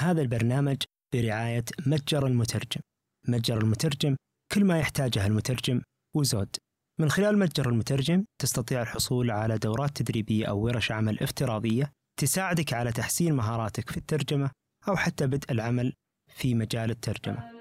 هذا البرنامج برعاية متجر المترجم. متجر المترجم كل ما يحتاجه المترجم وزود. من خلال متجر المترجم تستطيع الحصول على دورات تدريبية أو ورش عمل افتراضية تساعدك على تحسين مهاراتك في الترجمة أو حتى بدء العمل في مجال الترجمة.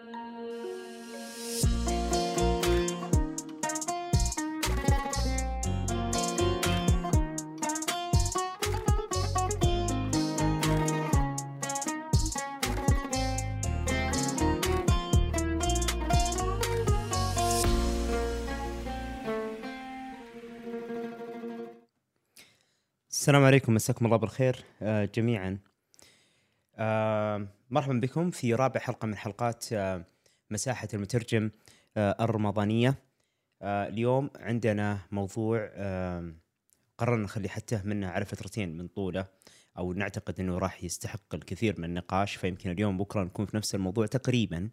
السلام عليكم، مساكم الله بالخير جميعا. مرحبا بكم في رابع حلقة من حلقات مساحة المترجم الرمضانية. اليوم عندنا موضوع قررنا نخلي حتى منه على فترتين من طوله، أو نعتقد أنه راح يستحق الكثير من النقاش، فيمكن اليوم بكرة نكون في نفس الموضوع تقريبا،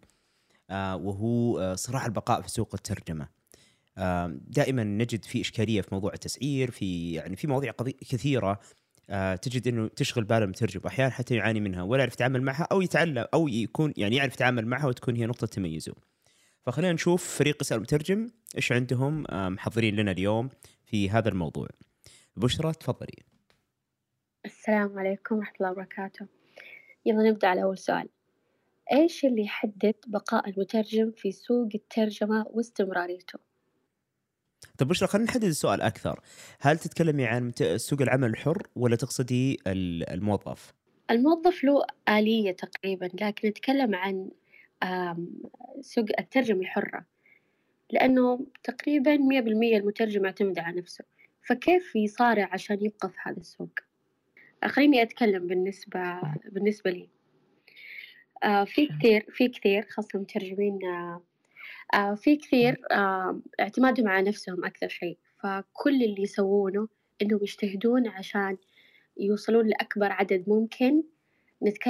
وهو صراع البقاء في سوق الترجمة. دائما نجد في إشكالية في موضوع التسعير، في مواضيع كثيرة تجد أنه تشغل بال المترجم، أحيانا حتى يعاني منها ولا يعرف يتعامل معها أو يتعلم أو يكون يعرف يتعامل معها وتكون هي نقطة تميزه. فخلينا نشوف فريق إسأل مترجم إيش عندهم محضرين لنا اليوم في هذا الموضوع. بشرى تفضلي. السلام عليكم ورحمة الله وبركاته. يلا نبدأ على أول سؤال، إيش اللي يحدد بقاء المترجم في سوق الترجمة واستمراريته؟ طب بشرى، خلينا نحدد السؤال أكثر. هل تتكلمي عن سوق العمل الحر ولا تقصدي الموظف؟ الموظف له آلية تقريبا، لكن نتكلم عن سوق الترجمة الحرة، لأنه تقريبا 100% المترجم يعتمد على نفسه، فكيف يصارع عشان يبقى في هذا السوق؟ خليني أتكلم بالنسبة لي. في كثير خاصة المترجمين اعتمادهم على نفسهم أكثر شيء، فكل اللي يسوونه إنهم يجتهدون عشان يوصلون لأكبر عدد ممكن.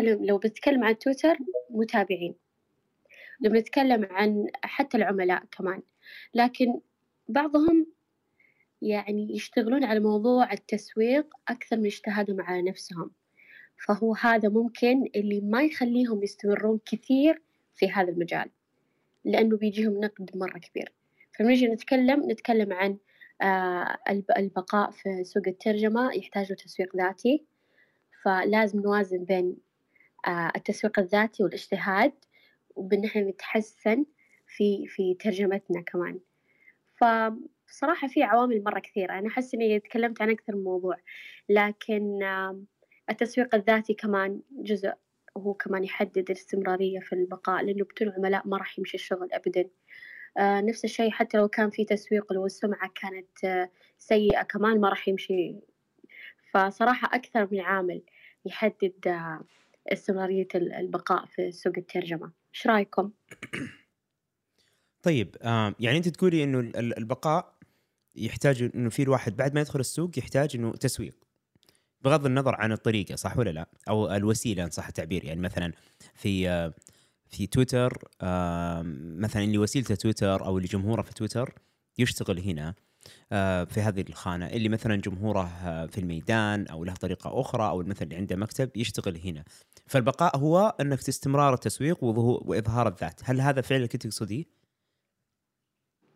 لو بتكلم عن تويتر متابعين، لو بنتكلم عن حتى العملاء كمان، لكن بعضهم يعني يشتغلون على موضوع التسويق أكثر من اجتهادهم على نفسهم، فهو هذا ممكن اللي ما يخليهم يستمرون كثير في هذا المجال، لأنه بيجيهم نقد مرة كبير. فنجي نتكلم عن البقاء في سوق الترجمة يحتاج تسويق ذاتي، فلازم نوازن بين التسويق الذاتي والاجتهاد، وبنحن نتحسن في ترجمتنا كمان. فصراحة في عوامل مرة كثيرة، أنا أحس إني تكلمت عن أكثر من موضوع، لكن التسويق الذاتي كمان جزء، وهو كمان يحدد الاستمرارية في البقاء، لأنه بدون عملاء ما راح يمشي الشغل أبدا. نفس الشيء حتى لو كان في تسويق، لو السمعة كانت سيئة كمان ما راح يمشي. فصراحة أكثر من عامل يحدد استمرارية البقاء في سوق الترجمة. إيش رأيكم؟ طيب، يعني أنت تقولي إنه البقاء يحتاج إنه في الواحد بعد ما يدخل السوق يحتاج إنه تسويق، بغض النظر عن الطريقة، صح ولا لا؟ أو الوسيلة إن صح التعبير. يعني مثلا في تويتر، مثلا اللي وسيلته تويتر أو اللي جمهوره في تويتر يشتغل هنا في هذه الخانة، اللي مثلا جمهوره في الميدان أو له طريقة أخرى، أو مثلا اللي عنده مكتب يشتغل هنا. فالبقاء هو أنك تستمرار التسويق وإظهار الذات. هل هذا فعلا كنت تقصديه؟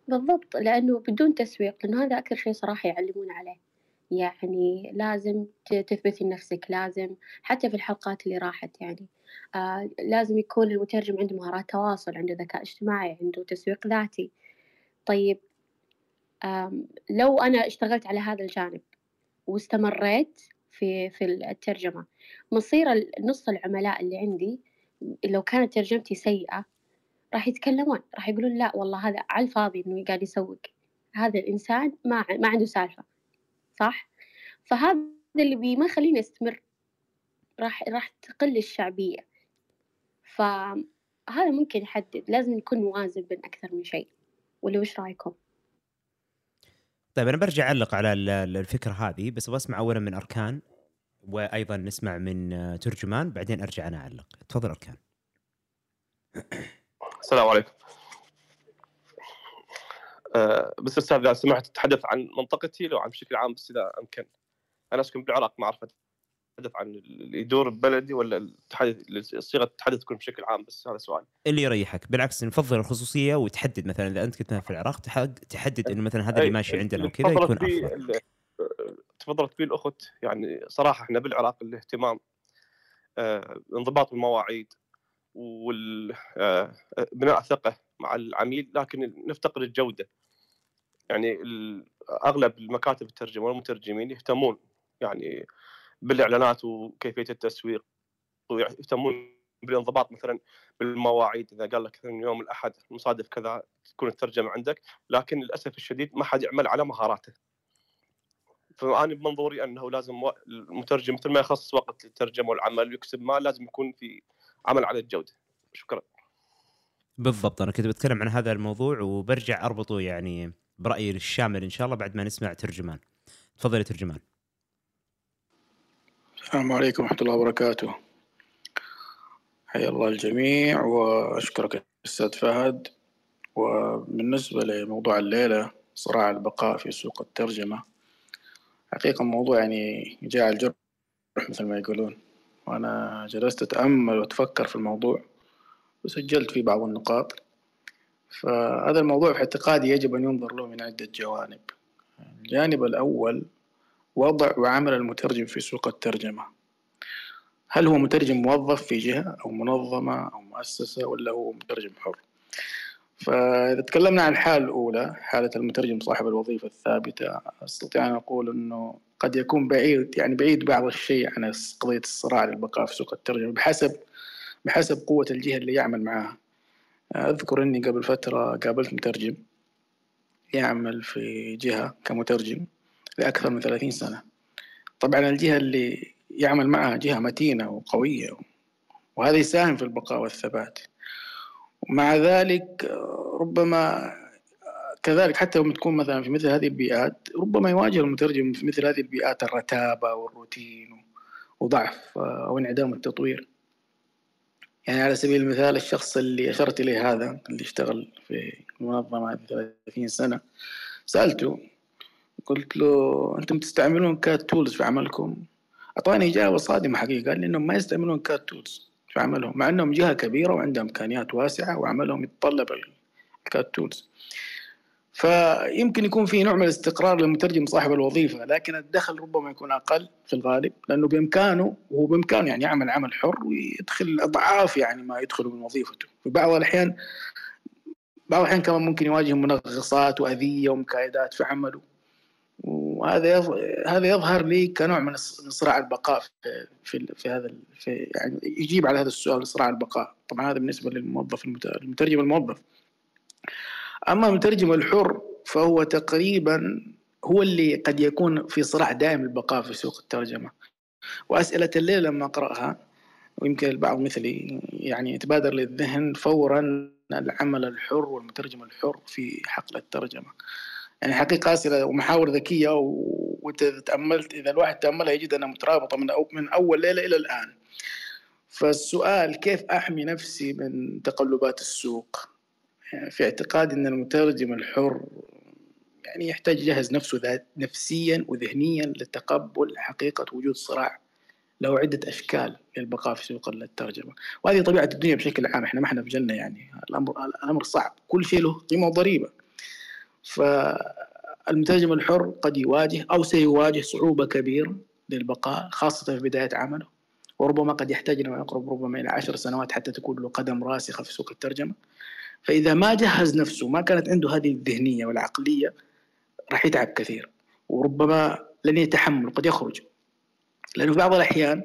بالضبط، لأنه بدون تسويق، لأنه هذا أكثر شيء صراحة يعلمون عليه. يعني لازم تثبتي نفسك، لازم حتى في الحلقات اللي راحت يعني لازم يكون المترجم عنده مهارات تواصل، عنده ذكاء اجتماعي، عنده تسويق ذاتي. طيب، لو أنا اشتغلت على هذا الجانب واستمريت في الترجمة، مصير نص العملاء اللي عندي لو كانت ترجمتي سيئة راح يتكلمون، راح يقولون لا والله هذا على الفاضي إنه قاعد يسوق، هذا الإنسان ما عنده سالفة، صح؟ فهذا اللي ما خلينا استمر، راح تقل الشعبية. فهذا ممكن يحدد، لازم نكون موازن بين أكثر من شيء. ولا وش رأيكم؟ طيب، أنا برجع أعلق على الفكرة هذه، بس بسمع أولا من أركان وأيضا نسمع من ترجمان، بعدين أرجع أنا أعلق. تفضل أركان. السلام عليكم. بس أستاذ، إذا سمحت أتحدث عن منطقتي لو عن بشكل عام، بس إذا أمكن. أنا أسكن بالعراق، معرفة تتحدث عن اللي يدور ببلدي ولا صيغة التحدث تكون بشكل عام؟ بس هذا سؤال اللي يريحك. بالعكس نفضل الخصوصية وتحدد مثلا إذا أنت كنت في العراق تحدد إنه مثلا هذا اللي ماشي عندنا وكذا يكون أفضل. تفضلت فيه الأخت يعني صراحة إحنا بالعراق الاهتمام انضباط المواعيد وبناء ثقة مع العميل، لكن نفتقر الجودة. يعني أغلب المكاتب الترجمة والمترجمين يهتمون يعني بالإعلانات وكيفية التسويق ويهتمون بالانضباط مثلا بالمواعيد. إذا قال لك يوم الأحد مصادف كذا تكون الترجمة عندك، لكن للأسف الشديد ما حد يعمل على مهاراته. فأنا بمنظوري أنه لازم المترجم مثل ما يخصص وقت للترجمة والعمل ويكسب ما لازم يكون في عمل على الجودة. شكرا. بالضبط، أنا كنت بتكلم عن هذا الموضوع وبرجع أربطه يعني برأيي الشامل إن شاء الله بعد ما نسمع ترجمان. تفضل ترجمان. السلام عليكم ورحمة الله وبركاته، حيا الله الجميع وأشكرك أستاذ فهد. وبالنسبة لموضوع الليلة صراع البقاء في سوق الترجمة، حقيقة موضوع يعني جاء الجرح مثل ما يقولون، وأنا جلست أتأمل وأتفكر في الموضوع وسجلت فيه بعض النقاط. فهذا الموضوع في اعتقادي يجب أن ينظر له من عدة جوانب. الجانب الأول وضع وعمل المترجم في سوق الترجمة، هل هو مترجم موظف في جهة أو منظمة أو مؤسسة ولا هو مترجم حر؟ فإذا تكلمنا عن الحالة الأولى حالة المترجم صاحب الوظيفة الثابتة، أستطيع أن أقول أنه قد يكون بعيد بعض الشيء عن قضية الصراع للبقاء في سوق الترجمة بحسب قوة الجهة اللي يعمل معها. أذكر أني قبل فترة قابلت مترجم يعمل في جهة كمترجم لأكثر من 30 سنة. طبعا الجهة اللي يعمل معها جهة متينة وقوية، وهذا يساهم في البقاء والثبات. ومع ذلك ربما كذلك حتى لما تكون مثلا في مثل هذه البيئات ربما يواجه المترجم في مثل هذه البيئات الرتابة والروتين وضعف أو انعدام التطوير. يعني على سبيل المثال الشخص اللي أشرت إليه هذا اللي اشتغل في منظمة 30 سنة، سألته قلت له أنتم تستعملون كات تولز في عملكم؟ أعطاني إجابة صادمة حقيقة، قال لي إنهم ما يستعملون كات تولز في عملهم مع أنهم جهة كبيرة وعندهم إمكانيات واسعة وعملهم يتطلب الكات تولز. فيمكن يكون في نوع من الاستقرار للمترجم صاحب الوظيفة، لكن الدخل ربما يكون أقل في الغالب، لأنه بإمكانه يعني يعمل عمل حر ويدخل أضعاف يعني ما يدخله من وظيفته. في بعض الأحيان كمان ممكن يواجه منغصات وأذية ومكايدات في عمله، وهذا يظهر لي كنوع من صراع البقاء في هذا يعني يجيب على هذا السؤال صراع البقاء. طبعا هذا بالنسبة للموظف المترجم الموظف. أما المترجم الحر فهو تقريبا هو اللي قد يكون في صراع دائم البقاء في سوق الترجمة. وأسئلة الليلة لما أقرأها ويمكن البعض مثلي يعني يتبادر للذهن فورا العمل الحر والمترجم الحر في حقل الترجمة. يعني حقيقة أسئلة ومحاور ذكية، وتأملت إذا الواحد تأملها يجد أنها مترابطة من أول ليلة إلى الآن. فالسؤال كيف أحمي نفسي من تقلبات السوق؟ في اعتقاد أن المترجم الحر يعني يحتاج يجهز نفسه نفسياً وذهنياً لتقبل حقيقة وجود صراع له عدة أشكال للبقاء في سوق الترجمة. وهذه طبيعة الدنيا بشكل عام، إحنا ما إحنا في جنة، يعني الأمر صعب، كل شيء له قيمة وضريبة. فالمترجم الحر قد يواجه أو سيواجه صعوبة كبيرة للبقاء خاصة في بداية عمله، وربما قد يحتاج أنه يقرب ربما إلى 10 سنوات حتى تكون له قدم راسخة في سوق الترجمة. فإذا ما جهز نفسه ما كانت عنده هذه الذهنية والعقلية راح يتعب كثير، وربما لن يتحمل قد يخرج. لأنه في بعض الأحيان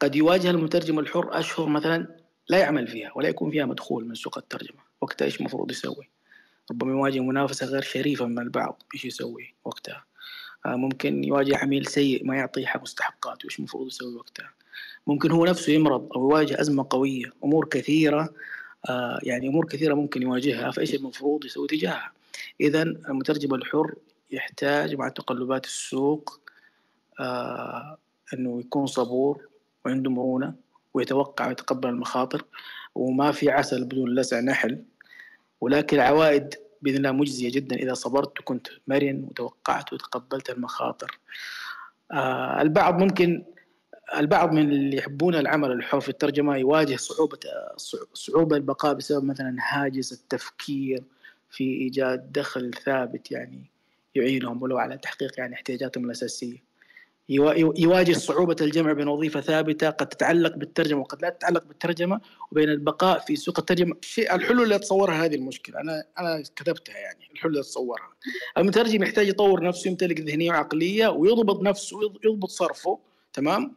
قد يواجه المترجم الحر أشهر مثلا لا يعمل فيها ولا يكون فيها مدخول من سوق الترجمة، وقتها إيش مفروض يسوي؟ ربما يواجه منافسة غير شريفة من البعض، إيش يسوي وقتها؟ ممكن يواجه عميل سيء ما يعطيه حق مستحقاته، إيش مفروض يسوي وقتها؟ ممكن هو نفسه يمرض أو يواجه أزمة قوية، أمور كثيرة ممكن يواجهها، فإيش المفروض يسوي تجاهها؟ إذا المترجم الحر يحتاج مع تقلبات السوق أنه يكون صبور وعنده مرونة ويتوقع ويتقبل المخاطر، وما في عسل بدون لسع نحل، ولكن العوائد بإذن الله مجزية جدا إذا صبرت وكنت مرن وتوقعت وتقبلت المخاطر. البعض ممكن البعض من اللي يحبون العمل الحر في الترجمة يواجه صعوبة البقاء بسبب مثلا هاجس التفكير في إيجاد دخل ثابت يعني يعينهم ولو على تحقيق يعني احتياجاتهم الأساسية. يواجه صعوبة الجمع بين وظيفة ثابتة قد تتعلق بالترجمة وقد لا تتعلق بالترجمة وبين البقاء في سوق الترجمة. الحلول اللي أتصورها هذه المشكلة أنا كتبتها يعني الحلول اللي أتصورها. المترجم يحتاج يطور نفسه، يمتلك ذهنية وعقلية ويضبط نفسه ويضبط صرفه، تمام،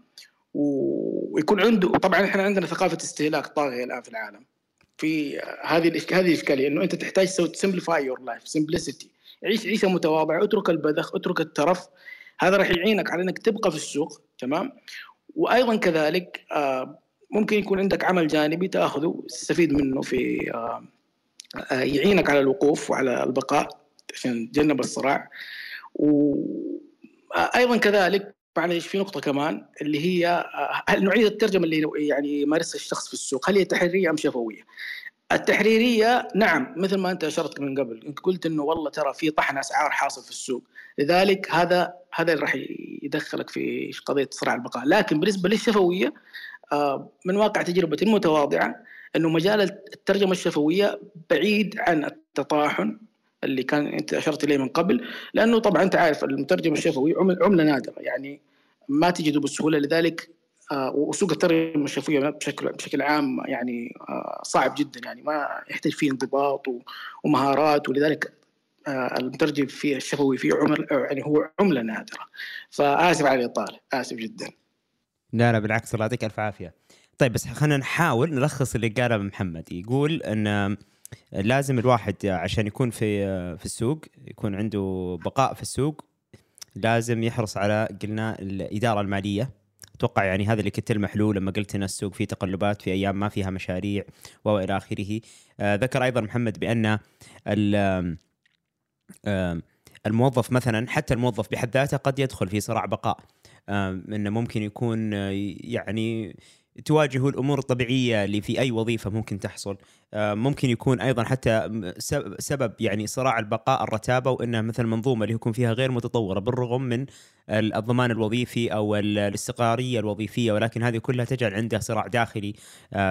ويكون عنده طبعا إحنا عندنا ثقافة استهلاك طاغية الآن في العالم في هذه الإشكالية، إنه أنت تحتاج تسوي simplify your life simplicity، عيش عيشة متواضعة، اترك البذخ، اترك الترف. هذا راح يعينك على أنك تبقى في السوق، تمام. وأيضا كذلك ممكن يكون عندك عمل جانبي تأخذه تستفيد منه في يعينك على الوقوف وعلى البقاء عشان تجنب الصراع. وأيضا كذلك معلش في نقطة كمان اللي هي نوعية الترجمة اللي يعني يمارسها الشخص في السوق، هل هي تحريرية أم شفوية؟ التحريرية نعم، مثل ما أنت أشرت من قبل، أنت قلت إنه والله ترى في طحن أسعار حاصل في السوق، لذلك هذا اللي راح يدخلك في قضية صراع البقاء. لكن بالنسبة للشفوية من واقع تجربتي المتواضعة إنه مجال الترجمة الشفوية بعيد عن التطاحن اللي كان أنت أشرت إليه من قبل، لأنه طبعا أنت عارف المترجم الشفوي عملة نادرة يعني ما تجده بسهولة، لذلك وسوق الترجمة الشفوية بشكل عام يعني صعب جدا، يعني ما يحتاج فيه انضباط ومهارات، ولذلك المترجم في الشفوي فيه يعني هو عملة نادرة. فآسف على الإطالة، آسف جدا. لا بالعكس، الله يعطيك ألف عافية. طيب بس خلينا نحاول نلخص اللي قاله محمد، يقول أن لازم الواحد عشان يكون في السوق، يكون عنده بقاء في السوق، لازم يحرص على قلنا الإدارة المالية. أتوقع يعني هذا اللي كنت تلمح له لما قلت أن السوق فيه تقلبات، في أيام ما فيها مشاريع وإلى آخره. ذكر أيضا محمد بأن الموظف مثلا، حتى الموظف بحد ذاته قد يدخل في صراع بقاء، أنه ممكن يكون يعني تواجه الأمور الطبيعية اللي في أي وظيفة ممكن تحصل. ممكن يكون أيضا حتى سبب يعني صراع البقاء الرتابة، وإنه مثل منظومة اللي يكون فيها غير متطورة بالرغم من الضمان الوظيفي أو الاستقرارية الوظيفية، ولكن هذه كلها تجعل عنده صراع داخلي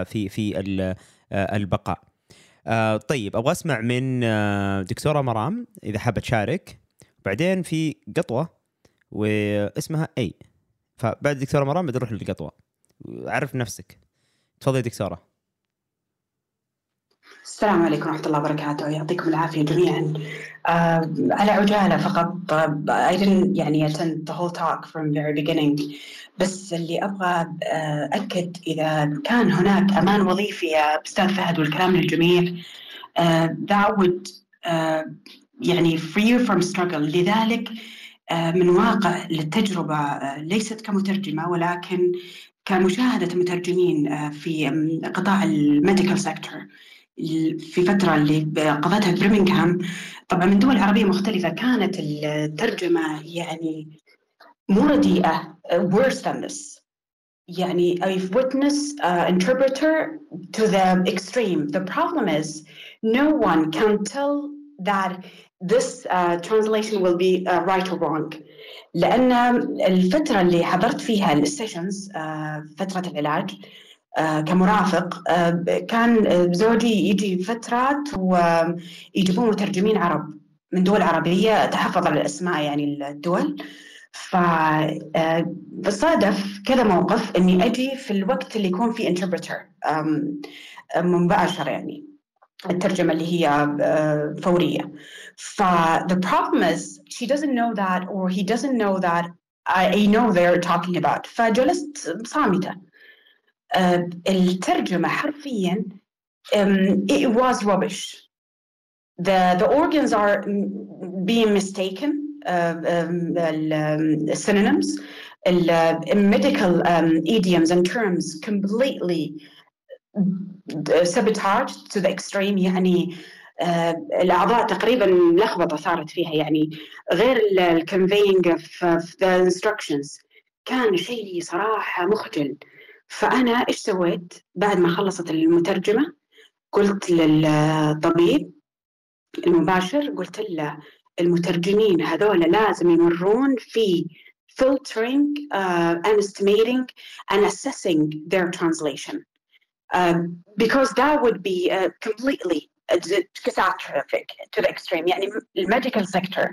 في البقاء. طيب أبغى أسمع من دكتورة مرام إذا حابة تشارك، بعدين في قطوة واسمها أي، فبعد دكتورة مرام بنروح للقطوة. عرف نفسك، تفضلي دكتورة. السلام عليكم ورحمة الله وبركاته، يعطيكم العافية جميعا. على عجالة فقط، I didn't يعني attend the whole talk from the very beginning، بس اللي أبغى أكد إذا كان هناك أمان وظيفي يا أستاذ فهد والكلام للجميع، that would يعني free from struggle. لذلك من واقع للتجربة ليست كمترجمة ولكن كمشاهدة مترجمين في قطاع الميديكال سيكتور في فترة اللي قضتها برمنغهام، طبعا من دول عربية مختلفة، كانت الترجمة يعني مو رديئة، worse than this. يعني I've witnessed interpreter to the extreme. The problem is no one can tell that this translation will be right or wrong. لأن الفترة اللي حضرت فيها السيشنز فترة العلاج كمرافق، كان زوجي يجي فترات ويجيبون مترجمين عرب من دول عربية، تحفظ على الأسماء يعني الدول، فصادف كذا موقف أني أجي في الوقت اللي يكون فيه interpreter مباشر، يعني الترجمة اللي هي فورية. The problem is she doesn't know that or he doesn't know that I know they're talking about. فجلست صامتة. الترجمة حرفيا it was rubbish. The organs are being mistaken, synonyms, medical idioms and terms completely sabotage to the extreme. يعني الأعضاء تقريبا لخبطة صارت فيها، يعني غير ال conveying of the instructions. كان شيء صراحة مخجل. فأنا إيش سويت بعد ما خلصت المترجمة؟ قلت للطبيب المباشر، قلت له المترجمين هذول لازم يمرون في filtering and estimating and assessing their translation, because that would be completely catastrophic to the extreme. يعني المedical sector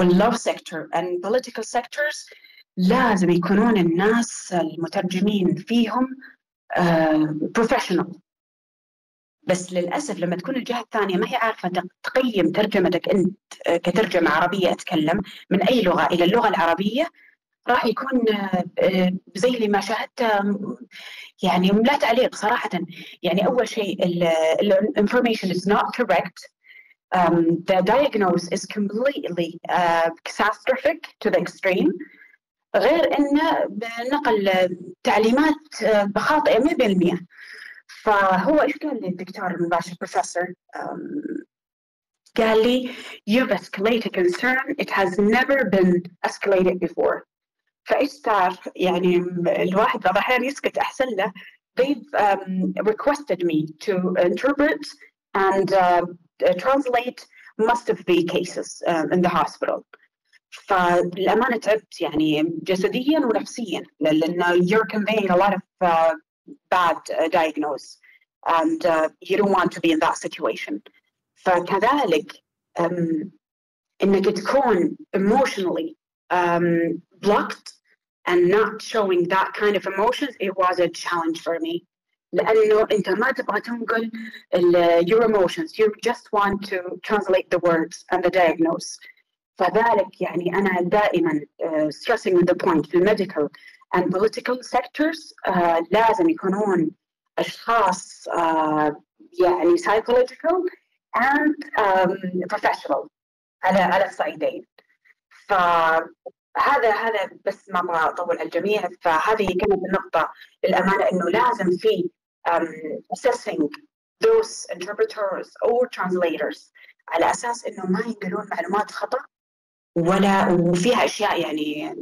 والlaw sector and political sectors لازم يكونون الناس المترجمين فيهم professional. بس للأسف لما تكون الجهة الثانية ما هي عارفة تقيم ترجمتك أنت كترجمة عربية أتكلم من أي لغة إلى اللغة العربية، راح يكون زي اللي ما شاهدت، يعني لا تعليق صراحة. يعني أول شيء ال information is not correct, the diagnosis is completely catastrophic to the extreme. غير أنه بنقل تعليمات خاطئة 100%. فهو إيش قال لي الدكتور المباشر بروفيسور؟ قال لي you've escalated concern, it has never been escalated before. فإيش صار؟ يعني الواحد بعض الأحيان يسكت أحسن له. They've requested me to interpret and translate most of the cases in the hospital. فالأمانة تعبت يعني جسديا ونفسيا، لأن you're conveying a lot of bad diagnose and you don't want to be in that situation. فكذلك إنك تكون emotionally blocked and not showing that kind of emotions, it was a challenge for me. لأنه أنت ما تبغى تنقل your emotions, you just want to translate the words and the diagnose. فذلك يعني أنا دائما stressing on the point في medical and political sectors لازم يكونون أشخاص يعني psychological and professional على الصعيدين. فهذا بس ما أبغى أطول على الجميع. فهذه كانت النقطة للأمانة، إنه لازم في assessing those interpreters or translators على أساس إنه ما ينقلون معلومات خطأ ولا وفيها أشياء يعني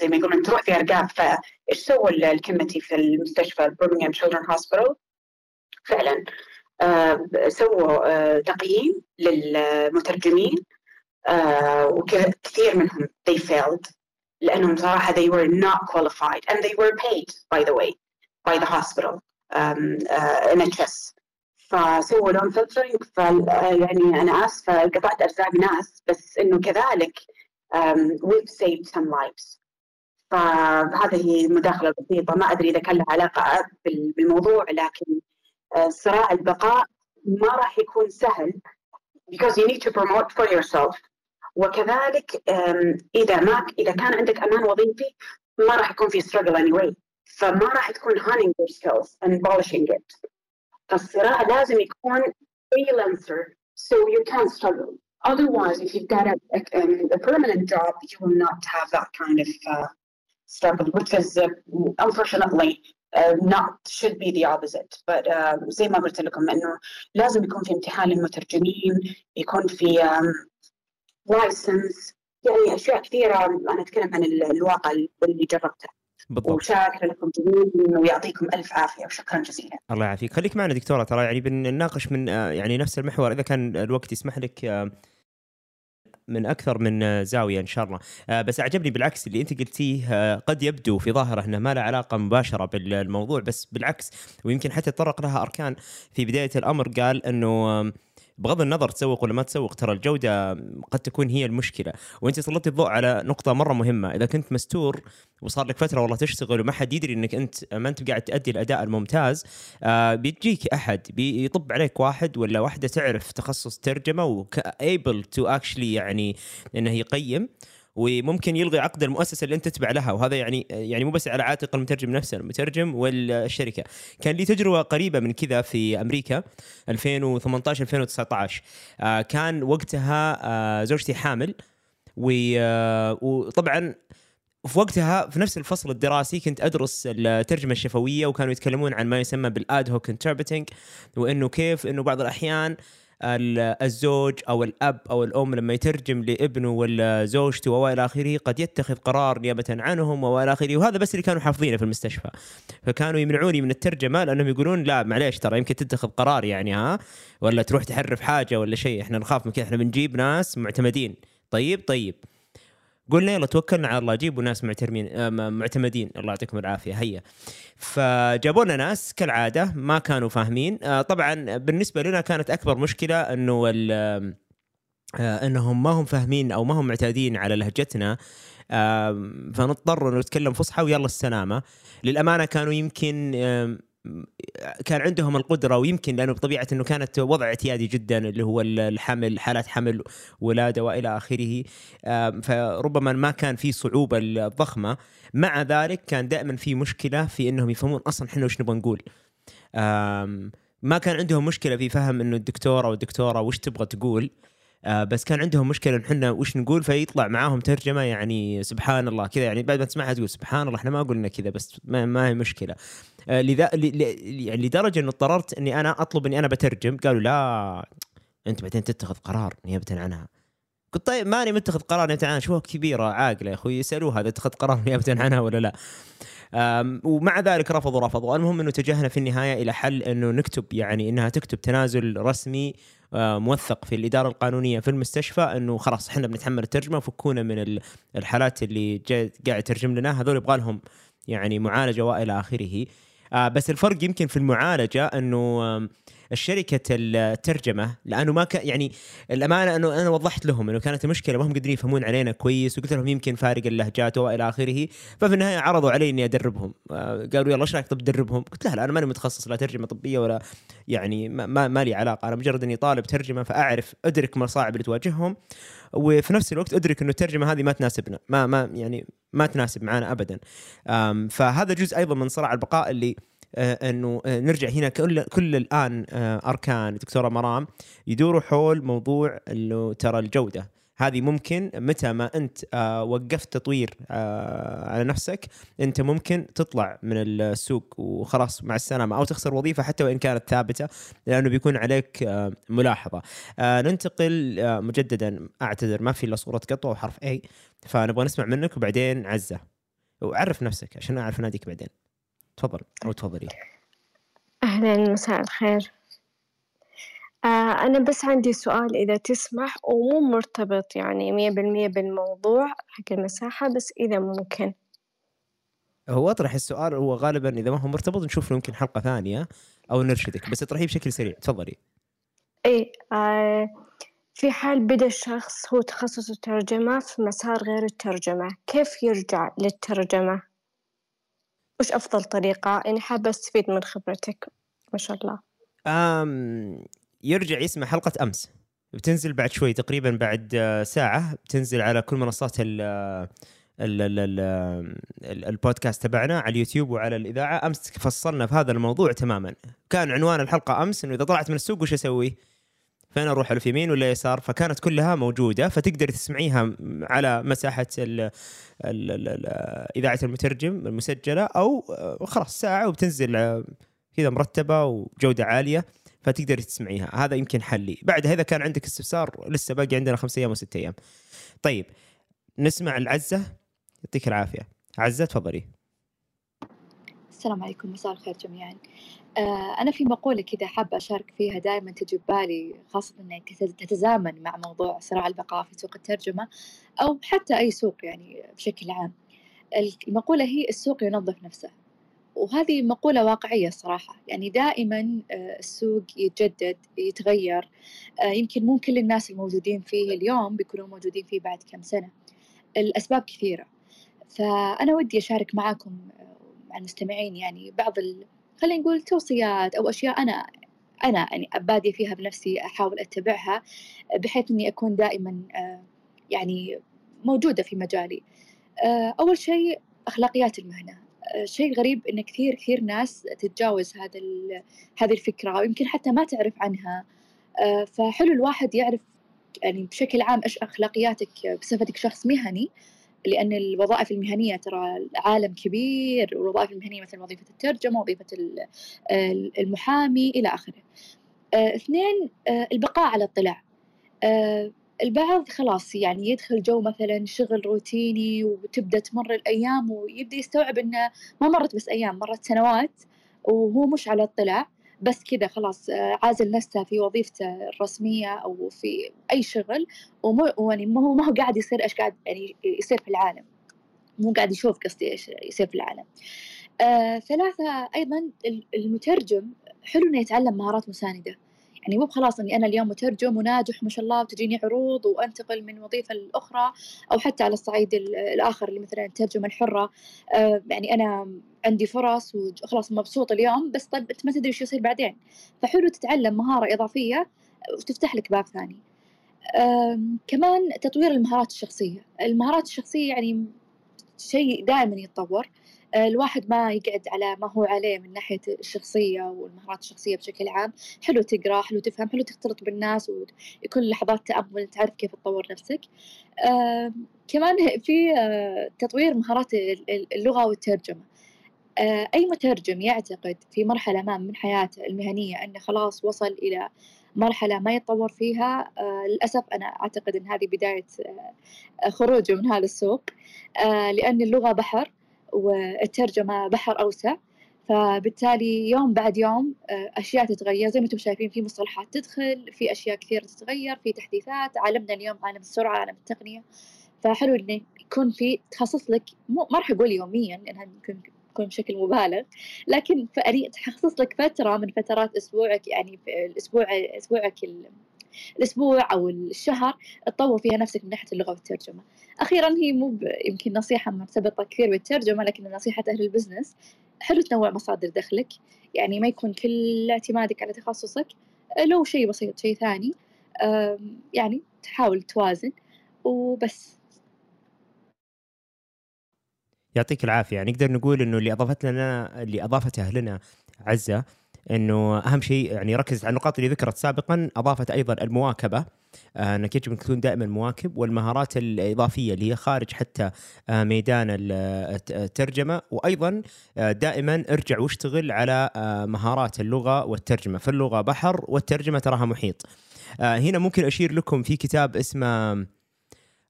زي ما يقولون تروح فيها رقاب. فإيش سووا الكمتي في المستشفى Birmingham Children's Hospital؟ فعلا سووا تقييم للمترجمين وكثير منهم they failed لأنهم صراحة they were not qualified and they were paid by the way by the hospital NHS. فسووا لهم فلترينج. يعني أنا آسفة قطعت أجزاء ناس، بس إنه كذلك we've saved some lives. فهذه مداخلة بسيطة، ما أدري إذا كان لها علاقة بالموضوع، لكن صراع البقاء ما راح يكون سهل because you need to promote for yourself. وكذلك إذا كان عندك أمان وظيفي ما راح يكون في struggle anyway، فما راح تكون honing your skills and polishing it. فالصراع لازم يكون freelancer so you can struggle. Otherwise, if you've got a permanent job, you will not have that kind of struggle, which is unfortunately not should be the opposite. But زي ما قلت لكم إنه لازم يكون في امتحان للمترجمين، يكون في license، يعني أشياء كثيرة. أنا أتكلم عن الواقع اللي جربته. بالضبط. وشاكر لكم جميعاً ويعطيكم ألف عافية وشكراً جزيلاً. الله يعافيك. خليك معنا دكتورة، ترى يعني بنناقش من يعني نفس المحور إذا كان الوقت يسمح لك من أكثر من زاوية إن شاء الله. بس أعجبني بالعكس اللي أنت قلتيه، قد يبدو في ظاهره أنه ما له علاقة مباشرة بالموضوع، بس بالعكس ويمكن حتى تطرق لها أركان في بداية الأمر. قال أنه بغض النظر تسوق ولا ما تسوق، ترى الجودة قد تكون هي المشكلة. وانت سلطت الضوء على نقطة مرة مهمة، إذا كنت مستور وصار لك فترة والله تشتغل وما حد يدري أنك أنت ما أنت قاعد تأدي الأداء الممتاز، بيجيك أحد بيطب عليك واحد ولا واحدة تعرف تخصص ترجمة وكأيبل تو أكشلي يعني أنه يقيم، وممكن يلغي عقد المؤسسة اللي أنت تتبع لها. وهذا يعني مو بس على عاتق المترجم نفسه، المترجم والشركة. كان لي تجربة قريبة من كذا في أمريكا 2018-2019. كان وقتها زوجتي حامل، وطبعا في وقتها في نفس الفصل الدراسي كنت أدرس الترجمة الشفوية، وكانوا يتكلمون عن ما يسمى بالآد هوك انتربريتنج، وإنه كيف إنه بعض الأحيان الزوج أو الأب أو الأم لما يترجم لابنه ولا زوجته وإلى آخره قد يتخذ قرار نيابة عنهم وإلى آخره. وهذا بس اللي كانوا حافظينه في المستشفى، فكانوا يمنعوني من الترجمة لأنهم يقولون لا معليش ترى يمكن تتخذ قرار يعني ولا تروح تحرف حاجة ولا شيء، إحنا نخاف من كذا، إحنا بنجيب ناس معتمدين. طيب قلنا يلا توكلنا على الله جيبوا ناس معتمدين الله يعطيكم العافية هيا. فجابونا ناس كالعادة ما كانوا فاهمين. طبعا بالنسبة لنا كانت أكبر مشكلة أنه أنهم ما هم فاهمين أو ما هم معتادين على لهجتنا، فنضطر أن نتكلم فصحى ويلا السلامة. للأمانة كانوا يمكن كان عندهم القدرة، ويمكن لأنه بطبيعة أنه كانت وضع اعتيادي جدا اللي هو الحمل، حالات حمل ولادة وإلى آخره، فربما ما كان في صعوبة الضخمة. مع ذلك كان دائما في مشكلة في أنهم يفهمون أصلا إحنا وش نبغى نقول. ما كان عندهم مشكلة في فهم أنه الدكتورة والدكتورة وش تبغى تقول، بس كان عندهم مشكلة نحن وش نقول، فيطلع معاهم ترجمة يعني سبحان الله كذا، يعني بعد ما تسمعها تقول سبحان الله إحنا ما قلنا كذا، بس ما هي مشكلة. لدرجة أنه اضطررت أني أنا أطلب أني أنا بترجم، قالوا لا أنت بعدين تتخذ قرار نيابة عنها. قلت طيب ماني متخذ قرار نيابة عنها، شو كبيرة عاقلة يا أخوي يسألوها إذا اتخذ قرار نيابة عنها ولا لا. ومع ذلك رفضوا. المهم أنه اتجهنا في النهاية إلى حل أنه نكتب، يعني أنها تكتب تنازل رسمي موثق في الإدارة القانونية في المستشفى أنه خلاص إحنا بنتحمل الترجمة، فكونا من الحالات اللي قاعد ترجم لنا، هذول يبغى لهم يعني معالجة وإلى آخره. بس الفرق يمكن في المعالجة أنه الشركة الترجمة، لأنه ما يعني الأمانة أنه أنا وضحت لهم أنه كانت المشكلة ما هم قادرين يفهمون علينا كويس، وقلت لهم يمكن فارق اللهجات وإلى آخره. ففي النهاية عرضوا علي إني أدربهم، قالوا يلا إيش رأيك طب تدربهم؟ قلت لا أنا ماني متخصص لا ترجمة طبية ولا يعني ما لي علاقة، أنا مجرد إني طالب ترجمة، فأعرف أدرك مصاعب اللي تواجههم، وفي نفس الوقت أدرك إنه الترجمة هذه ما تناسبنا، ما يعني ما تناسب معنا أبدا. فهذا جزء أيضا من صراع البقاء اللي أنه نرجع هنا كل الآن أركان دكتورة مرام يدوروا حول موضوع اللي ترى الجودة هذه ممكن متى ما أنت وقفت تطوير على نفسك أنت ممكن تطلع من السوق وخلاص مع السلامة، أو تخسر وظيفة حتى وإن كانت ثابتة لأنه بيكون عليك ملاحظة. ننتقل مجددا، أعتذر ما في إلا صورة قطوة وحرف أي، فنبغى نسمع منك وبعدين عزة وعرف نفسك عشان أعرف ناديك بعدين. تفضل أو تفضلي. أهلا، مساء الخير. أنا بس عندي سؤال إذا تسمح، ومو مرتبط يعني 100% بالموضوع حق المساحة، بس إذا ممكن هو أطرح السؤال. هو غالبا إذا ما هو مرتبط نشوف له يمكن حلقة ثانية أو نرشدك، بس اطرحيه بشكل سريع تفضلي. إيه في حال بدأ الشخص هو تخصصه ترجمة في مسار غير الترجمة، كيف يرجع للترجمة؟ وش أفضل طريقة؟ أنا حابة أستفيد من خبرتك ما شاء الله. يرجع يسمع حلقة أمس، بتنزل بعد شوي تقريبا بعد ساعة، بتنزل على كل منصات البودكاست تبعنا على اليوتيوب وعلى الإذاعة. أمس فصلنا في هذا الموضوع تماما، كان عنوان الحلقة أمس إنه إذا طلعت من السوق وش أسوي؟ فأنا أروح على اليمين ولا يسار؟ فكانت كلها موجودة، فتقدر تسمعيها على مساحة إذاعة المترجم المسجلة، أو خلاص ساعة وبتنزل كذا مرتبة وجودة عالية فتقدر تسمعيها. هذا يمكن حلي. بعد هذا كان عندك استفسار، لسه باقي عندنا 5 أيام و6 أيام. طيب نسمع العزة، يعطيك العافية عزة تفضلي. السلام عليكم، مساء الخير جميعا. أنا في مقولة كذا حابة أشارك فيها دائما تجي ببالي، خاصة أنها تتزامن مع موضوع صراع البقاء في سوق الترجمة أو حتى أي سوق يعني بشكل عام. المقولة هي السوق ينظف نفسه، وهذه مقولة واقعية صراحة. يعني دائما السوق يتجدد يتغير، يمكن مو كل الناس الموجودين فيه اليوم بيكونوا موجودين فيه بعد كم سنة، الأسباب كثيرة. فأنا ودي أشارك معكم مع المستمعين يعني بعض خلينا نقول توصيات أو أشياء أنا يعني أبادي فيها بنفسي، أحاول أتبعها بحيث أني أكون دائما يعني موجودة في مجالي. أول شيء أخلاقيات المهنة. شيء غريب إن كثير ناس تتجاوز هذه الفكرة، ويمكن حتى ما تعرف عنها. فحلو الواحد يعرف يعني بشكل عام إيش أخلاقياتك بصفتك شخص مهني، لأن الوظائف المهنية ترى العالم كبير، والوظائف المهنية مثل وظيفة الترجمة، وظيفة المحامي إلى آخره. 2 البقاء على اطلاع. البعض خلاص يعني يدخل جو مثلا شغل روتيني، وتبدأ تمر الأيام ويبدأ يستوعب أنه ما مرت بس أيام، مرت سنوات وهو مش على اطلاع. بس كده خلاص عازل نفسه في وظيفته الرسمية أو في أي شغل، وما هو قاعد يصير إيش قاعد يعني يصير في العالم، مو قاعد يشوف قصدي إيش يصير في العالم. ثلاثة أيضا المترجم حلو إنه يتعلم مهارات مساندة، يعني مو بخلاص إني أنا اليوم مترجم وناجح ما شاء الله وتجيني عروض وأنتقل من وظيفة لأخرى، أو حتى على الصعيد الآخر اللي مثلا الترجمة الحرة، يعني أنا عندي فرص وخلاص مبسوط اليوم بس طب ما تدري شو يصير بعدين، فحلو تتعلم مهارة إضافية وتفتح لك باب ثاني. كمان تطوير المهارات الشخصية، المهارات الشخصية يعني شيء دائما يتطور، الواحد ما يقعد على ما هو عليه من ناحية الشخصية والمهارات الشخصية بشكل عام. حلو تقرأ، حلو تفهم، حلو تختلط بالناس ويكون لحظات تأمل تعرف كيف تطور نفسك. كمان في تطوير مهارات اللغة والترجمة. أي مترجم يعتقد في مرحلة ما من حياته المهنية أنه خلاص وصل إلى مرحلة ما يتطور فيها، للأسف أنا أعتقد أن هذه بداية خروجه من هذا السوق، لأن اللغة بحر والترجمة بحر أوسع، فبالتالي يوم بعد يوم أشياء تتغير زي ما أنتم شايفين، في مصطلحات تدخل، في أشياء كثير تتغير، في تحديثات. عالمنا اليوم عالم السرعة، عالم التقنية، فحلو إنه يكون في تخصص لك، ما رح أقول يوميا لأنها يمكن تكون بشكل مبالغ، لكن تخصص لك فترة من فترات أسبوعك، يعني في الأسبوع أو الشهر تطور فيها نفسك من ناحية اللغة والترجمة. أخيراً هي مو يمكن نصيحة مرتبطة كثير بالترجمة، لكن نصيحة أهل البزنس، حلو تنوع مصادر دخلك، يعني ما يكون كل اعتمادك على تخصصك، لو شيء بسيط شيء ثاني، يعني تحاول توازن وبس. يعطيك العافية. نقدر نقول إنه اللي أضافتها لنا عزة إنه أهم شيء يعني ركز على النقاط اللي ذكرت سابقاً، أضافت أيضاً المواكبة، أنك يجب أن تكون دائماً مواكب، والمهارات الإضافية اللي هي خارج حتى ميدان الترجمة، وأيضاً دائماً ارجع واشتغل على مهارات اللغة والترجمة، فاللغة بحر والترجمة تراها محيط. هنا ممكن أشير لكم في كتاب اسمه،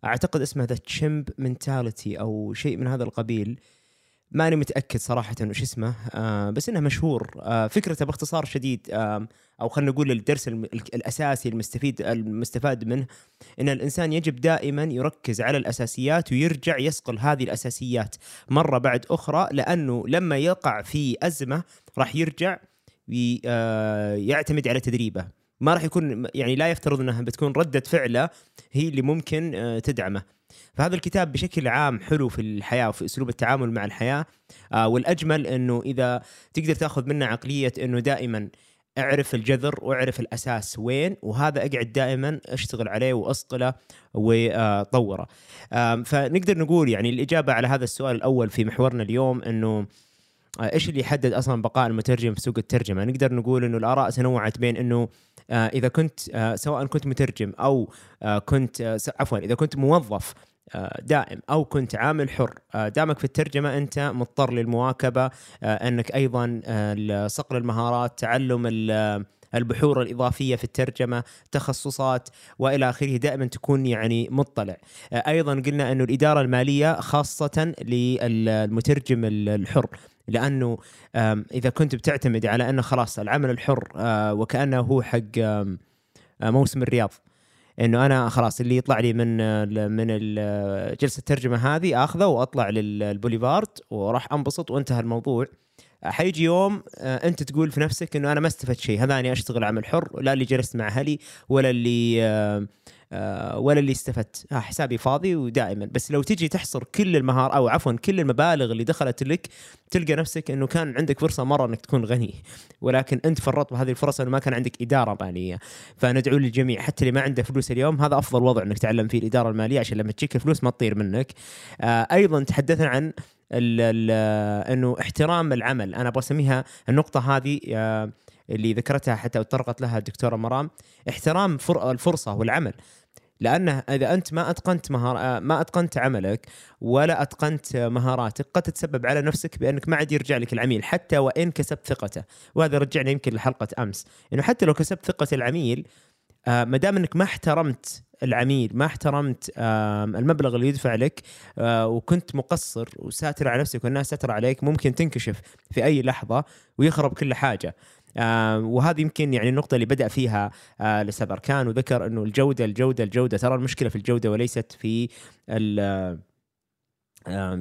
أعتقد اسمه The Chimp Mentality أو شيء من هذا القبيل، ما أنا متأكد صراحة وش اسمه، بس إنه مشهور. فكرته باختصار شديد، أو خلنا نقول الدرس الأساسي المستفاد منه، إن الإنسان يجب دائما يركز على الأساسيات ويرجع يصقل هذه الأساسيات مرة بعد أخرى، لأنه لما يقع في أزمة راح يرجع ويعتمد على تدريبه، ما راح يكون يعني لا يفترض أنها بتكون ردة فعله هي اللي ممكن تدعمه. فهذا الكتاب بشكل عام حلو في الحياة وفي أسلوب التعامل مع الحياة، والأجمل أنه إذا تقدر تأخذ منه عقلية أنه دائما أعرف الجذر وأعرف الأساس وين، وهذا أقعد دائما أشتغل عليه وأصقله وطوره. فنقدر نقول يعني الإجابة على هذا السؤال الأول في محورنا اليوم أنه إيش اللي يحدد أصلا بقاء المترجم في سوق الترجمة؟ نقدر نقول إنه الآراء تنوعت بين إنه إذا كنت سواء كنت مترجم أو كنت عفوا إذا كنت موظف دائم أو كنت عامل حر، دامك في الترجمة أنت مضطر للمواكبة، أنك أيضا صقل المهارات، تعلم البحور الإضافية في الترجمة، تخصصات وإلى آخره، دائما تكون يعني مطلع. أيضا قلنا أنه الإدارة المالية خاصة للمترجم الحر، لأنه إذا كنت بتعتمد على أنه خلاص العمل الحر وكأنه هو حق موسم الرياض، أنه أنا خلاص اللي يطلع لي من جلسة الترجمة هذه أخذه وأطلع للبوليفارد وراح أنبسط وانتهى الموضوع، حيجي يوم أنت تقول في نفسك أنه أنا ما استفدت شيء، هذا أنا أشتغل عمل حر، لا اللي جلست مع أهلي ولا اللي استفدت، حسابي فاضي. ودائما بس لو تجي تحصر كل المهار أو عفوا كل المبالغ اللي دخلت لك، تلقى نفسك أنه كان عندك فرصة مرة أنك تكون غني، ولكن أنت فرطت بهذه الفرصة أنه ما كان عندك إدارة مالية. فندعو للجميع حتى اللي ما عنده فلوس اليوم، هذا أفضل وضع أنك تعلم فيه الإدارة المالية، عشان لما تجيك الفلوس ما تطير منك. أيضا تحدثنا عن أنه احترام العمل، أنا أبغى أسميها النقطة هذه اللي ذكرتها حتى وطرقت لها الدكتورة مرام، احترام الفرصة والعمل، لأنه إذا أنت ما أتقنت عملك ولا أتقنت مهاراتك، قد تتسبب على نفسك بأنك ما عاد يرجع لك العميل حتى وإن كسبت ثقته. وهذا رجعنا يمكن لحلقة أمس، أنه حتى لو كسبت ثقة العميل، مدام أنك ما احترمت العميل، ما احترمت المبلغ اللي يدفع لك، وكنت مقصر وساتر على نفسك والناس ساتر عليك، ممكن تنكشف في أي لحظة ويخرب كل حاجة. وهذه يمكن يعني النقطة اللي بدأ فيها لسبركان، وذكر أنه الجودة ترى المشكلة في الجودة وليست في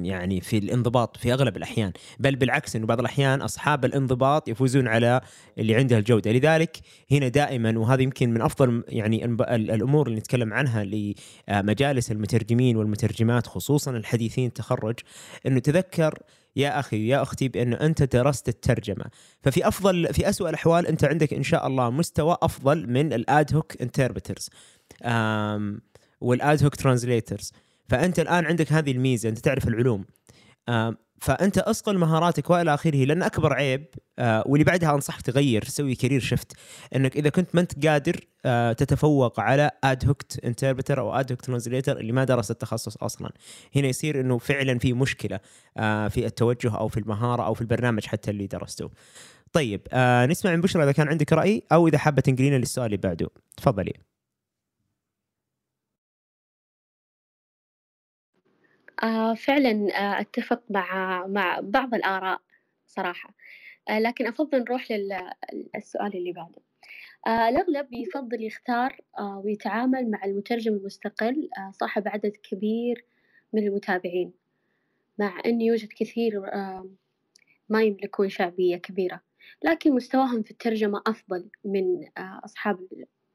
يعني في الانضباط في أغلب الأحيان، بل بالعكس أنه بعض الأحيان أصحاب الانضباط يفوزون على اللي عنده الجودة. لذلك هنا دائما، وهذا يمكن من أفضل يعني الأمور اللي نتكلم عنها لمجالس المترجمين والمترجمات خصوصا الحديثين تخرج، أنه تذكر يا أخي يا أختي بأنه أنت درست الترجمة، ففي أفضل في أسوأ الأحوال أنت عندك إن شاء الله مستوى أفضل من الأدهوك انتربترز والأدهوك ترانزليترز. فأنت الآن عندك هذه الميزة، أنت تعرف العلوم، فأنت أصقل مهاراتك وإلى آخره. لأن أكبر عيب واللي بعدها أنصحك تغير تسوي كارير شفت، أنك إذا كنت ما أنت قادر تتفوق على أدهوك انتربتر أو أدهوك ترانزليتر اللي ما درس التخصص أصلا. هنا يصير أنه فعلا في مشكلة في التوجه أو في المهارة أو في البرنامج حتى اللي درسته. طيب نسمع من بشرى إذا كان عندك رأي، أو إذا حابة تنقلينا للسؤال اللي بعده تفضلي. فعلا أتفق مع بعض الآراء صراحة، لكن أفضل نروح للسؤال اللي بعده. الأغلب يفضل يختار ويتعامل مع المترجم المستقل صاحب عدد كبير من المتابعين، مع أن يوجد كثير ما يملكون شعبية كبيرة، لكن مستواهم في الترجمة أفضل من أصحاب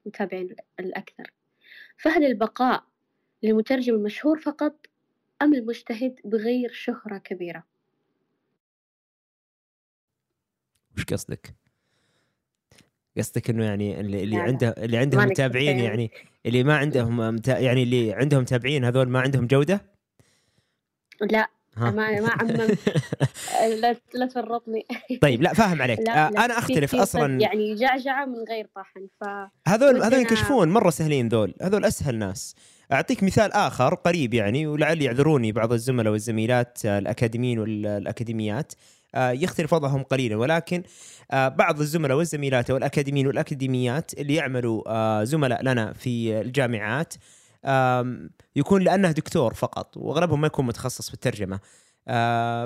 المتابعين الأكثر. فهل البقاء للمترجم المشهور فقط أم المجتهد بغير شهرة كبيرة؟ وش قصدك؟ قصدك إنه يعني اللي عنده اللي عندهم متابعين، يعني اللي ما عندهم يعني اللي عندهم متابعين هذول ما عندهم جودة؟ لا ما عمم لا تفرطني. طيب لا فاهم عليك. لا أنا أختلف أصلاً، يعني جعجعة من غير طحن. هذول يكشفون مرة سهلين، هذول أسهل ناس. أعطيك مثال آخر قريب يعني، ولعل يعذروني بعض الزملاء والزميلات الأكاديميين والأكاديميات، يختلف وضعهم قليلا، ولكن بعض الزملاء والزميلات والأكاديميين والأكاديميات اللي يعملوا زملاء لنا في الجامعات يكون لأنه دكتور فقط، وأغلبهم ما يكون متخصص في الترجمة،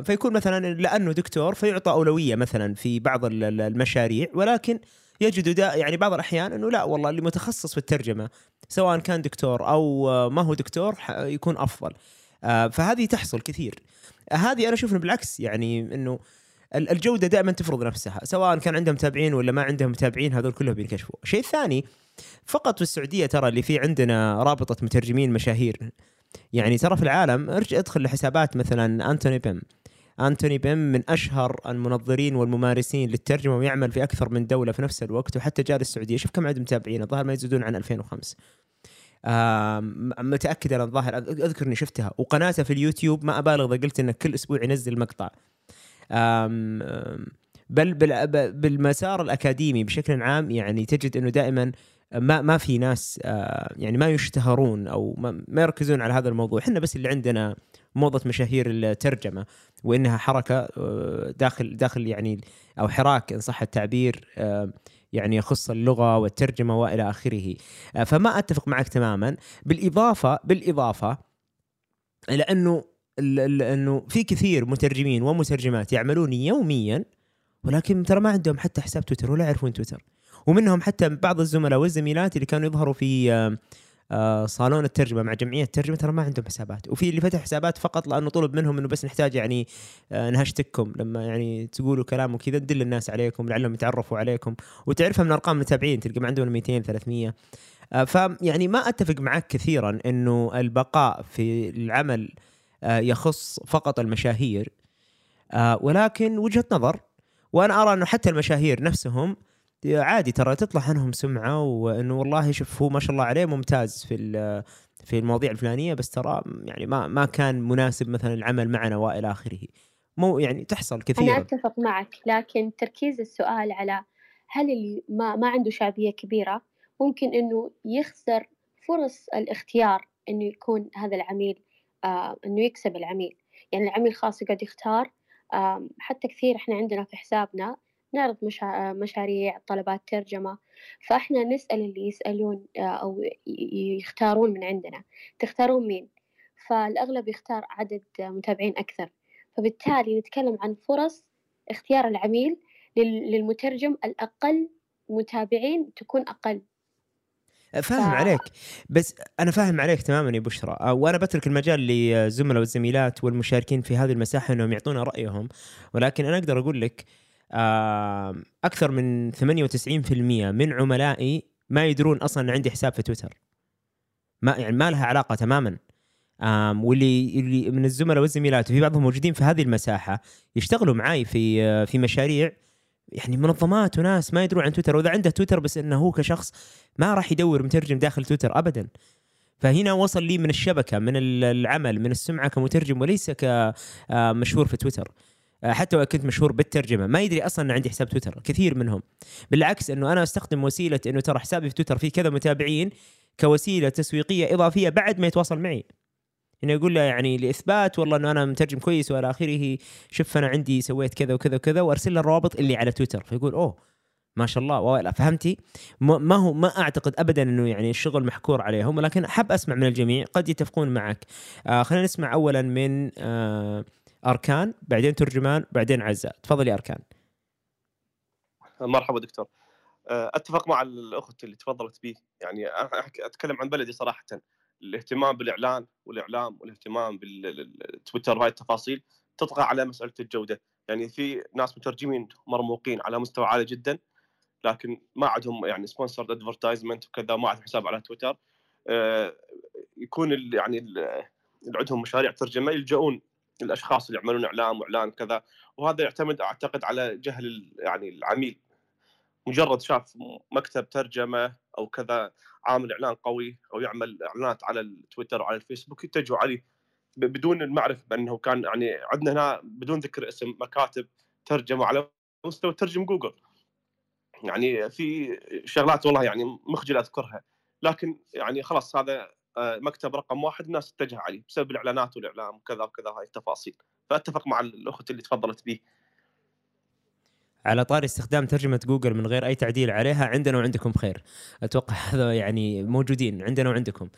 فيكون مثلا لأنه دكتور فيعطى أولوية مثلا في بعض المشاريع، ولكن يجد يعني بعض الأحيان أنه لا والله اللي متخصص في الترجمة سواء كان دكتور أو ما هو دكتور يكون أفضل. فهذه تحصل كثير. هذه أنا أشوف أنه بالعكس، يعني أنه الجودة دائما تفرض نفسها سواء كان عندهم متابعين ولا ما عندهم متابعين، هذول كلهم بينكشفوا. شيء ثاني، فقط في السعودية ترى اللي في عندنا رابطة مترجمين مشاهير، يعني ترى في العالم ادخل لحسابات مثلا أنتوني بيم من أشهر المنظرين والممارسين للترجمة، ويعمل في أكثر من دولة في نفس الوقت، وحتى جاء للسعودية. شوف كم عدد متابعين، الظاهر ما يزيدون عن 2005 متأكد، أنا الظاهر أذكرني شفتها. وقناته في اليوتيوب ما أبالغ إذا قلت إنه كل أسبوع ينزل مقطع. بل بالمسار الأكاديمي بشكل عام يعني تجد إنه دائما ما في ناس يعني ما يشتهرون أو ما يركزون على هذا الموضوع. إحنا بس اللي عندنا موضة مشاهير الترجمة، وإنها حركة داخل يعني أو حراك إن صح التعبير، يعني يخص اللغة والترجمة وإلى آخره. فما أتفق معك تماما. بالإضافة لأنه في كثير مترجمين ومترجمات يعملون يوميا، ولكن ترى ما عندهم حتى حساب تويتر ولا يعرفون تويتر. ومنهم حتى بعض الزملاء والزميلات اللي كانوا يظهروا في صالون الترجمة مع جمعية الترجمة، ترى ما عندهم حسابات. وفي اللي فتح حسابات فقط لأنه طلب منهم إنه بس نحتاج يعني نهشتكم لما يعني تقولوا كلام وكذا، ندل الناس عليكم لعلهم يتعرفوا عليكم، وتعرفها من أرقام المتابعين، تلقى عندهم 200-300. فيعني ما أتفق معك كثيرا إنه البقاء في العمل يخص فقط المشاهير، ولكن وجهة نظر. وأنا أرى إنه حتى المشاهير نفسهم عادي ترى تطلع عنهم سمعة، وإنه والله شوف هو ما شاء الله عليه ممتاز في المواضيع الفلانية، بس ترى يعني ما كان مناسب مثلا العمل معنا وإلى آخره. مو يعني تحصل كثير. أنا أتفق معك، لكن تركيز السؤال على هل اللي ما عنده شعبية كبيرة ممكن إنه يخسر فرص الاختيار، إنه يكون هذا العميل إنه يكسب العميل. يعني العميل خاص قاعد يختار. حتى كثير إحنا عندنا في حسابنا نعرض مشاريع طلبات ترجمة، فإحنا نسأل اللي يسألون أو يختارون من عندنا تختارون مين، فالأغلب يختار عدد متابعين أكثر، فبالتالي نتكلم عن فرص اختيار العميل للمترجم الأقل متابعين تكون أقل. فاهم عليك، بس أنا فاهم عليك تماماً يا بشرى، وأنا بترك المجال للزملاء والزميلات والمشاركين في هذه المساحة أنهم يعطونا رأيهم، ولكن أنا أقدر أقول لك أكثر من 98% من عملائي ما يدرون أصلاً عندي حساب في تويتر، ما لها علاقة تماماً. واللي من الزملاء والزميلات وفي بعضهم موجودين في هذه المساحة يشتغلوا معاي في مشاريع، يعني منظمات وناس ما يدرون عن تويتر، وإذا عنده تويتر بس إنه هو كشخص ما راح يدور مترجم داخل تويتر أبدا. فهنا وصل لي من الشبكة، من العمل، من السمعة كمترجم وليس كمشهور في تويتر، حتى لو كنت مشهور بالترجمة ما يدري أصلا عندي حساب تويتر كثير منهم. بالعكس إنه أنا أستخدم وسيلة إنه ترى حسابي في تويتر فيه كذا متابعين كوسيلة تسويقية إضافية بعد ما يتواصل معي، إنه يقول له يعني لإثبات والله إنه أنا مترجم كويس وإلى آخره، شوف أنا عندي سويت كذا وكذا وكذا، وأرسل له الروابط اللي على تويتر، فيقول أوه ما شاء الله ولا فهمتي. ما أعتقد أبدا إنه يعني الشغل محكور عليهم، ولكن أحب أسمع من الجميع قد يتفقون معك. خلينا نسمع أولا من أركان، بعدين ترجمان، بعدين عزاء. تفضلي أركان. مرحبا دكتور. أتفق مع الأخت اللي تفضلت به، يعني أتكلم عن بلدي صراحةً، الاهتمام بالإعلان والإعلام والاهتمام بالتويتر وهاي التفاصيل تطغى على مسألة الجودة. يعني في ناس مترجمين مرموقين على مستوى عالي جدا، لكن ما عندهم يعني سبونسرد ادفرتايزمنت وكذا، ما عندهم حساب على تويتر، يكون يعني عندهم مشاريع ترجمة يلجؤون الأشخاص اللي يعملون إعلام وإعلان كذا، وهذا يعتمد أعتقد على جهل يعني العميل. مجرد شاف مكتب ترجمة أو كذا عامل إعلان قوي أو يعمل إعلانات على التويتر وعلى الفيسبوك يتجهوا عليه بدون المعرفة بأنه كان، يعني عندنا هنا بدون ذكر اسم مكاتب ترجمة على مستوى ترجم جوجل، يعني في شغلات والله يعني مخجل أذكرها، لكن يعني خلاص هذا مكتب رقم واحد الناس اتجه عليه بسبب الإعلانات والإعلام وكذا وكذا هاي التفاصيل. فأتفق مع الأخت اللي تفضلت به. على طاري استخدام ترجمة جوجل من غير أي تعديل عليها، عندنا وعندكم خير، أتوقع هذا يعني موجودين عندنا وعندكم.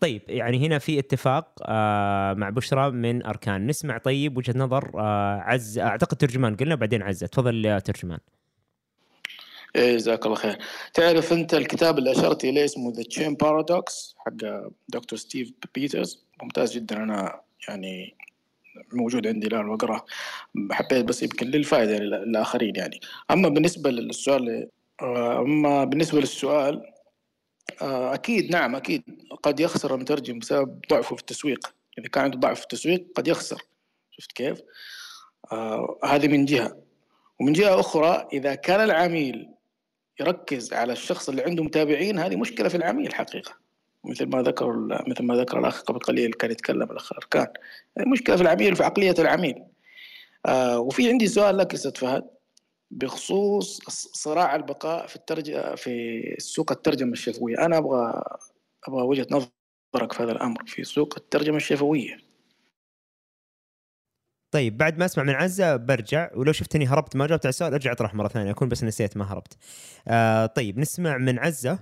طيب يعني هنا في اتفاق مع بشرى من أركان. نسمع طيب وجهة نظر عز، أعتقد ترجمان قلنا، بعدين عزة. تفضل يا ترجمان. جزاك الله خير. تعرف أنت الكتاب اللي أشرت إليه اسمه The Chimp Paradox حق دكتور ستيف بيترز، ممتاز جدا، أنا يعني موجود عندي الآن وأقرأ، حبيت بس يمكن للفائدة للآخرين يعني. أما بالنسبة للسؤال أكيد نعم، أكيد قد يخسر المترجم بسبب ضعفه في التسويق. إذا كان عنده ضعف في التسويق قد يخسر، شفت كيف؟ هذه من جهة، ومن جهة أخرى إذا كان العميل يركز على الشخص اللي عنده متابعين، هذه مشكلة في العميل حقيقة، مثل ما ذكر الأخ قبل قليل، كان يتكلم الأخ أركان، المشكلة في العميل، في عقلية العميل. وفي عندي سؤال لك أستاذ فهد بخصوص صراع البقاء في سوق الترجمة الشفوية. أنا أبغى وجهة نظرك في هذا الأمر في سوق الترجمة الشفوية. طيب بعد ما أسمع من عزة برجع، ولو شفتني هربت ما جاوبت على السؤال أرجع أطرح مرة ثانية، أكون بس نسيت ما هربت. طيب نسمع من عزة.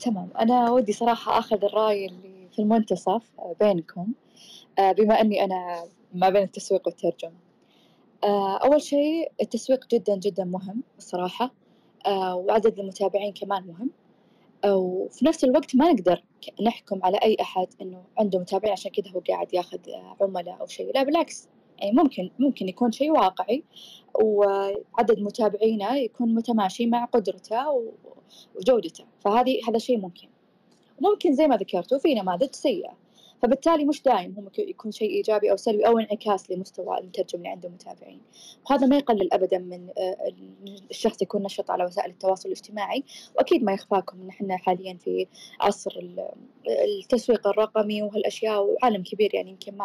تمام، أنا ودي صراحة أخذ الرأي اللي في المنتصف بينكم، بما أني أنا ما بين التسويق والترجمة. أول شيء التسويق جدا جدا مهم الصراحة، وعدد المتابعين كمان مهم، وفي نفس الوقت ما نقدر نحكم على أي أحد أنه عنده متابعين عشان كده هو قاعد يأخذ عملاء أو شيء، لا بالعكس، يعني ممكن يكون شيء واقعي وعدد متابعينه يكون متماشي مع قدرته وجودته، هذا شيء ممكن زي ما ذكرتوا في نماذج سيئة، فبالتالي مش دائم هو يكون شيء إيجابي أو سلبي أو انعكاس لمستوى المترجم اللي عنده متابعين، وهذا ما يقلل أبدا من الشخص يكون نشط على وسائل التواصل الاجتماعي. وأكيد ما يخفاكم إن إحنا حاليا في عصر التسويق الرقمي وهالأشياء، وعالم كبير يعني يمكن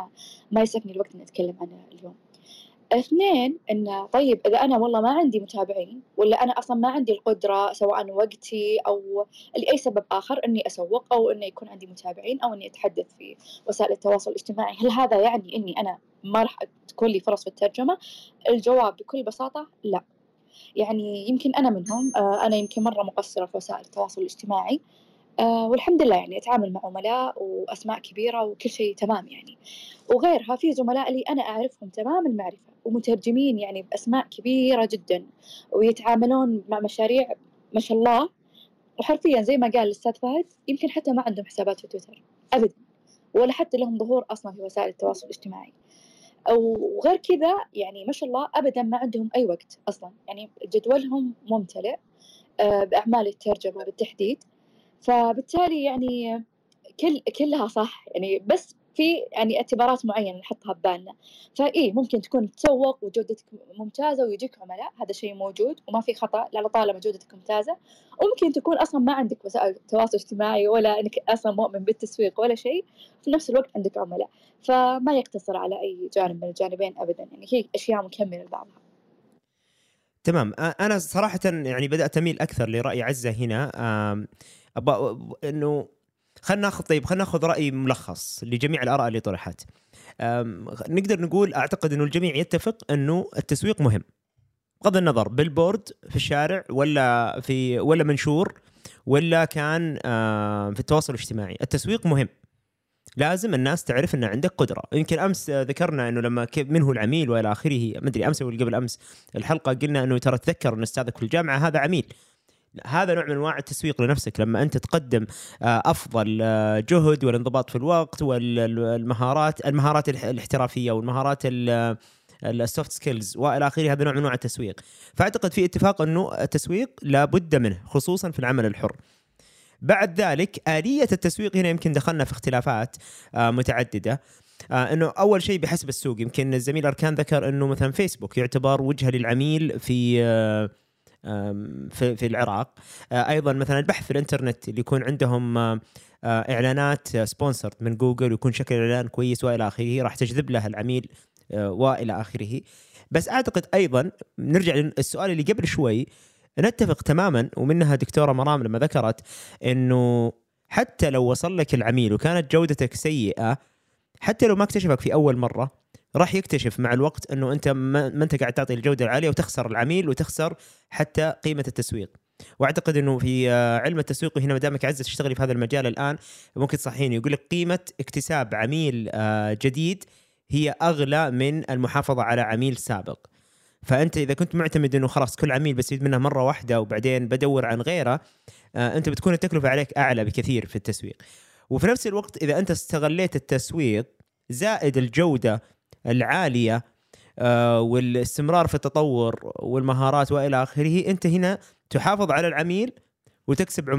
ما يسعفني الوقت إن أتكلم عنه اليوم. اثنين، إن طيب إذا أنا والله ما عندي متابعين، ولا أنا أصلا ما عندي القدرة سواء وقتي أو لأي سبب آخر إني أسوق أو إني يكون عندي متابعين أو إني أتحدث في وسائل التواصل الاجتماعي، هل هذا يعني إني أنا ما رح تكون لي فرص في الترجمة؟ الجواب بكل بساطة لا. يعني يمكن أنا منهم، أنا يمكن مرة مقصرة في وسائل التواصل الاجتماعي، والحمد لله يعني أتعامل مع عملاء وأسماء كبيرة وكل شيء تمام يعني، وغيرها في زملاء لي أنا أعرفهم تمام المعرفة ومترجمين يعني بأسماء كبيرة جدا ويتعاملون مع مشاريع ما شاء الله، وحرفيا زي ما قال الأستاذ فهد يمكن حتى ما عندهم حسابات في تويتر أبدا، ولا حتى لهم ظهور أصلا في وسائل التواصل الاجتماعي. وغير كذا يعني ما شاء الله أبدا ما عندهم أي وقت أصلا، يعني جدولهم ممتلئ بأعمال الترجمة بالتحديد. فبالتالي يعني كلها صح يعني، بس في يعني اعتبارات معينة نحطها ببالنا. فإيه ممكن تكون تسوق وجودتك ممتازة ويجيك عملاء، هذا شيء موجود وما في خطأ، لا طالما جودتك ممتازة. وممكن تكون أصلا ما عندك وسائل تواصل اجتماعي ولا إنك أصلا مؤمن بالتسويق ولا شيء، في نفس الوقت عندك عملاء. فما يقتصر على أي جانب من الجانبين أبدا، يعني هي أشياء مكملة لبعضها. تمام. أنا صراحة يعني بدأت أميل أكثر لرأي عزة هنا، إنه خلنا ناخذ رأي ملخص لجميع الآراء اللي طرحت. نقدر نقول أعتقد إنه الجميع يتفق إنه التسويق مهم، بغض النظر بالبورد في الشارع ولا منشور ولا كان في التواصل الاجتماعي، التسويق مهم. لازم الناس تعرف إن عندك قدرة. يمكن أمس ذكرنا إنه لما منه العميل وإلى آخره، مدري أمس أو قبل أمس الحلقة قلنا إنه ترى تذكر إن أستاذك في الجامعة هذا عميل. هذا نوع من أنواع التسويق لنفسك، لما أنت تقدم أفضل جهد والانضباط في الوقت والمهارات الاحترافية والمهارات السوفت سكيلز وإلى آخره، هذا نوع من أنواع التسويق. فأعتقد في اتفاق أنه التسويق لابد منه خصوصا في العمل الحر. بعد ذلك آلية التسويق هنا يمكن دخلنا في اختلافات متعددة، أنه أول شيء بحسب السوق. يمكن الزميل أركان ذكر أنه مثلا فيسبوك يعتبر وجهة للعميل في العراق. أيضا مثلا البحث في الإنترنت اللي يكون عندهم إعلانات سبونسرد من جوجل ويكون شكل إعلان كويس وإلى آخره، راح تجذب له العميل وإلى آخره. بس أعتقد أيضا نرجع للسؤال اللي قبل شوي، نتفق تماما ومنها دكتورة مرام لما ذكرت أنه حتى لو وصل لك العميل وكانت جودتك سيئة، حتى لو ما اكتشفك في أول مرة راح يكتشف مع الوقت أنه أنت ما أنت قاعد تعطي الجودة العالية، وتخسر العميل وتخسر حتى قيمة التسويق. وأعتقد أنه في علم التسويق هنا مدامك عزة تشتغلي في هذا المجال الآن، ممكن تصحيني يقول لك قيمة اكتساب عميل جديد هي أغلى من المحافظة على عميل سابق. فأنت إذا كنت معتمد أنه خلاص كل عميل بستفيد منه مرة واحدة وبعدين بدور عن غيره، أنت بتكون التكلفة عليك أعلى بكثير في التسويق. وفي نفس الوقت إذا أنت استغليت التسويق زائد الجودة العالية والاستمرار في التطور والمهارات وإلى آخره، أنت هنا تحافظ على العميل وتكسب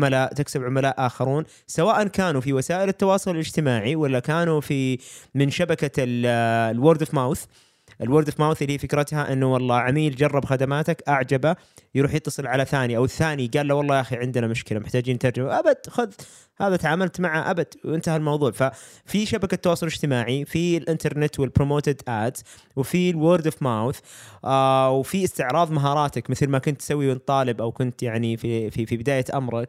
عملاء، آخرون، سواء كانوا في وسائل التواصل الاجتماعي ولا كانوا من شبكة الورد اوف ماوث. الورد اوف ماوث اللي فكرتها أنه والله عميل جرب خدماتك أعجبه، يروح يتصل على ثاني، أو الثاني قال له والله يا أخي عندنا مشكلة محتاجين ترجمة، أبد خذ هذا، تعاملت معه أبد وانتهى الموضوع. ففي شبكة التواصل الاجتماعي، في الانترنت والبروموتد آدز، وفي الورد اوف ماوث، وفي استعراض مهاراتك مثل ما كنت تسوي وانت طالب أو كنت يعني في بداية أمرك،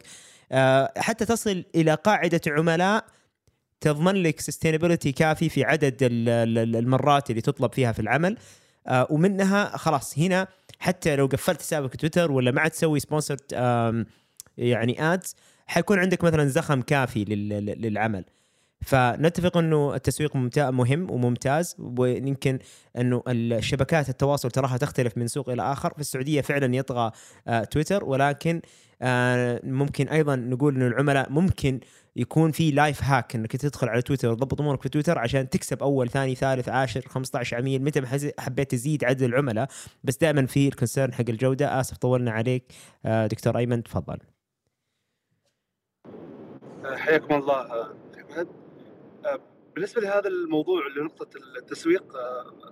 حتى تصل إلى قاعدة عملاء تضمن لك sustainability كافي في عدد المرات اللي تطلب فيها في العمل. ومنها خلاص هنا حتى لو قفلت حسابك تويتر ولا ما عاد تسوي سبونسرد يعني ادز، حيكون عندك مثلا زخم كافي للعمل. فنتفق انه التسويق مهم وممتاز، ويمكن انه الشبكات التواصل تراها تختلف من سوق الى اخر. في السعوديه فعلا يطغى تويتر، ولكن ممكن ايضا نقول انه العملاء ممكن يكون في لايف هاك انك تدخل على تويتر وتضبط امورك في تويتر عشان تكسب اول ثاني ثالث عاشر 15 عميل متى حبيت تزيد عدد العملاء، بس دائما في الكونسيرن حق الجوده. اسف طولنا عليك. دكتور ايمن تفضل. حياكم الله احمد. بالنسبه لهذا الموضوع اللي نقطه التسويق،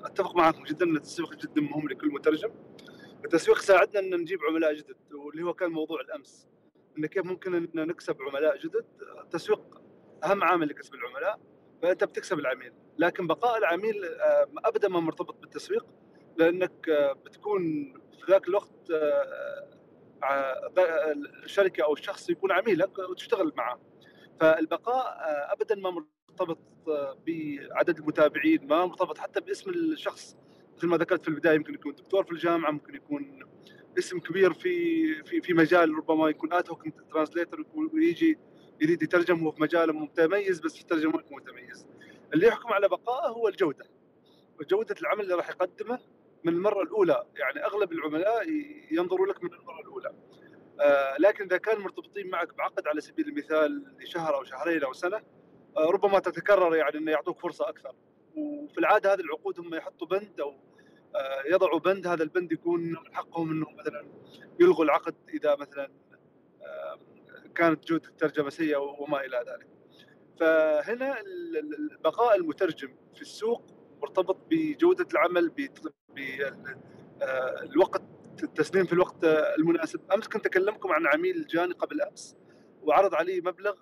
اتفق معكم جدا ان التسويق جدا مهم لكل مترجم. التسويق ساعدنا ان نجيب عملاء جدد، واللي هو كان موضوع الامس إن كيف ممكن إن نكسب عملاء جدد. التسويق أهم عامل لكسب العملاء، فأنت بتكسب العميل، لكن بقاء العميل أبدا ما مرتبط بالتسويق، لأنك بتكون في ذاك الوقت الشركة أو الشخص يكون عميلك وتشتغل معه. فالبقاء أبدا ما مرتبط بعدد المتابعين، ما مرتبط حتى باسم الشخص. مثل ما ذكرت في البداية، ممكن يكون دكتور في الجامعة، ممكن يكون اسم كبير في مجال، ربما يكون آت هوك ترانسليتر ويجي يريد يترجم وفي مجال متميز بس في ترجمة متميز. اللي يحكم على بقائه هو الجودة وجودة العمل اللي راح يقدمه من المرة الأولى. يعني أغلب العملاء ينظروا لك من المرة الأولى، لكن إذا كان مرتبطين معك بعقد على سبيل المثال لشهر أو شهرين أو سنة، ربما تتكرر يعني أن يعطوك فرصة أكثر. وفي العادة هذه العقود هم يحطوا بند أو يضعوا بند، هذا البند يكون من حقهم أنه مثلا يلغوا العقد إذا مثلا كانت جودة الترجمة سيئة وما إلى ذلك. فهنا بقاء المترجم في السوق مرتبط بجودة العمل، بالوقت، التسليم في الوقت المناسب. أمس كنت أكلمكم عن عميل جاني قبل أمس وعرض علي مبلغ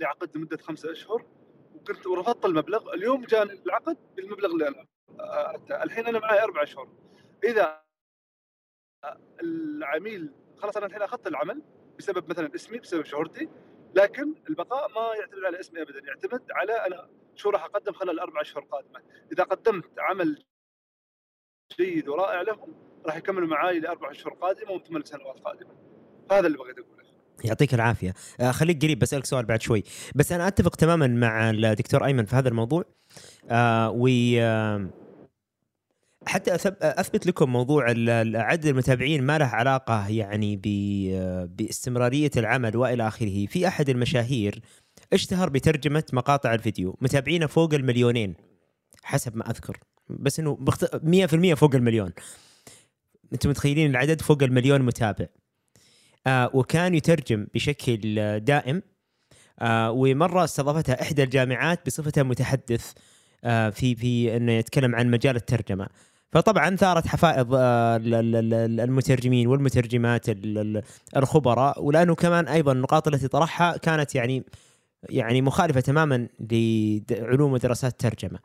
لعقد لمدة 5 أشهر، وكنت ورفضت المبلغ. اليوم جاني العقد بالمبلغ اللي أنا الحين أنا معي 4 أشهر. إذا العميل خلاص أنا الحين أخذت العمل بسبب مثلا اسمي، بسبب شهرتي، لكن البقاء ما يعتمد على اسمي أبدا، يعتمد على أنا شو راح أقدم خلال 4 أشهر قادمة. إذا قدمت عمل جيد ورائع لهم راح يكملوا معاي ل4 أشهر قادمة و8 سنوات قادمة. هذا اللي بغيت أقوله. يعطيك العافية. خليك قريب، بسألك سؤال بعد شوي. بس أنا أتفق تماما مع الدكتور أيمن في هذا الموضوع، حتى أثبت لكم موضوع عدد المتابعين ما له علاقة يعني باستمرارية العمل وإلى آخره. في أحد المشاهير اشتهر بترجمة مقاطع الفيديو، متابعينه فوق 2 مليون حسب ما أذكر، بس إنه 100% فوق 1 مليون. أنتم متخيلين العدد فوق 1 مليون متابع. وكان يترجم بشكل دائم. ومرة استضافتها إحدى الجامعات بصفته متحدث في إنه يتكلم عن مجال الترجمة. فطبعا ثارت حفائض المترجمين والمترجمات الخبراء، ولأنه كمان أيضا النقاط التي طرحها كانت يعني مخالفة تماما لعلوم ودراسات الترجمة.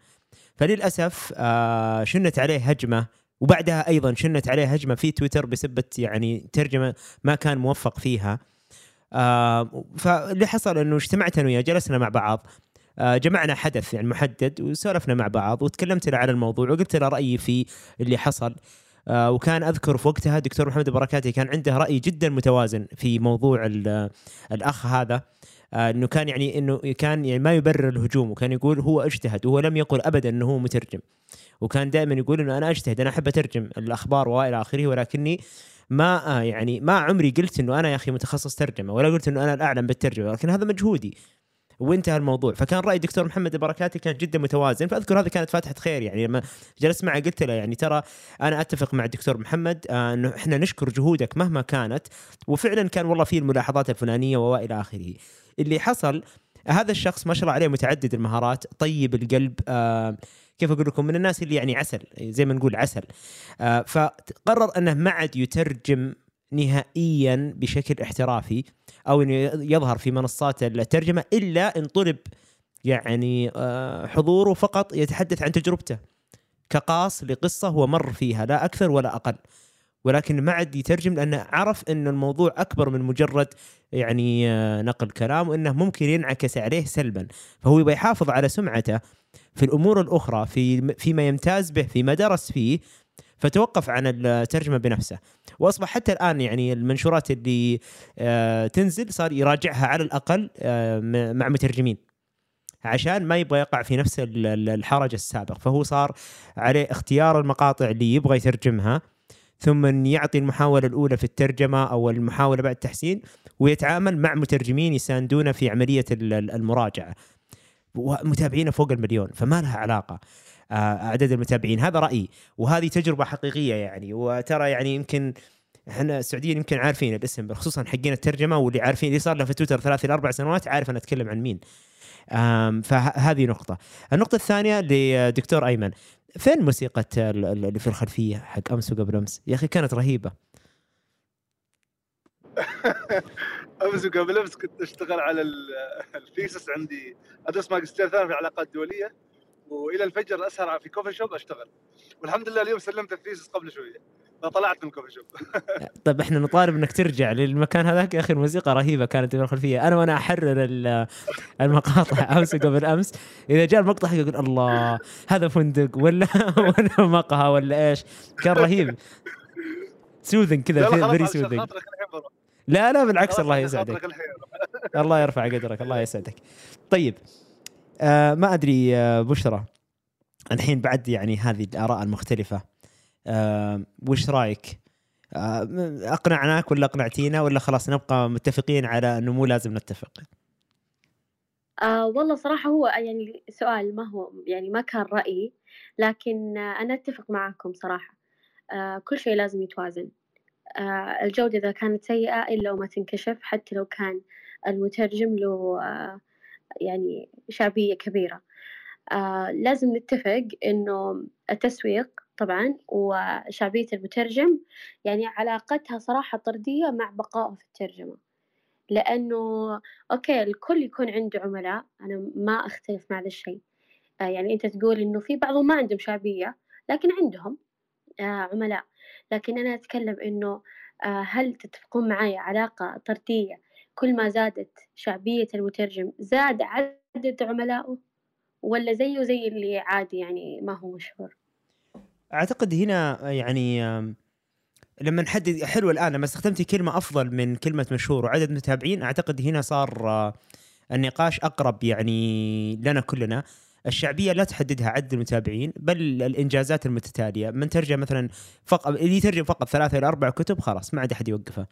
فللأسف شنت عليه هجمة، وبعدها أيضا شنت عليه هجمة في تويتر بسبب يعني ترجمة ما كان موفق فيها. فاللي حصل أنه اجتمعت أنا وياه، جلسنا مع بعض، جمعنا حدث يعني محدد وسولفنا مع بعض، وتكلمت له على الموضوع وقلت له رأيي في اللي حصل. وكان أذكر في وقتها دكتور محمد بركاتي كان عنده رأي جدا متوازن في موضوع الأخ هذا، أنه كان يعني ما يبرر الهجوم، وكان يقول هو اجتهد، وهو لم يقل أبدا أنه هو مترجم، وكان دائما يقول أنه أنا اجتهد، أنا أحب أترجم الأخبار وإلى آخره، ولكني ما عمري قلت أنه أنا يا أخي متخصص ترجمة، ولا قلت أنه أنا الأعلم بالترجمة، ولكن هذا مجهودي، وانتهى الموضوع. فكان رأي دكتور محمد بركاتي كان جدا متوازن. فأذكر هذا كانت فاتحة خير، يعني لما جلست معه قلت له يعني ترى أنا أتفق مع الدكتور محمد أنه إحنا نشكر جهودك مهما كانت، وفعلا كان والله فيه الملاحظات الفلانية وإلى آخره. اللي حصل هذا الشخص ما شاء الله عليه متعدد المهارات، طيب القلب، كيف أقول لكم، من الناس اللي يعني عسل، زي ما نقول عسل. فقرر أنه ما عاد يترجم نهائيا بشكل احترافي أو أنه يظهر في منصات الترجمة إلا إن طلب يعني حضوره فقط يتحدث عن تجربته كقاص لقصة هو مر فيها، لا أكثر ولا أقل، ولكن ما عاد يترجم، لأنه عرف أن الموضوع أكبر من مجرد يعني نقل كلام، وأنه ممكن ينعكس عليه سلبا. فهو يبغى يحافظ على سمعته في الأمور الأخرى، فيما يمتاز به، فيما درس فيه، فتوقف عن الترجمة بنفسه. وأصبح حتى الآن يعني المنشورات اللي تنزل صار يراجعها على الأقل مع مترجمين، عشان ما يبغى يقع في نفس الحرج السابق. فهو صار عليه اختيار المقاطع اللي يبغى يترجمها، ثم يعطي المحاولة الأولى في الترجمة أو المحاولة بعد التحسين، ويتعامل مع مترجمين يساندونه في عملية المراجعة، ومتابعينه فوق 1 مليون، فما لها علاقة أعداد المتابعين. هذا رأيي، وهذه تجربة حقيقية يعني. وترى يعني يمكن احنا السعوديين يمكن عارفين الاسم، خصوصا حقين الترجمة، واللي عارفين اللي صار له في تويتر 3-4 سنوات عارف أنا أتكلم عن مين. فهذه نقطة. النقطة الثانية لدكتور أيمن، فين موسيقى اللي في الخلفية حق أمس وقبل أمس؟ يا أخي كانت رهيبة. أمس وقبل أمس كنت أشتغل على الثيسس عندي، أدرس ماجستير ثاني في العلاقات الدولية، وإلى الفجر أسهر في كوفي شوب أشتغل، والحمد لله اليوم سلمت الثيسس قبل شوية، فطلعت من كوفي شوب. طيب إحنا نطالب إنك ترجع للمكان هذاك يا أخي، الموسيقى رهيبة كانت في الخلفية. أنا أحرر المقاطع أمس قبل أمس، إذا جاء المقطع يقول الله هذا فندق ولا مقهى ولا إيش، كان رهيب. سوذن كذا، فيري سوذن. لا بالعكس، الله يسعدك. الله يرفع قدرك، الله يسعدك. طيب ما أدري بشرى الحين بعد يعني هذه الآراء المختلفة وش رأيك؟ أقنعناك ولا أقنعتينا ولا خلاص نبقى متفقين على أنه مو لازم نتفق؟ والله صراحة هو يعني سؤال ما هو يعني ما كان رأيي، لكن أنا أتفق معكم صراحة. كل شيء لازم يتوازن. الجودة إذا كانت سيئة إلا وما تنكشف، حتى لو كان المترجم له يعني شعبية كبيرة. لازم نتفق إنه التسويق طبعا وشعبية المترجم يعني علاقتها صراحة طردية مع بقائه في الترجمة، لأنه أوكي الكل يكون عنده عملاء، أنا ما أختلف مع هذا الشيء. يعني أنت تقول إنه في بعضهم ما عندهم شعبية لكن عندهم عملاء، لكن أنا أتكلم إنه هل تتفقون معي علاقة طردية كل ما زادت شعبية المترجم زاد عدد عملائه، ولا زيه زي اللي عادي يعني ما هو مشهور؟ أعتقد هنا يعني لما نحدد، حلو الآن لما استخدمتي كلمة أفضل من كلمة مشهور وعدد متابعين، أعتقد هنا صار النقاش أقرب يعني لنا كلنا. الشعبية لا تحددها عدد المتابعين بل الإنجازات المتتالية. من ترجم مثلا فقط، اللي يترجم فقط 3 إلى 4 كتب خلاص ما عاد أحد يوقفها،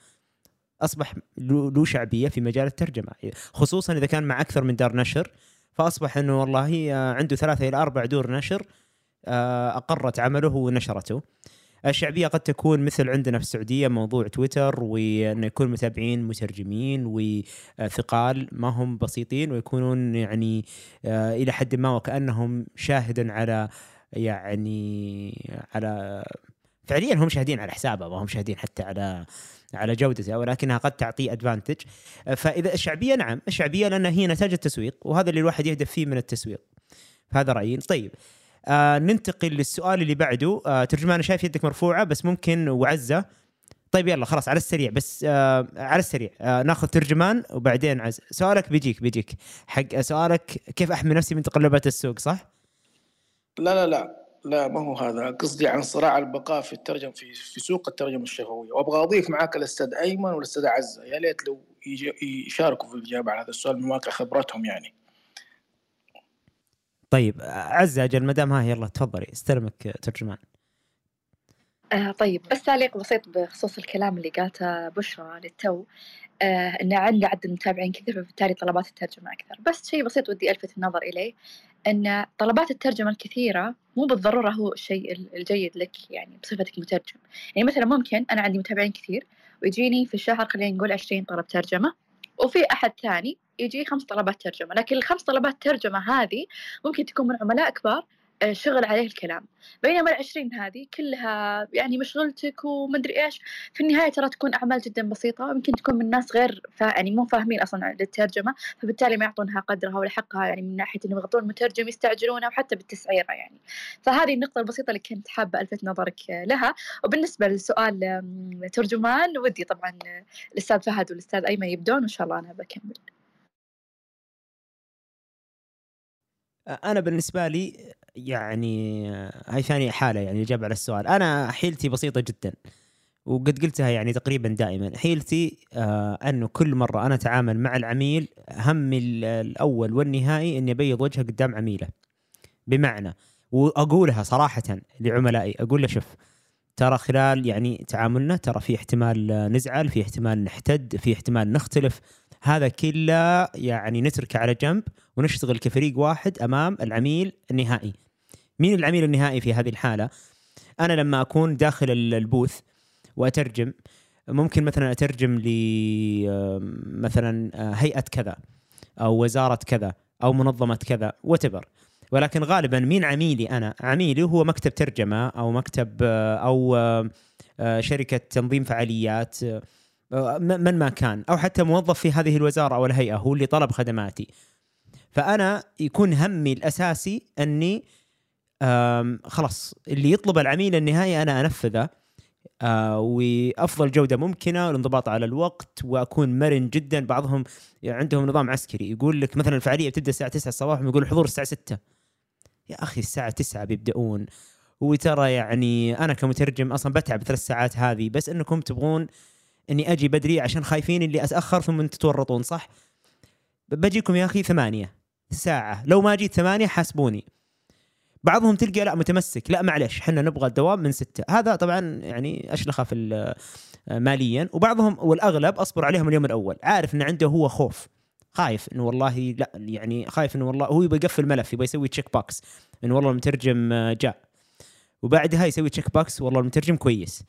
أصبح له شعبية في مجال الترجمة، خصوصا إذا كان مع أكثر من دار نشر، فأصبح أنه والله عنده 3 إلى 4 دور نشر أقرت عمله ونشرته. الشعبية قد تكون مثل عندنا في السعودية موضوع تويتر، وأن يكون متابعين مترجمين وثقال ما هم بسيطين، ويكونون يعني إلى حد ما وكأنهم شاهدا على يعني على فعليا هم شاهدين على حسابه، وهم شاهدين حتى على جودته، ولكنها قد تعطي أدفانتج. فإذا الشعبية، نعم الشعبية، لأن هي نتاج التسويق، وهذا اللي الواحد يهدف فيه من التسويق. هذا رأيي. طيب ننتقل للسؤال اللي بعده. ترجمان أنا شايف يدك مرفوعة بس ممكن وعزة. طيب يلا خلاص على السريع، بس على السريع ناخذ ترجمان وبعدين عز. سؤالك بيجيك حق سؤالك كيف أحمي نفسي من تقلبات السوق، صح؟ لا لا لا لا، ما هو هذا قصدي، عن صراع البقاء في الترجم في سوق الترجمة الشفوية. وأبغى أضيف معاك الأستاذ أيمن والأستاذ عزة، يا ليت لو يشاركوا في الإجابة على هذا السؤال من واقع خبرتهم يعني. طيب عزة أجل مدام، ها يلا تفضلي، استلمك ترجمان. طيب بس تعليق بسيط بخصوص الكلام اللي قالته بشرى للتو، إن عندنا عدد المتابعين كثير فبالتالي طلبات الترجمة أكثر. بس شيء بسيط ودي ألفت النظر إليه، أن طلبات الترجمة الكثيرة مو بالضرورة هو الشيء الجيد لك يعني بصفتك مترجم. يعني مثلا ممكن أنا عندي متابعين كثير ويجيني في الشهر خلينا نقول 20 طلب ترجمة، وفي أحد ثاني يجي 5 طلبات ترجمة، لكن ال5 طلبات ترجمة هذه ممكن تكون من عملاء كبار شغل عليه الكلام، بينما 20 هذه كلها يعني مشغلتك ومدري إيش. في النهاية ترى تكون أعمال جدا بسيطة، ممكن تكون من ناس غير يعني مو فاهمين أصلا للترجمة، فبالتالي ما يعطونها قدرها ولا حقها، يعني من ناحية إنه يغطون المترجم يستعجلونه وحتى بالتسعيرة يعني. فهذه النقطة البسيطة اللي كنت حابة ألفت نظرك لها. وبالنسبة للسؤال ترجمان، ودي طبعا الأستاذ فهد والأستاذ أيمن يبدون وإن شاء الله أنا بكمل. أنا بالنسبة لي يعني هاي ثاني حالة يعني إجابة على السؤال. أنا حيلتي بسيطة جدا وقد قلتها يعني تقريبا دائما. حيلتي أنه كل مرة أنا أتعامل مع العميل، همي الأول والنهائي أني أبيض وجهه قدام عميله، بمعنى وأقولها صراحة لعملائي، أقول له شوف ترى خلال يعني تعاملنا ترى في احتمال نزعل، في احتمال نحتد، في احتمال نختلف، هذا كله يعني نتركه على جنب ونشتغل كفريق واحد أمام العميل النهائي. مين العميل النهائي في هذه الحالة؟ أنا لما أكون داخل البوث وأترجم، ممكن مثلا أترجم مثلا هيئة كذا أو وزارة كذا أو منظمة كذا وتبر، ولكن غالبا مين عميلي؟ أنا عميلي هو مكتب ترجمة أو مكتب أو شركة تنظيم فعاليات، من ما كان، أو حتى موظف في هذه الوزارة أو الهيئة هو اللي طلب خدماتي. فأنا يكون همي الأساسي أني خلاص اللي يطلب العميل النهائي أنا أنفذه وأفضل جودة ممكنة، والانضباط على الوقت، وأكون مرن جدا. بعضهم عندهم نظام عسكري يقول لك مثلا الفعالية بتبدأ الساعة 9 الصباح ويقول حضور الساعة 6. يا أخي الساعة 9 بيبدأون، وترى يعني أنا كمترجم أصلا بتعب 3 ساعات هذه، بس أنكم تبغون أني أجي بدري عشان خايفين اللي أتأخر ثم تتورطون، صح؟ بجيكم يا أخي 8 ساعة، لو ما جيت 8 حاسبوني. بعضهم تلقى لا متمسك، لا معلش حنا نبغى الدوام من 6، هذا طبعا يعني أشلخه في ماليا. وبعضهم والأغلب أصبر عليهم اليوم الأول، عارف أن عنده هو خوف، خايف إنه والله لا، يعني خايف إنه والله هو يبغى يقفل الملف، يبغى يسوي تشيك بوكس إنه والله المترجم جاء، وبعدها يسوي تشيك بوكس والله المترجم كويس.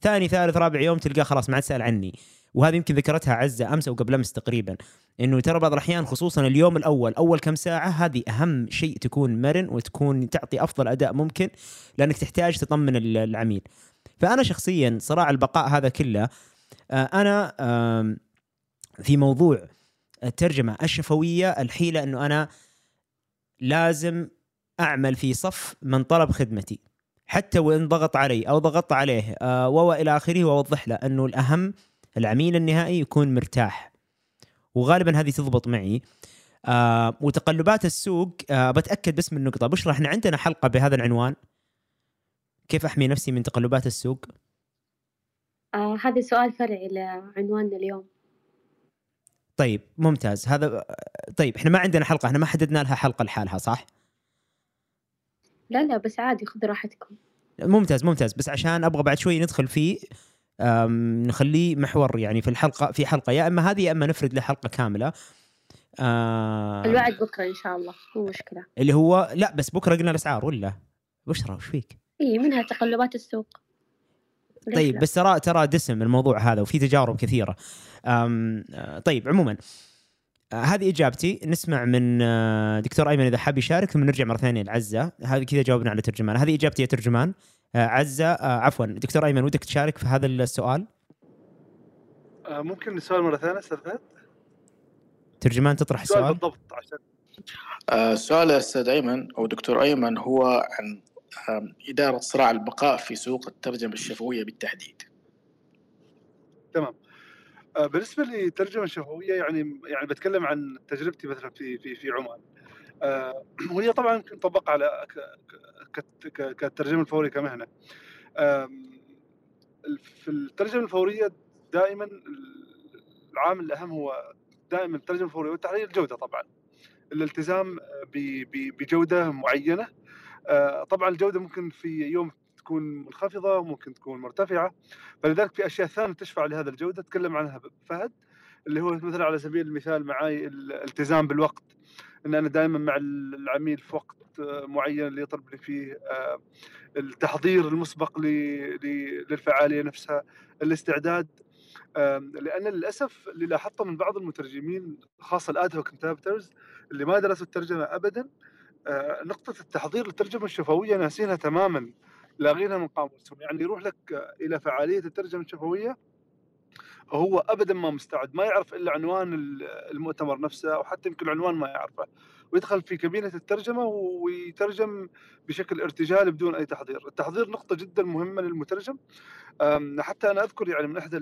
ثاني ثالث رابع يوم تلقاه خلاص ما عاد سأل عني. وهذه يمكن ذكرتها عزة أمس أو قبل أمس تقريبا، إنه ترى بعض الأحيان خصوصا اليوم الأول أول كم ساعة هذه أهم شيء تكون مرن وتكون تعطي أفضل أداء ممكن، لأنك تحتاج تطمن العميل. فأنا شخصيا صراع البقاء هذا كله، أنا في موضوع الترجمة الشفوية الحيلة أنه أنا لازم أعمل في صف من طلب خدمتي حتى وإن ضغط علي أو ضغط عليه وإلى آخره، وأوضح له أنه الأهم العميل النهائي يكون مرتاح، وغالبا هذه تضبط معي. وتقلبات السوق بتأكد بس من نقطة، بشرح احنا عندنا حلقة بهذا العنوان، كيف أحمي نفسي من تقلبات السوق؟ هذا سؤال فرعي لعنواننا اليوم. طيب ممتاز، هذا طيب احنا ما عندنا حلقة، احنا ما حددنا لها حلقة لحالها صح؟ لا لا بس عادي خذ راحتكم. ممتاز ممتاز، بس عشان أبغى بعد شوي ندخل فيه نخليه محور يعني في الحلقة، في حلقة يا إما هذه يا إما نفرد لحلقة كاملة. الوعد بكرة إن شاء الله، مو مشكلة. اللي هو لا بس بكرة قلنا الأسعار ولا بشرة وش فيك؟ إيه منها تقلبات السوق. طيب بس ترى دسم الموضوع هذا وفي تجارب كثيرة. طيب عموما هذه إجابتي. نسمع من دكتور أيمن إذا حاب يشارك ثم نرجع مرة ثانية لعزة. هذه كذا جاوبنا على ترجمان، هذه إجابتي يا ترجمان. عزة عفوا دكتور أيمن ودك تشارك في هذا السؤال؟ ممكن السؤال مرة ثانية أستاذ فهد؟ ترجمان تطرح السؤال بالضبط عشان السؤال. أستاذ أيمن أو دكتور أيمن هو عن إدارة صراع البقاء في سوق الترجمة الشفوية بالتحديد. تمام. بالنسبة للترجمة الشفوية يعني بتكلم عن تجربتي مثلا في عمان، وهي طبعا يمكن تطبق على كالترجمة الفورية كمهنة. في الترجمة الفورية دائما العامل الأهم هو دائما الترجمة الفورية والتحرير الجودة، طبعا الالتزام بجودة معينة. طبعا الجودة ممكن في يوم تكون منخفضة ممكن تكون مرتفعة، فلذلك في أشياء ثانية تشفع لهذا الجودة تكلم عنها فهد، اللي هو مثلا على سبيل المثال معاي الالتزام بالوقت، إن أنا دائما مع العميل في وقت معين اللي يطلب لي فيه، التحضير المسبق للفعالية نفسها، الاستعداد. لأن للأسف اللي لاحظته من بعض المترجمين خاصة الآدة وكنتابترز اللي ما درسوا الترجمة أبدا، نقطة التحضير للترجمة الشفوية ناسينها تماما، لاغينها من قاموسهم. يعني يروح لك إلى فعالية الترجمة الشفوية هو أبداً ما مستعد، ما يعرف إلا عنوان المؤتمر نفسه أو حتى يمكن العنوان ما يعرفه، ويدخل في كابينة الترجمة ويترجم بشكل ارتجال بدون أي تحضير. التحضير نقطة جداً مهمة للمترجم. حتى أنا أذكر يعني من إحدى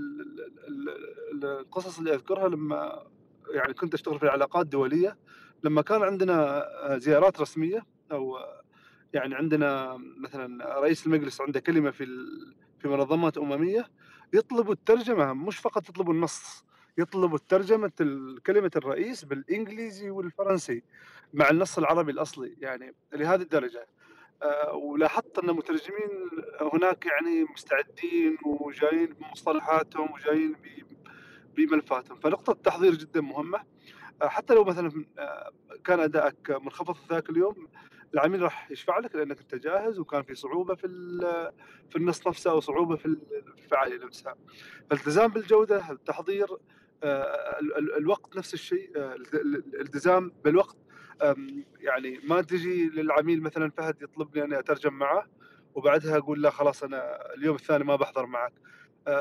القصص اللي أذكرها لما يعني كنت أشتغل في العلاقات الدولية، لما كان عندنا زيارات رسمية أو يعني عندنا مثلاً رئيس المجلس عنده كلمة في منظمات أممية، يطلبوا الترجمة، مش فقط يطلبوا النص، يطلبوا ترجمة كلمة الرئيس بالإنجليزي والفرنسي مع النص العربي الأصلي، يعني لهذه الدرجة. ولاحظت أن المترجمين هناك يعني مستعدين وجايين بمصطلحاتهم وجايين بملفاتهم، فنقطة التحضير جدا مهمة. حتى لو مثلا كان أدائك منخفض ذاك اليوم، العميل راح يشفع لك لأنك أنت جاهز، وكان في صعوبة في النص نفسه وصعوبة في الفعالية نفسها. فالالتزام بالجودة، التحضير، الوقت نفس الشيء، الالتزام بالوقت. يعني ما تجي للعميل مثلا فهد يطلبني أني أترجم معه وبعدها أقول لا خلاص أنا اليوم الثاني ما بحضر معك،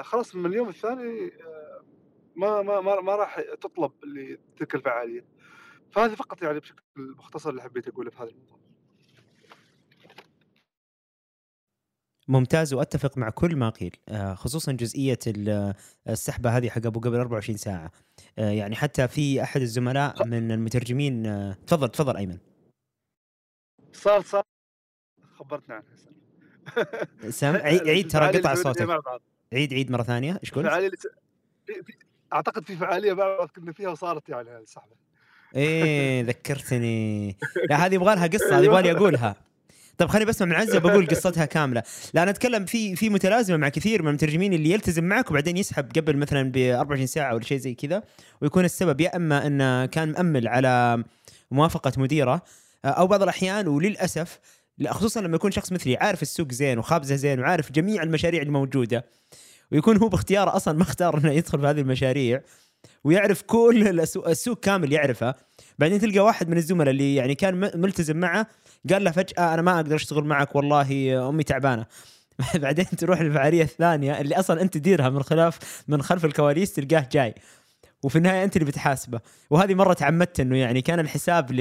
خلاص من اليوم الثاني ما ما ما, ما راح تطلب لتلك الفعالية. فهذه فقط يعني بشكل مختصر اللي حبيت أقوله في هذا الموضوع. ممتاز، وأتفق مع كل ما قيل، خصوصا جزئية السحبة هذه حق أبو قبل 24 ساعة. يعني حتى في أحد الزملاء من المترجمين، تفضل أيمن. صار خبرتنا عنها سامع. عيد ترى قطع صوتك، عيد مرة ثانية. إيش قلت؟ أعتقد في فعالية بعض كنا فيها وصارت يعني السحبة. ايه ذكرتني. لا هذه يبغى لها قصه، هذه يبغى لي اقولها. طب خليني بسمع من عزة بقول قصتها كامله، لان اتكلم في متلازمه مع كثير من المترجمين اللي يلتزم معك وبعدين يسحب قبل مثلا ب 24 ساعه ولا شيء زي كذا، ويكون السبب يا اما انه كان مأمل على موافقه مديره، او بعض الاحيان وللاسف خصوصا لما يكون شخص مثلي عارف السوق زين وخابزه زين وعارف جميع المشاريع الموجوده، ويكون هو باختياره اصلا ما اختار انه يدخل في هذه المشاريع، ويعرف كل السوق كامل يعرفه. بعدين تلقى واحد من الزملاء اللي يعني كان ملتزم معه قال له فجأة أنا ما أقدر أشتغل معك والله أمي تعبانة. بعدين تروح للفعالية الثانية اللي أصلا أنت تديرها من خلف الكواليس، تلقاه جاي وفي النهاية أنت اللي بتحاسبه. وهذه مرة تعمدت أنه يعني كان الحساب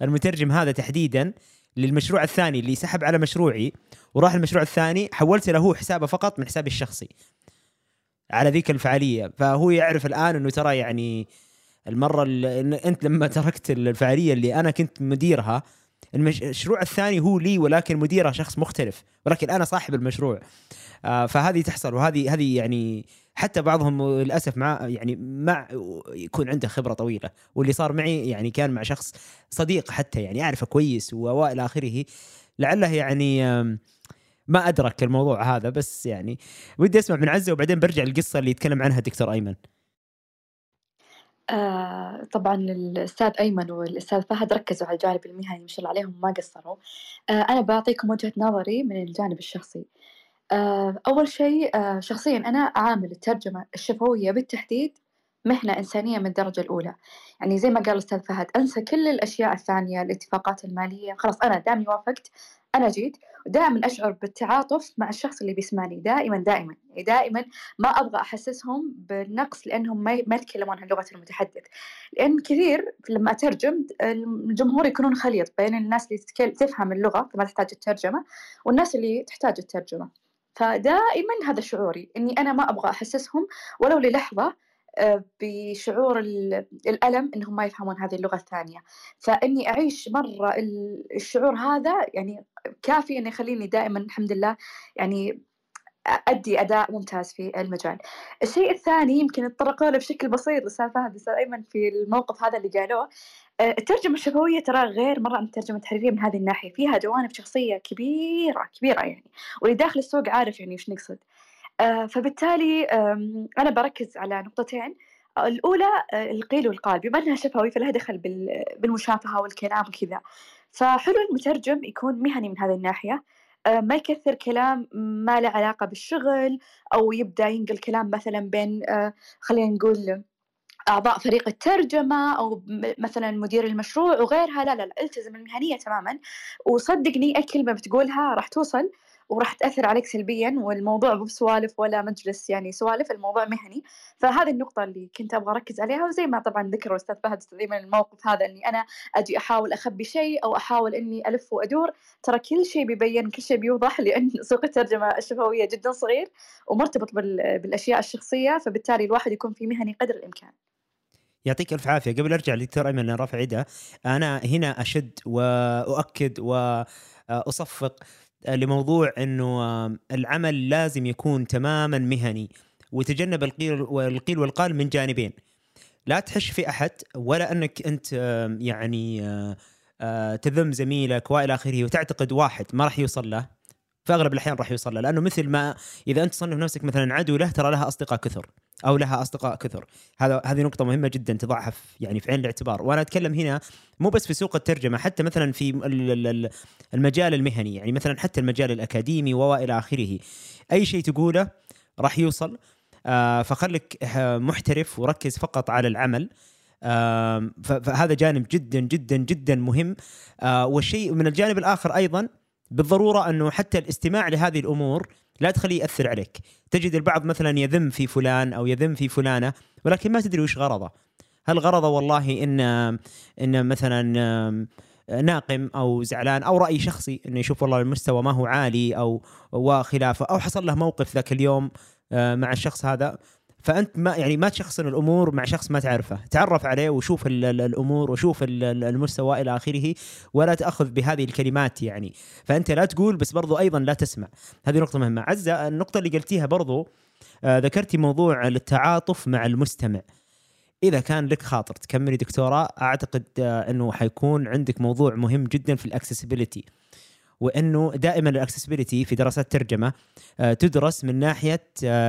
للمترجم هذا تحديدا للمشروع الثاني اللي سحب على مشروعي وراح المشروع الثاني، حولت له حسابه فقط من حسابي الشخصي على ذيك الفعالية. فهو يعرف الآن أنه ترى يعني المرة اللي أنت لما تركت الفعالية اللي أنا كنت مديرها، المشروع الثاني هو لي ولكن مديره شخص مختلف، ولكن أنا صاحب المشروع. فهذه تحصل، وهذه يعني حتى بعضهم للأسف مع يعني مع يكون عنده خبرة طويلة. واللي صار معي يعني كان مع شخص صديق حتى يعني أعرفه كويس وإلى آخره، لعله يعني ما أدرك الموضوع هذا. بس يعني ودي أسمع من عزة وبعدين برجع للقصة اللي يتكلم عنها دكتور أيمن. طبعا الأستاذ أيمن والأستاذ فهد ركزوا على الجانب المهني، ما شاء الله عليهم ما قصروا. أنا بعطيكم وجهة نظري من الجانب الشخصي. أول شيء شخصيا أنا أعامل الترجمة الشفوية بالتحديد مهنة إنسانية من الدرجة الأولى. يعني زي ما قال الأستاذ فهد، أنسى كل الأشياء الثانية، الاتفاقات المالية، خلاص أنا دامي وافقت أنا جيت، ودائما أشعر بالتعاطف مع الشخص اللي بيسمعني، دائما ما أبغى أحسسهم بالنقص لأنهم ما يتكلمون عن لغة المتحدث. لأن كثير لما أترجم الجمهور يكونون خليط بين الناس اللي تفهم اللغة فما تحتاج الترجمة، والناس اللي تحتاج الترجمة. فدائما هذا شعوري، إني أنا ما أبغى أحسسهم ولو للحظة بشعور الألم إنهم ما يفهمون هذه اللغة الثانية. فإني أعيش مرة الشعور هذا يعني كافي إنه يخليني دائما الحمد لله يعني أدي أداء ممتاز في المجال. الشيء الثاني يمكن اتطرقوا له بشكل بسيط الأستاذ فهد والأستاذ أيمن في الموقف هذا اللي قالوه. الترجمة الشفوية ترى غير مرة عن الترجمة التحريرية من هذه الناحية، فيها جوانب شخصية كبيرة كبيرة يعني، واللي داخل السوق عارف يعني وش نقصد. فبالتالي أنا بركز على نقطتين. الأولى القيل والقال، بما أنها شفوي فلها دخل بالمشافهة والكلام وكذا، فحلو المترجم يكون مهني من هذه الناحية، ما يكثر كلام ما له علاقة بالشغل، أو يبدأ ينقل كلام مثلا بين خلينا نقول أعضاء فريق الترجمة أو مثلا مدير المشروع وغيرها. لا التزم المهنية تماما، وصدقني أي كلمة بتقولها راح توصل وراح تأثر عليك سلبياً، والموضوع مو بسوالف ولا مجلس يعني سوالف، الموضوع مهني. فهذه النقطة اللي كنت أبغى أركز عليها. وزي ما طبعاً ذكر الأستاذ فهد من الموقف هذا، إني أنا أجي أحاول أخبي شيء أو أحاول إني ألف وأدور، ترى كل شيء بيبين، كل شيء بيوضح، لأن سوق الترجمة الشفوية جداً صغير ومرتبط بالأشياء الشخصية، فبالتالي الواحد يكون في مهني قدر الإمكان. يعطيك ألف عافية. قبل أرجع للدكتور أيمن رافع عدة، أنا هنا أشد وأؤكد وأصفق لموضوع أنه العمل لازم يكون تماماً مهني، وتجنب القيل والقال من جانبين. لا تحش في أحد، ولا أنك أنت يعني تذم زميلك وإلى آخره، وتعتقد واحد ما راح يوصل له. في أغلب الأحيان راح يوصل له، لأنه مثل ما إذا أنت تصنف نفسك مثلاً عدو له، ترى لها أصدقاء كثر أو لها أصدقاء كثر. هذه نقطة مهمة جدا تضعها يعني في عين الاعتبار. وأنا أتكلم هنا مو بس في سوق الترجمة، حتى مثلا في المجال المهني، يعني مثلا حتى المجال الأكاديمي وإلى آخره. أي شيء تقوله راح يوصل، فخلك محترف وركز فقط على العمل. فهذا جانب جدا جدا جدا مهم. والشيء من الجانب الآخر أيضا بالضرورة أنه حتى الاستماع لهذه الأمور لا تخليه يأثر عليك. تجد البعض مثلا يذم في فلان أو يذم في فلانة، ولكن ما تدري وش غرضه. هل غرضه والله إن مثلا ناقم أو زعلان، أو رأي شخصي إنه يشوف والله المستوى ما هو عالي أو وخلافه، أو حصل له موقف ذاك اليوم مع الشخص هذا. فأنت ما تشخصن الأمور مع شخص ما تعرفه. تعرف عليه وشوف الأمور وشوف المستوى إلى آخره، ولا تأخذ بهذه الكلمات يعني. فأنت لا تقول، بس برضو أيضا لا تسمع. هذه نقطة مهمة. عزة، النقطة اللي قلتيها برضو ذكرتي موضوع التعاطف مع المستمع. إذا كان لك خاطر تكملي دكتوراه أعتقد أنه حيكون عندك موضوع مهم جدا في الأكسسبيليتي، وأنه دائما الأكسسبيليتي في دراسات الترجمة تدرس من ناحية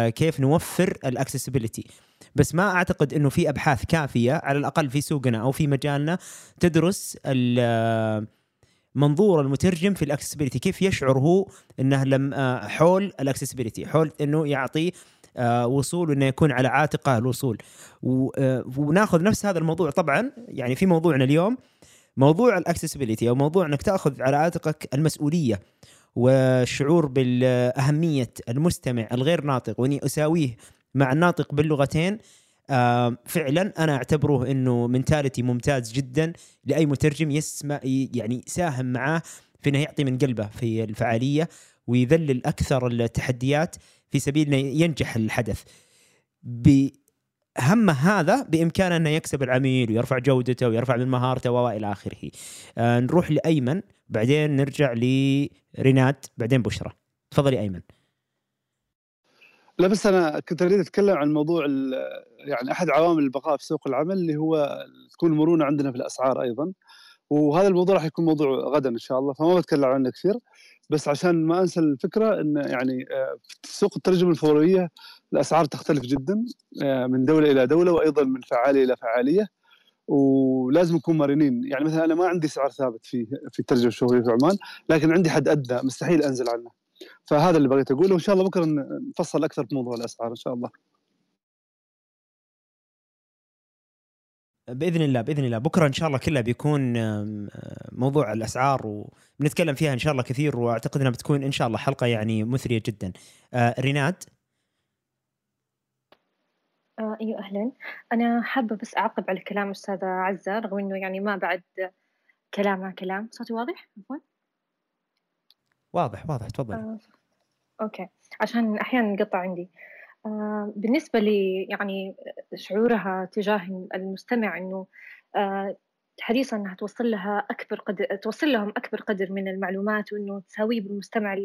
كيف نوفر الأكسسبيليتي، بس ما أعتقد أنه في أبحاث كافية على الأقل في سوقنا أو في مجالنا تدرس منظور المترجم في الأكسسبيليتي، كيف يشعر هو أنه لم حول الأكسسبيليتي، حول أنه يعطي وصول وأنه يكون على عاتقه الوصول. وناخذ نفس هذا الموضوع طبعا يعني في موضوعنا اليوم، موضوع الأكسسبيليتي أو موضوع أنك تأخذ على عاتقك المسؤولية والشعور بالأهمية المستمع الغير ناطق، وأني أساويه مع الناطق باللغتين. فعلا أنا أعتبره أنه منتاليتي ممتاز جدا لأي مترجم يسمع، يعني ساهم معاه في أنه يعطي من قلبه في الفعالية ويذلل أكثر التحديات في سبيل أنه ينجح الحدث. بهم هذا بإمكانه أنه يكسب العميل ويرفع جودته ويرفع من مهارته وإلى آخره. نروح لأيمن، بعدين نرجع لريناد، بعدين بشرة. تفضلي أيمن. لا بس أنا كنت أريد أتكلم عن موضوع يعني أحد عوامل البقاء في سوق العمل اللي هو تكون مرونة عندنا في الأسعار أيضا، وهذا الموضوع راح يكون موضوع غدا إن شاء الله، فما بتكلم عنه كثير، بس عشان ما أنسى الفكرة أن يعني في سوق الترجمة الفورية الأسعار تختلف جدا من دولة إلى دولة وأيضا من فعالية إلى فعالية، ولازم نكون مرنين. يعني مثلا أنا ما عندي سعر ثابت في الترجمة الشهرية في عمان، لكن عندي حد أدنى مستحيل أنزل عنه. فهذا اللي بغيت أقوله، وإن شاء الله بكرة نفصل أكثر في موضوع الأسعار إن شاء الله. بإذن الله بكرة إن شاء الله كلها بيكون موضوع الأسعار وبنتكلم فيها إن شاء الله كثير، وأعتقد أنها بتكون إن شاء الله حلقة يعني مثرية جدا. ريناد. أيوة أهلا، أنا حابة بس أعقب على كلام أستاذة عزة، رغم أنه يعني ما بعد كلامها كلام. صوتي واضح؟ واضح تفضل. أوكي، عشان أحيانا نقطع عندي. بالنسبة لي يعني شعورها تجاه المستمع إنه حريصة إنها توصل لهم أكبر قدر من المعلومات، وإنه تساويه بالمستمع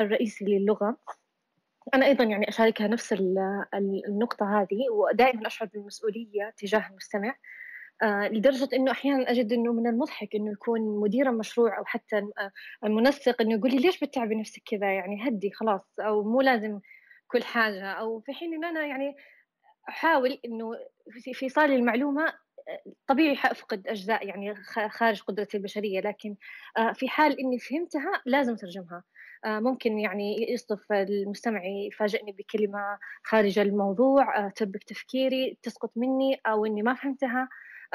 الرئيسي للغة. أنا أيضا يعني أشاركها نفس النقطة هذه، ودائما أشعر بالمسؤولية تجاه المستمع، لدرجة إنه أحياناً أجد إنه من المضحك إنه يكون مدير مشروع أو حتى المنسق إنه يقول لي ليش بتتعبي نفسك كذا، يعني هدي خلاص، أو مو لازم كل حاجة، أو في حين إن أنا يعني أحاول إنه في إيصالي المعلومة. طبيعي حأفقد أجزاء يعني خارج قدرتي البشرية، لكن في حال إني فهمتها لازم أترجمها. ممكن يعني يصدف المستمع يفاجئني بكلمة خارج الموضوع تربك تفكيري، تسقط مني، أو إني ما فهمتها.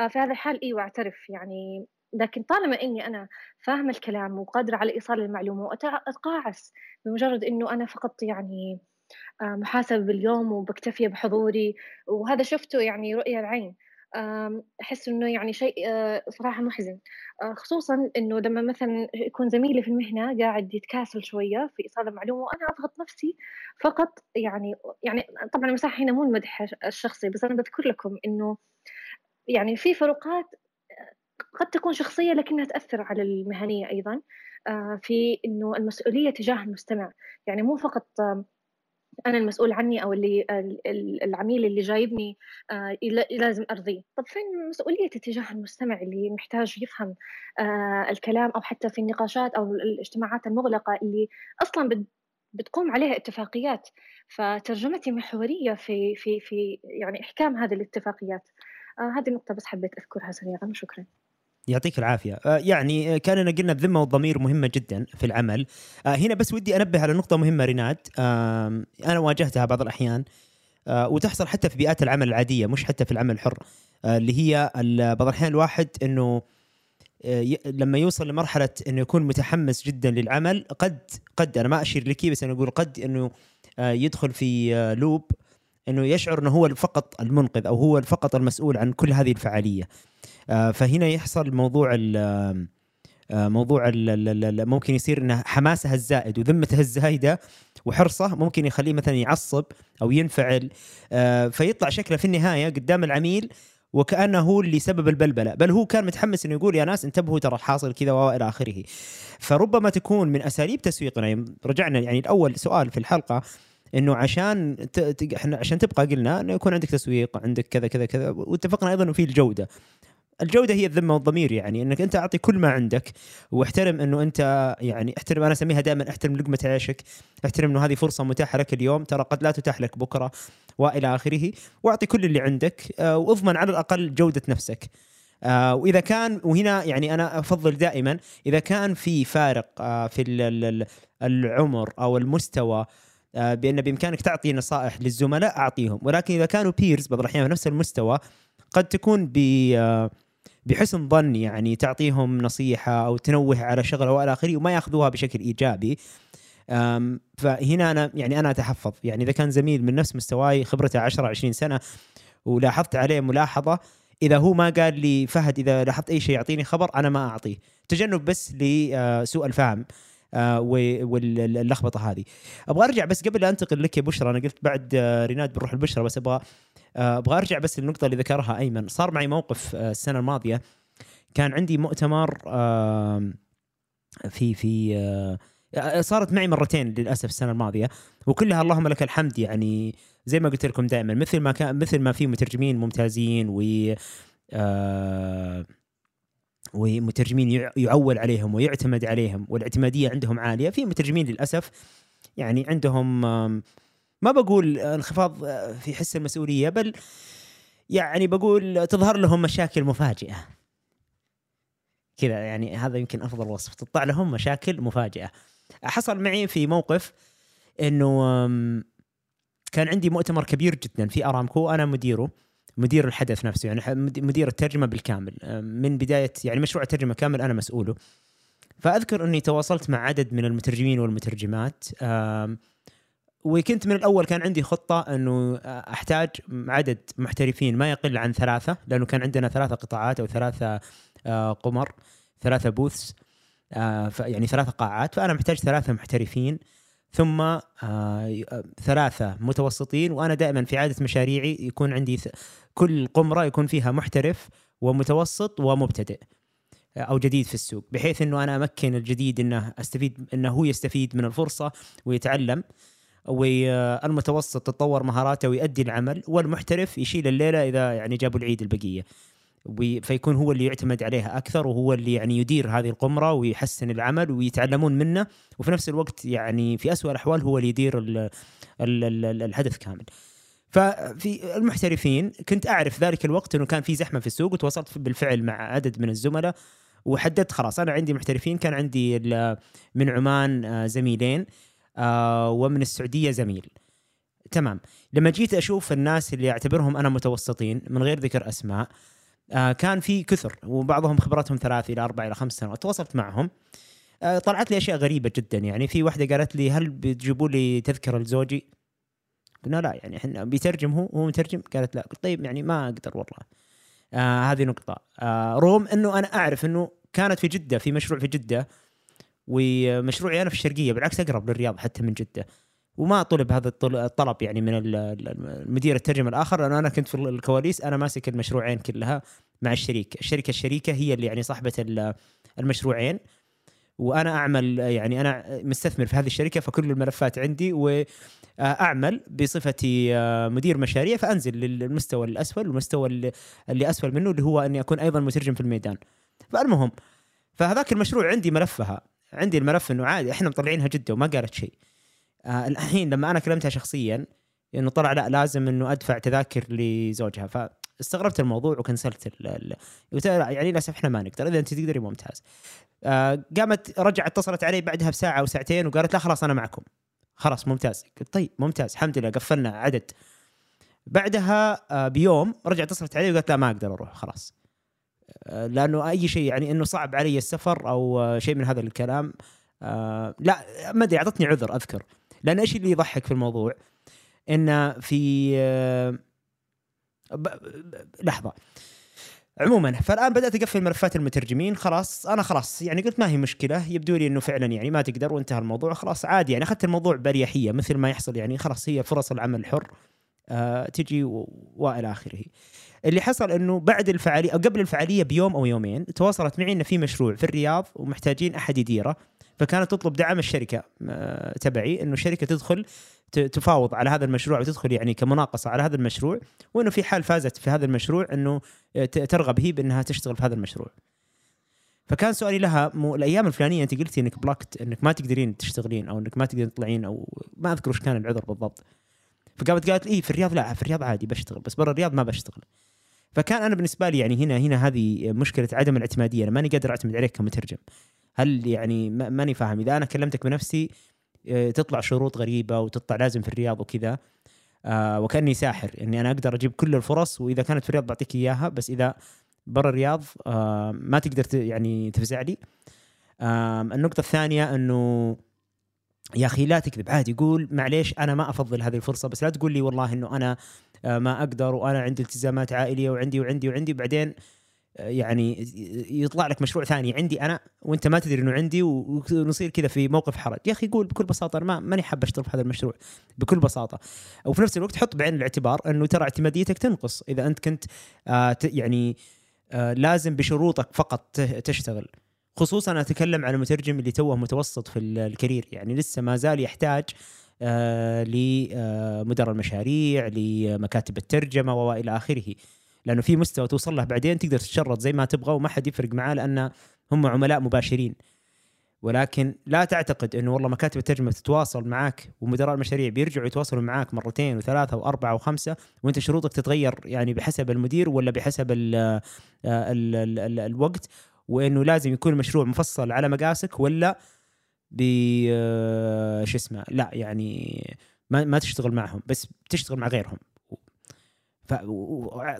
في هذا الحال إيوه أعترف يعني، لكن طالما إني أنا فاهمة الكلام وقادرة على إيصال المعلومة وأتقاعس، بمجرد إنه أنا فقط يعني محاسبة باليوم وبكتفي بحضوري، وهذا شفته يعني رؤية العين. أحس إنه يعني شيء صراحة محزن، خصوصا إنه لما مثلا يكون زميلي في المهنة قاعد يتكاسل شوية في إيصال المعلومة، وأنا أضغط نفسي فقط يعني طبعا المساحة هنا مو المدح الشخصي، بس أنا بذكر لكم إنه يعني في فروقات قد تكون شخصية لكنها تأثر على المهنية أيضا، في إنه المسؤولية تجاه المستمع. يعني مو فقط أنا المسؤول عني أو اللي العميل اللي جايبني لازم أرضيه. طب فين مسؤوليتي تجاه المستمع اللي محتاج يفهم الكلام، أو حتى في النقاشات أو الاجتماعات المغلقة اللي أصلا بتقوم عليها اتفاقيات، فترجمتي محورية في يعني إحكام هذه الاتفاقيات. هذه النقطة بس حبيت أذكرها سريعاً، شكراً. يعطيك العافية. يعني كاننا قلنا الذمة والضمير مهمة جدا في العمل. هنا بس ودي أنبه على نقطة مهمة ريناد، أنا واجهتها بعض الأحيان وتحصل حتى في بيئات العمل العادية، مش حتى في العمل الحر، اللي هي بعض الأحيان الواحد أنه لما يوصل لمرحلة أنه يكون متحمس جدا للعمل، قد أنا ما أشير لكي، بس أنا أقول قد أنه يدخل في لوب، أنه يشعر أنه هو فقط المنقذ أو هو فقط المسؤول عن كل هذه الفعالية. فهنا يحصل موضوع ممكن يصير أنه حماسه الزائد وذمته الزايدة وحرصه ممكن يخليه مثلا يعصب أو ينفعل، فيطلع شكله في النهاية قدام العميل وكأنه هو اللي سبب البلبلة، بل هو كان متحمس أنه يقول يا ناس انتبهوا ترى حاصل كذا وإلى آخره. فربما تكون من أساليب تسويقنا، رجعنا يعني الأول سؤال في الحلقة، انه عشان احنا عشان تبقى قلنا انه يكون عندك تسويق، عندك كذا كذا كذا، واتفقنا ايضا انه في الجوده. الجودة هي الذمة والضمير، يعني أنك أنت أعطي كل ما عندك، واحترم أنه أنت يعني احترم، أنا أسميها دائما احترم لقمة عيشك، احترم أنه هذه فرصة متاحة لك اليوم ترى قد لا تتاح لك بكرة وإلى آخره، وأعطي كل اللي عندك وأضمن على الأقل جودة نفسك. وإذا كان، وهنا يعني أنا أفضل دائما إذا كان في فارق في العمر أو المستوى بأن بإمكانك تعطي نصائح للزملاء أعطيهم، ولكن إذا كانوا بيرز بعض الأحيان في نفس المستوى قد تكون بحسن ظن يعني تعطيهم نصيحة أو تنوه على شغلة وإلى آخره وما يأخذوها بشكل إيجابي. فهنا أنا يعني أنا أتحفظ، يعني إذا كان زميل من نفس مستواي خبرته 10-20 سنة ولاحظت عليه ملاحظة، إذا هو ما قال لي فهد إذا لاحظت أي شيء يعطيني خبر، أنا ما أعطيه، تجنب بس لسوء الفهم واللخبطة هذه. أبغى أرجع بس قبل أن أنتقل لك يا بشرى، أنا قلت بعد ريناد بنروح البشرى، بس أبغى أرجع بس للنقطة اللي ذكرها أيمن. صار معي موقف السنة الماضية، كان عندي مؤتمر في صارت معي مرتين للأسف السنة الماضية، وكلها اللهم لك الحمد، يعني زي ما قلت لكم دائما مثل ما في مترجمين ممتازين ومترجمين يعول عليهم ويعتمد عليهم والاعتمادية عندهم عالية، في مترجمين للأسف يعني عندهم ما بقول انخفاض في حس المسؤولية، بل يعني بقول تظهر لهم مشاكل مفاجئة كذا، يعني هذا يمكن أفضل وصف، تطلع لهم مشاكل مفاجئة. حصل معي في موقف أنه كان عندي مؤتمر كبير جدا في أرامكو، أنا مدير الحدث نفسه، يعني مدير الترجمة بالكامل من بداية، يعني مشروع الترجمة كامل أنا مسؤوله. فأذكر أني تواصلت مع عدد من المترجمين والمترجمات، وكنت من الأول كان عندي خطة أنه أحتاج عدد محترفين ما يقل عن 3، لأنه كان عندنا 3 قطاعات أو 3 قمر، 3 بوثس، يعني 3 قاعات، فأنا محتاج 3 محترفين ثم 3 متوسطين. وأنا دائما في عادة مشاريعي يكون عندي كل قمرة يكون فيها محترف ومتوسط ومبتدئ أو جديد في السوق، بحيث أنه أنا أمكن الجديد أنه أستفيد، أنه هو يستفيد من الفرصة ويتعلم، والمتوسط تطور مهاراته ويؤدي العمل، والمحترف يشيل الليلة إذا يعني جابوا العيد البقية، فيكون هو اللي يعتمد عليها أكثر، وهو اللي يعني يدير هذه القمرة ويحسن العمل ويتعلمون منه، وفي نفس الوقت يعني في أسوأ الأحوال هو اللي يدير الحدث كامل. ففي المحترفين كنت أعرف ذلك الوقت أنه كان في زحمة في السوق، وتواصلت بالفعل مع عدد من الزملاء وحددت خلاص أنا عندي محترفين، كان عندي من عمان زميلين ومن السعودية زميل. تمام، لما جيت أشوف الناس اللي أعتبرهم أنا متوسطين من غير ذكر أسماء، كان في كثر، وبعضهم خبراتهم 3 إلى 4 إلى 5 سنوات. تواصلت معهم، طلعت لي أشياء غريبة جدا، يعني في واحدة قالت لي هل بتجيبوا لي تذكرة لزوجي؟ قلنا لا، يعني إحنا بيترجم هو مترجم. قالت لا. قلت طيب يعني ما أقدر والله. هذه نقطة، رغم أنه أنا أعرف أنه كانت في جدة، في مشروع في جدة، ومشروعي أنا في الشرقية، بالعكس أقرب للرياض حتى من جدة، وما طلب هذا الطلب يعني من مدير الترجمة الآخر، لأنه أنا كنت في الكواليس، أنا ماسك المشروعين كلها مع الشركة هي اللي يعني صاحبة المشروعين، وأنا أعمل يعني أنا مستثمر في هذه الشركة، فكل الملفات عندي، وأعمل بصفتي مدير مشاريع، فأنزل للمستوى الأسفل والمستوى اللي أسفل منه اللي هو أني أكون أيضا مترجم في الميدان. فالمهم، فهذاك المشروع عندي ملفها، عندي الملف أنه عادي إحنا مطلعينها جدا وما قالت شيء. الحين لما أنا كلمتها شخصيا إنه طلع لا، لازم إنه أدفع تذاكر لزوجها، فاستغربت الموضوع وكنسلت يعني للأسف إحنا ما نقدر، إذا أنت تقدري ممتاز. قامت رجعت اتصلت علي بعدها بساعة أو ساعتين وقالت لا خلاص أنا معكم، خلاص ممتاز. قلت طيب ممتاز، الحمد لله قفلنا عدد. بعدها بيوم رجعت اتصلت علي وقالت لا ما أقدر أروح خلاص، لأنه أي شيء يعني إنه صعب علي السفر أو شيء من هذا الكلام. لا ما أدري، أعطتني عذر أذكر. لأن إيش اللي يضحك في الموضوع إن في لحظة عموما، فالآن بدأت أقفل ملفات المترجمين، خلاص يعني قلت ما هي مشكلة، يبدو لي إنه فعلا يعني ما تقدر، وانتهى الموضوع خلاص عادي، يعني أخذت الموضوع بريحية مثل ما يحصل، يعني خلاص هي فرص العمل الحر تجي وإلى آخره. اللي حصل إنه بعد الفعالية أو قبل الفعالية بيوم أو يومين تواصلت معي إن في مشروع في الرياض ومحتاجين أحد يديره، فكانت تطلب دعم الشركة تبعي، إنه الشركة تدخل تفاوض على هذا المشروع وتدخل يعني كمناقصة على هذا المشروع، وإنه في حال فازت في هذا المشروع إنه ترغب هي بأنها تشتغل في هذا المشروع. فكان سؤالي لها الأيام الفلانية أنت قلتي إنك بلاكت، إنك ما تقدرين تشتغلين أو إنك ما تقدرين تطلعين أو ما أذكر وش كان العذر بالضبط. قالت إيه في الرياض لا، في الرياض عادي بشتغل بس برا الرياض ما بشتغل. فكان أنا بالنسبة لي يعني هنا هذه مشكلة عدم الاعتمادية، أنا ماني قادر أعتمد عليك كمترجم. هل يعني ماني فاهم إذا أنا كلمتك بنفسي تطلع شروط غريبة وتطلع لازم في الرياض وكذا، وكأني ساحر إني يعني أنا أقدر أجيب كل الفرص، وإذا كانت في الرياض بعطيك إياها بس إذا برا الرياض ما تقدر يعني تفزع لي. النقطة الثانية إنه يا أخي لا تكذب، عادي يقول معليش أنا ما أفضل هذه الفرصة، بس لا تقول لي والله إنه أنا ما أقدر وأنا عندي التزامات عائلية وعندي وعندي وعندي، بعدين يعني يطلع لك مشروع ثاني عندي أنا وأنت ما تدري إنه عندي، ونصير كذا في موقف حرج. يا أخي قول بكل بساطة أنا ماني حاب أشتغل في هذا المشروع بكل بساطة. وفي نفس الوقت حط بعين الاعتبار إنه ترى اعتماديتك تنقص إذا أنت كنت يعني لازم بشروطك فقط تشتغل. خصوصا أنا أتكلم على المترجم اللي توه متوسط في الكارير، يعني لسه ما زال يحتاج لمدراء المشاريع، لمكاتب الترجمة وإلى آخره، لأنه في مستوى توصل له بعدين تقدر تتشرط زي ما تبغى وما حد يفرق معاه لأن هم عملاء مباشرين. ولكن لا تعتقد أنه والله مكاتب الترجمة تتواصل معاك ومدراء المشاريع بيرجعوا يتواصلوا معاك مرتين وثلاثة وأربعة وخمسة وأنت شروطك تتغير يعني بحسب المدير ولا بحسب ال الوقت، وإنه لازم يكون مشروع مفصل على مقاسك ولا بش اسمه لا يعني ما تشتغل معهم بس تشتغل مع غيرهم.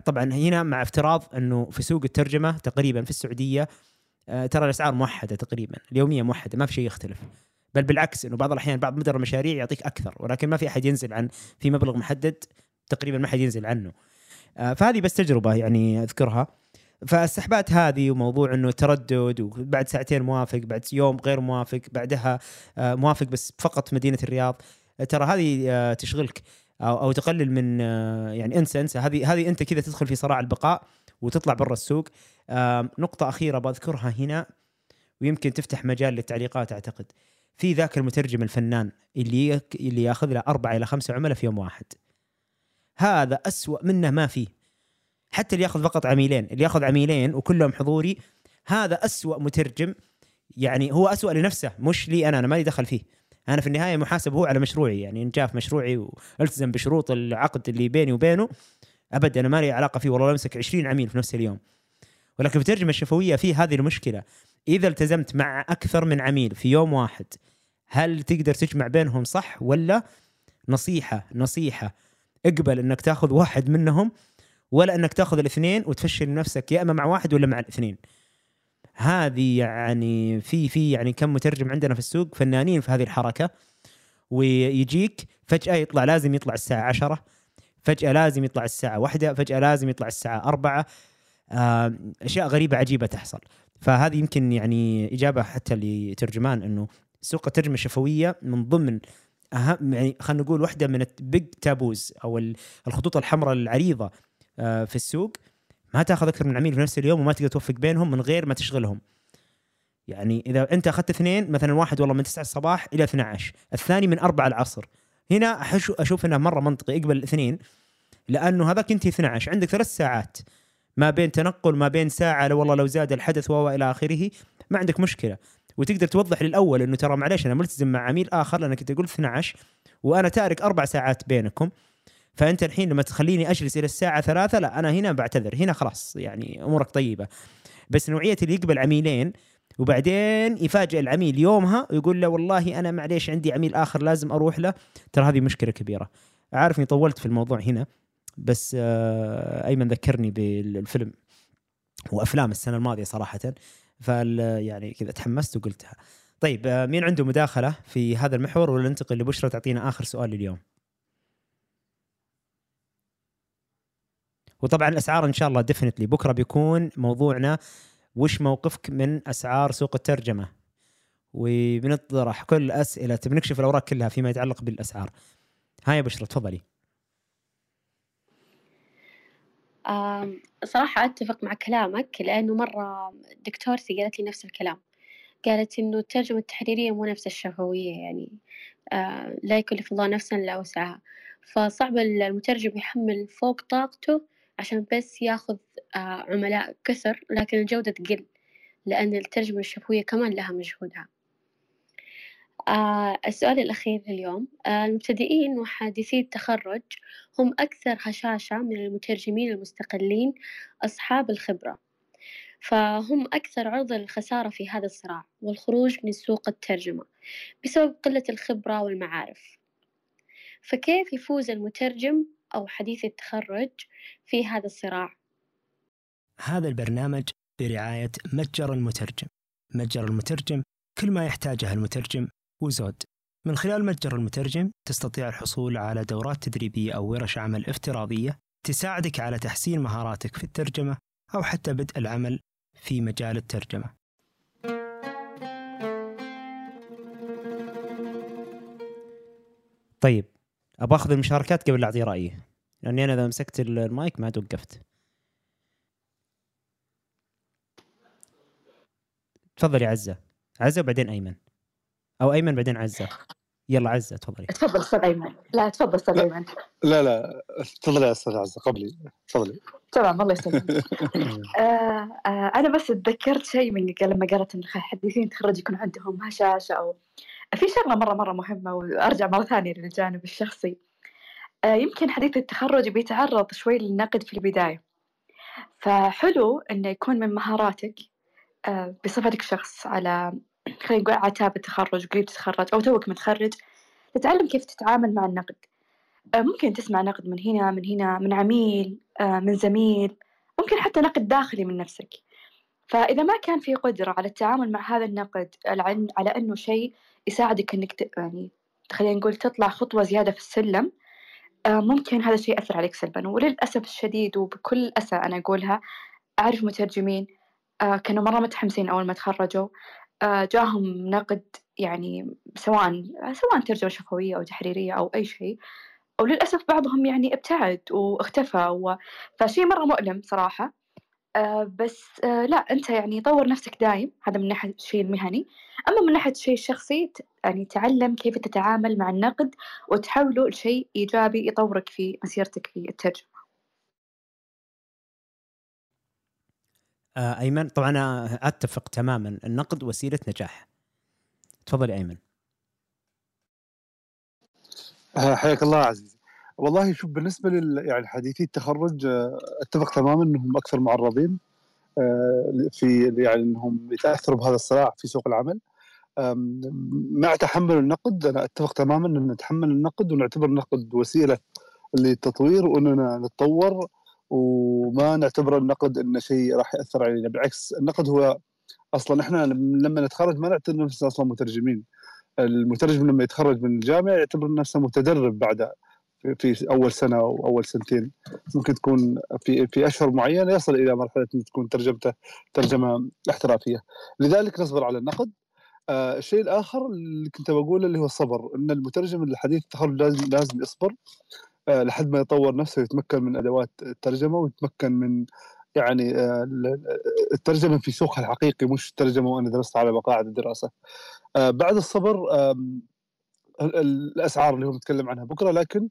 طبعا هنا مع افتراض أنه في سوق الترجمة تقريبا في السعودية ترى الأسعار موحدة تقريبا، اليومية موحدة ما في شيء يختلف، بل بالعكس أنه بعض الأحيان بعض مدراء المشاريع يعطيك أكثر ولكن ما في أحد ينزل عن في مبلغ محدد تقريبا ما حد ينزل عنه. فهذه بس تجربة يعني أذكرها. فالسحبات هذه وموضوع أنه تردد وبعد ساعتين موافق، بعد يوم غير موافق، بعدها موافق بس فقط مدينة الرياض، ترى هذه تشغلك أو تقلل من يعني انسى هذه أنت كذا تدخل في صراع البقاء وتطلع برا السوق. نقطة أخيرة بذكرها هنا ويمكن تفتح مجال للتعليقات، أعتقد في ذاك المترجم الفنان اللي يأخذ له 4 إلى 5 عملاء في يوم واحد، هذا أسوأ منه ما فيه. حتى اللي ياخذ فقط عميلين، اللي ياخذ عميلين وكلهم حضوري، هذا أسوأ مترجم. يعني هو أسوأ لنفسه مش لي أنا مالي دخل فيه، أنا في النهاية محاسب هو على مشروعي، يعني إن جاء في مشروعي والتزم بشروط العقد اللي بيني وبينه أبدا أنا مالي علاقة فيه، والله أمسك 20 عميل في نفس اليوم. ولكن في الترجمة الشفوية في هذه المشكلة، إذا التزمت مع أكثر من عميل في يوم واحد هل تقدر تجمع بينهم صح ولا؟ نصيحة اقبل أنك تأخذ واحد منهم ولا أنك تأخذ الاثنين وتفشل نفسك يا أما مع واحد ولا مع الاثنين. هذه يعني في يعني كم مترجم عندنا في السوق فنانين في هذه الحركة، ويجيك فجأة يطلع لازم يطلع الساعة 10، فجأة لازم يطلع الساعة 1، فجأة لازم يطلع الساعة 4. أشياء غريبة عجيبة تحصل. فهذه يمكن يعني إجابة حتى لترجمان أنه سوق الترجمة الشفوية من ضمن أهم يعني خلينا نقول واحدة من البيج تابوز أو الخطوط الحمراء العريضة في السوق، ما تأخذ أكثر من عميل في نفس اليوم وما تقدر توفق بينهم من غير ما تشغلهم. يعني إذا أنت أخذت اثنين مثلا، واحد والله من 9 الصباح إلى 12، الثاني من 4 العصر، هنا أشوف أنه مرة منطقي اقبل الاثنين، لأنه هذاك أنت 12 عندك 3 ساعات ما بين تنقل، ما بين ساعة والله لو زاد الحدث وإلى آخره ما عندك مشكلة، وتقدر توضح للأول أنه ترى معليش أنا ملتزم مع عميل آخر لأنك تقول 12 وأنا تارك 4 ساعات بينكم، فأنت الحين لما تخليني أجلس إلى الساعة 3 لا أنا هنا بعتذر، هنا خلاص يعني أمورك طيبة. بس نوعية اللي يقبل عميلين وبعدين يفاجئ العميل يومها ويقول له والله أنا معليش عندي عميل آخر لازم أروح له، ترى هذه مشكلة كبيرة. عارفني طولت في الموضوع هنا، بس أيمن ذكرني بالفيلم وأفلام السنة الماضية صراحة، يعني كذا تحمست وقلتها. طيب مين عنده مداخلة في هذا المحور ولا ننتقل لبشرة تعطينا آخر سؤال لليوم؟ وطبعا الأسعار إن شاء الله ديفينتلي بكرة بيكون موضوعنا وش موقفك من أسعار سوق الترجمة، وبنطرح كل الأسئلة، بنكشف الأوراق كلها فيما يتعلق بالأسعار. هاي بشرة تفضلي. صراحة أتفق مع كلامك، لأنه مرة دكتورتي قالت لي نفس الكلام، قالت إنه الترجمة التحريرية مو نفس الشفوية، يعني لا يكلف الله نفسا لا وسعها. فصعب المترجم يحمل فوق طاقته عشان بس ياخذ عملاء كثر، لكن الجودة تقل لأن الترجمة الشفوية كمان لها مجهودها. السؤال الأخير اليوم، المبتدئين وحادثي التخرج هم أكثر هشاشة من المترجمين المستقلين أصحاب الخبرة، فهم أكثر عرضة للخسارة في هذا الصراع والخروج من سوق الترجمة بسبب قلة الخبرة والمعارف. فكيف يفوز المترجم أو حديث التخرج في هذا الصراع؟ هذا البرنامج برعاية متجر المترجم. متجر المترجم كل ما يحتاجه المترجم وزود. من خلال متجر المترجم تستطيع الحصول على دورات تدريبية أو ورش عمل افتراضية تساعدك على تحسين مهاراتك في الترجمة أو حتى بدء العمل في مجال الترجمة. طيب، أبغى أخذ المشاركات قبل أعطي رأيي، لأني أنا إذا مسكت المايك ما توقفت. تفضل يا عزة. عزة بعدين أيمن، أو أيمن بعدين عزة. يلا عزة تفضلي. تفضل أستاذ أيمن. لا تفضل أستاذ أيمن. لا لا تفضلي يا أستاذ عزة قبلي. تفضلي. طبعا الله يسلمك. أنا بس تذكرت شيء من لما قالت إن الحديثين تخرج يكون عندهم هشاشة، أو في شغلة مرة مهمة، وأرجع مرة ثانية للجانب الشخصي. يمكن حديث التخرج بيتعرض شوي للنقد في البداية، فحلو إنه يكون من مهاراتك بصفتك شخص على خلينا نقول عتاب التخرج، قريب تتخرج أو توك متخرج، تتعلم كيف تتعامل مع النقد. ممكن تسمع نقد من هنا من هنا، من عميل، من زميل، ممكن حتى نقد داخلي من نفسك. فإذا ما كان في قدرة على التعامل مع هذا النقد على أنه شيء يساعدك أنك يعني خلينا نقول تطلع خطوة زيادة في السلم، ممكن هذا الشيء يأثر عليك سلبا. وللأسف الشديد وبكل أسى أنا أقولها، أعرف مترجمين كانوا مرة متحمسين أول ما تخرجوا، جاهم نقد يعني سواء ترجمة شفوية أو تحريرية أو أي شيء، وللأسف بعضهم يعني ابتعد واختفى فشيء مرة مؤلم صراحة. بس لا، أنت يعني طور نفسك دايم، هذا من ناحية الشيء المهني. أما من ناحية الشيء الشخصي يعني تعلم كيف تتعامل مع النقد وتحوله لشيء إيجابي يطورك في مسيرتك في الترجمة. أيمن، طبعا أنا أتفق تماما، النقد وسيلة نجاح. تفضل أيمن. حياك الله عزيزي. والله شوف، بالنسبة يعني حديثي التخرج أتفق تماما أنهم أكثر معرضين في يعني أنهم يتأثروا بهذا الصراع في سوق العمل مع تحمل النقد. أنا أتفق تماما أن نتحمل النقد ونعتبر النقد وسيلة للتطوير وأننا نتطور، وما نعتبر النقد إنه شيء راح يأثر علينا. بالعكس، النقد هو أصلاً إحنا لما نتخرج ما نعتبر نفسنا أصلاً مترجمين. المترجم لما يتخرج من الجامعة يعتبر نفسه متدرب بعد في أول سنة أو أول سنتين، ممكن تكون في أشهر معينة يصل إلى مرحلة أن تكون ترجمته ترجمة احترافية. لذلك نصبر على النقد. الشيء الآخر اللي كنت بقوله اللي هو الصبر، إن المترجم الحديث التخرج لازم يصبر لحد ما يطور نفسه ويتمكن من أدوات الترجمة ويتمكن من يعني الترجمة في سوقها الحقيقي، مش الترجمة وأنا درست على مقاعد الدراسة. بعد الصبر الأسعار اللي هو نتكلم عنها بكرة، لكن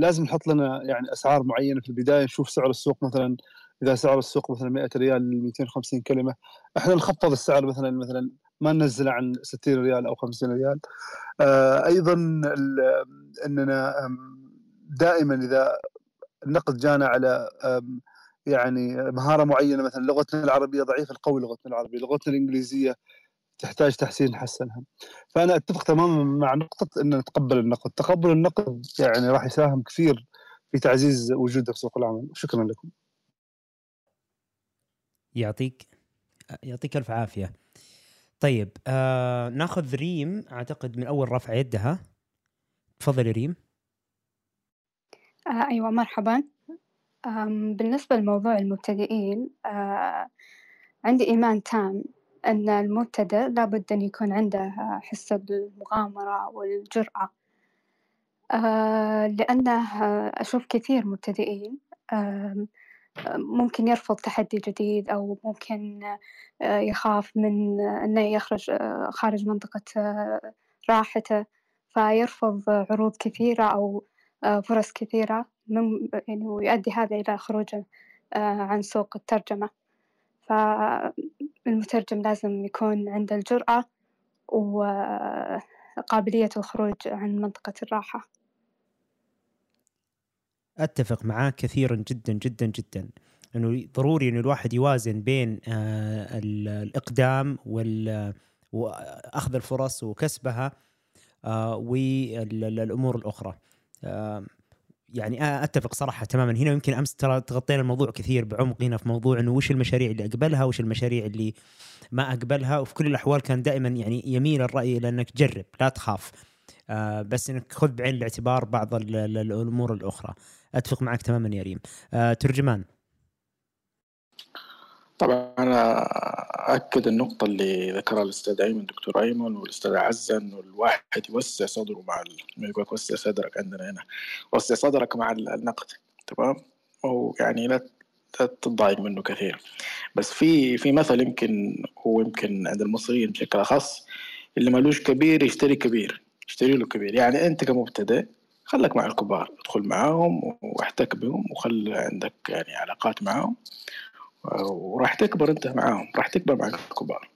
لازم نحط لنا يعني أسعار معينة في البداية، نشوف سعر السوق. مثلا إذا سعر السوق مثلا 100 ريال ل 250 كلمة، إحنا نخفض السعر مثلا ما ننزل عن 60 ريال أو 50 ريال. أيضا أننا دائما إذا النقد جانا على يعني مهارة معينة، مثلا لغتنا العربية ضعيفة القوي، لغتنا العربية، لغتنا الإنجليزية تحتاج تحسين نحسنها. فأنا أتفق تماما مع نقطة أن نتقبل النقد. تقبل النقد يعني راح يساهم كثير في تعزيز وجوده في سوق العمل. شكرا لكم. يعطيك ألف عافية. طيب، ناخذ ريم أعتقد من أول رفع يدها. تفضل ريم. أيوة مرحبا. بالنسبة لموضوع المبتدئين، عندي إيمان تام أن المبتدئ لابد أن يكون عنده حس المغامرة والجرأة، لأنه أشوف كثير مبتدئين ممكن يرفض تحدي جديد، أو ممكن يخاف من أنه يخرج خارج منطقة راحته، فيرفض عروض كثيرة أو فرص كثيرة يعني، ويؤدي هذا إلى خروجه عن سوق الترجمة. فالمترجم لازم يكون عنده الجرأة وقابلية الخروج عن منطقة الراحة. أتفق معاك كثيرا جدا جدا جدا، أنه ضروري أن الواحد يوازن بين الإقدام وأخذ الفرص وكسبها والأمور الأخرى. يعني أتفق صراحة تماما هنا. يمكن أمس ترى تغطينا الموضوع كثير بعمق هنا في موضوع أنه وش المشاريع اللي أقبلها وش المشاريع اللي ما أقبلها، وفي كل الأحوال كان دائما يعني يميل الرأي إلى أنك جرب لا تخاف، بس أنك خذ بعين الاعتبار بعض الأمور الأخرى. أتفق معك تماما يا ريم. ترجمان طبعا أنا أكد النقطة اللي ذكرها الأستاذ أيمن، دكتور أيمن والأستاذ عزة، إنه الواحد يوسع صدره مع يقولك وسع صدرك، عندنا هنا وسع صدرك مع النقد، تمام؟ ويعني لا تتضايق منه كثير. بس في مثل يمكن هو يمكن عند المصريين بشكل خاص، اللي مالوش كبير يشتري كبير، يشتري له كبير. يعني أنت كمبتدئ خلك مع الكبار، ادخل معاهم واحتك بهم وخل عندك يعني علاقات معاهم، وراح تكبر أنت معاهم، راح تكبر مع الكبار.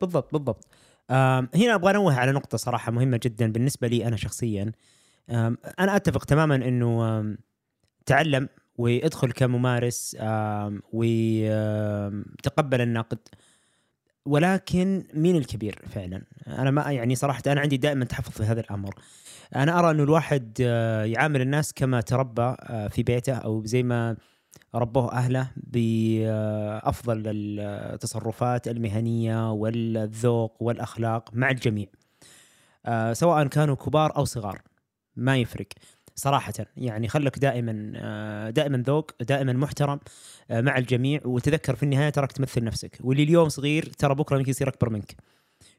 بالضبط بالضبط. هنا أبغى أنوه على نقطة صراحة مهمة جدا بالنسبة لي أنا شخصيا. أنا أتفق تماما أنه تعلم وادخل كممارس وتقبل النقد، ولكن مين الكبير فعلا؟ أنا ما يعني صراحة أنا عندي دائما تحفظ في هذا الأمر. أنا أرى أنه الواحد يعامل الناس كما تربى في بيته أو زي ما ربوه أهله، بأفضل التصرفات المهنية والذوق والأخلاق مع الجميع، سواء كانوا كبار أو صغار ما يفرق صراحة. يعني خلك دائما ذوق، دائما محترم مع الجميع، وتذكر في النهاية تراك تمثل نفسك، واللي اليوم صغير ترى بكرة ممكن يصير أكبر منك،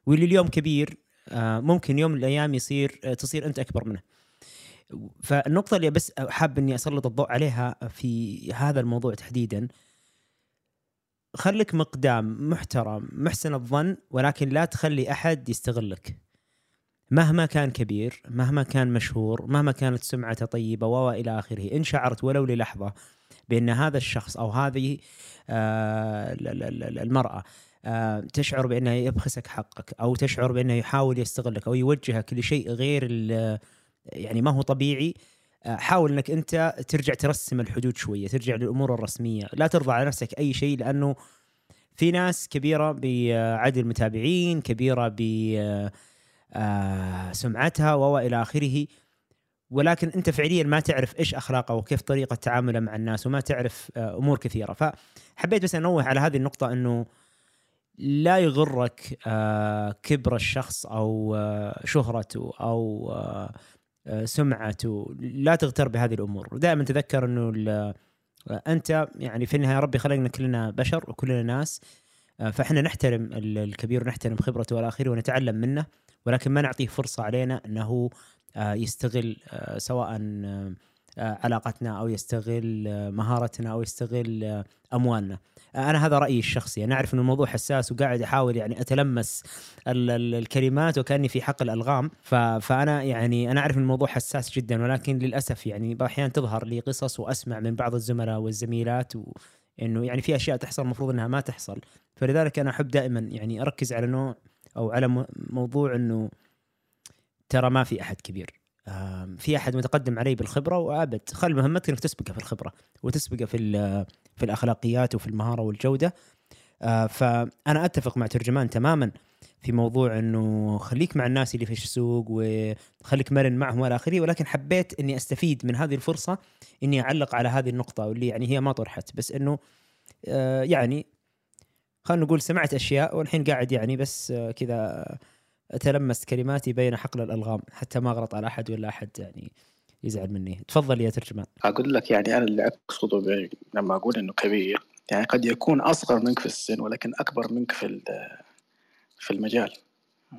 واللي اليوم كبير ممكن يوم من الأيام تصير أنت أكبر منه. فالنقطة اللي بس حاب أني أسلط الضوء عليها في هذا الموضوع تحديدا، خلك مقدام محترم محسن الظن، ولكن لا تخلي أحد يستغلك مهما كان كبير، مهما كان مشهور، مهما كانت سمعته طيبة وإلى آخره. إن شعرت ولو للحظة بأن هذا الشخص أو هذه المرأة تشعر بأنه يبخسك حقك، أو تشعر بأنه يحاول يستغلك أو يوجهك لشيء غير يعني ما هو طبيعي، حاول أنك أنت ترجع ترسم الحدود شوية، ترجع للأمور الرسمية، لا ترضى على نفسك أي شيء. لأنه في ناس كبيرة بعدد المتابعين، كبيرة بسمعتها وإلى آخره، ولكن أنت فعليا ما تعرف إيش أخلاقه وكيف طريقة تعامله مع الناس، وما تعرف أمور كثيرة. فحبيت بس أنوه على هذه النقطة، أنه لا يغرك كبر الشخص أو شهرته أو سمعته، لا تغتر بهذه الأمور. دائما تذكر أنه أنت يعني في النهاية ربي خلقنا كلنا بشر وكلنا ناس، فإحنا نحترم الكبير ونحترم خبرته والآخر ونتعلم منه، ولكن ما نعطيه فرصة علينا أنه يستغل سواء علاقتنا أو يستغل مهارتنا أو يستغل أموالنا. أنا هذا رأيي الشخصي. أنا أعرف أن الموضوع حساس وقاعد أحاول يعني أتلمس الكلمات وكأني في حقل الألغام، فأنا يعني أنا أعرف أن الموضوع حساس جدا، ولكن للأسف يعني أحيانا تظهر لي قصص وأسمع من بعض الزملاء والزميلات إنه يعني في أشياء تحصل المفروض أنها ما تحصل. فلذلك أنا أحب دائما يعني أركز على نوع أو على موضوع أنه ترى ما في أحد كبير، في أحد متقدم عليه بالخبرة وأبد. خل مهمتك أنك تسبقه في الخبرة وتسبقه في الأخلاقيات وفي المهارة والجودة. فأنا أتفق مع ترجمان تماما في موضوع أنه خليك مع الناس اللي في السوق وخليك مرن معهم ولا آخره، ولكن حبيت أني أستفيد من هذه الفرصة أني أعلق على هذه النقطة واللي يعني هي ما طرحت، بس أنه يعني خلنا نقول سمعت أشياء والحين قاعد يعني بس كذا أتلمس كلماتي بين حقل الألغام حتى ما أغلط على أحد ولا أحد يعني يزعل مني. تفضل يا ترجمان. أقول لك يعني أنا اللي أقصده لما أقول إنه كبير، يعني قد يكون أصغر منك في السن ولكن أكبر منك في المجال،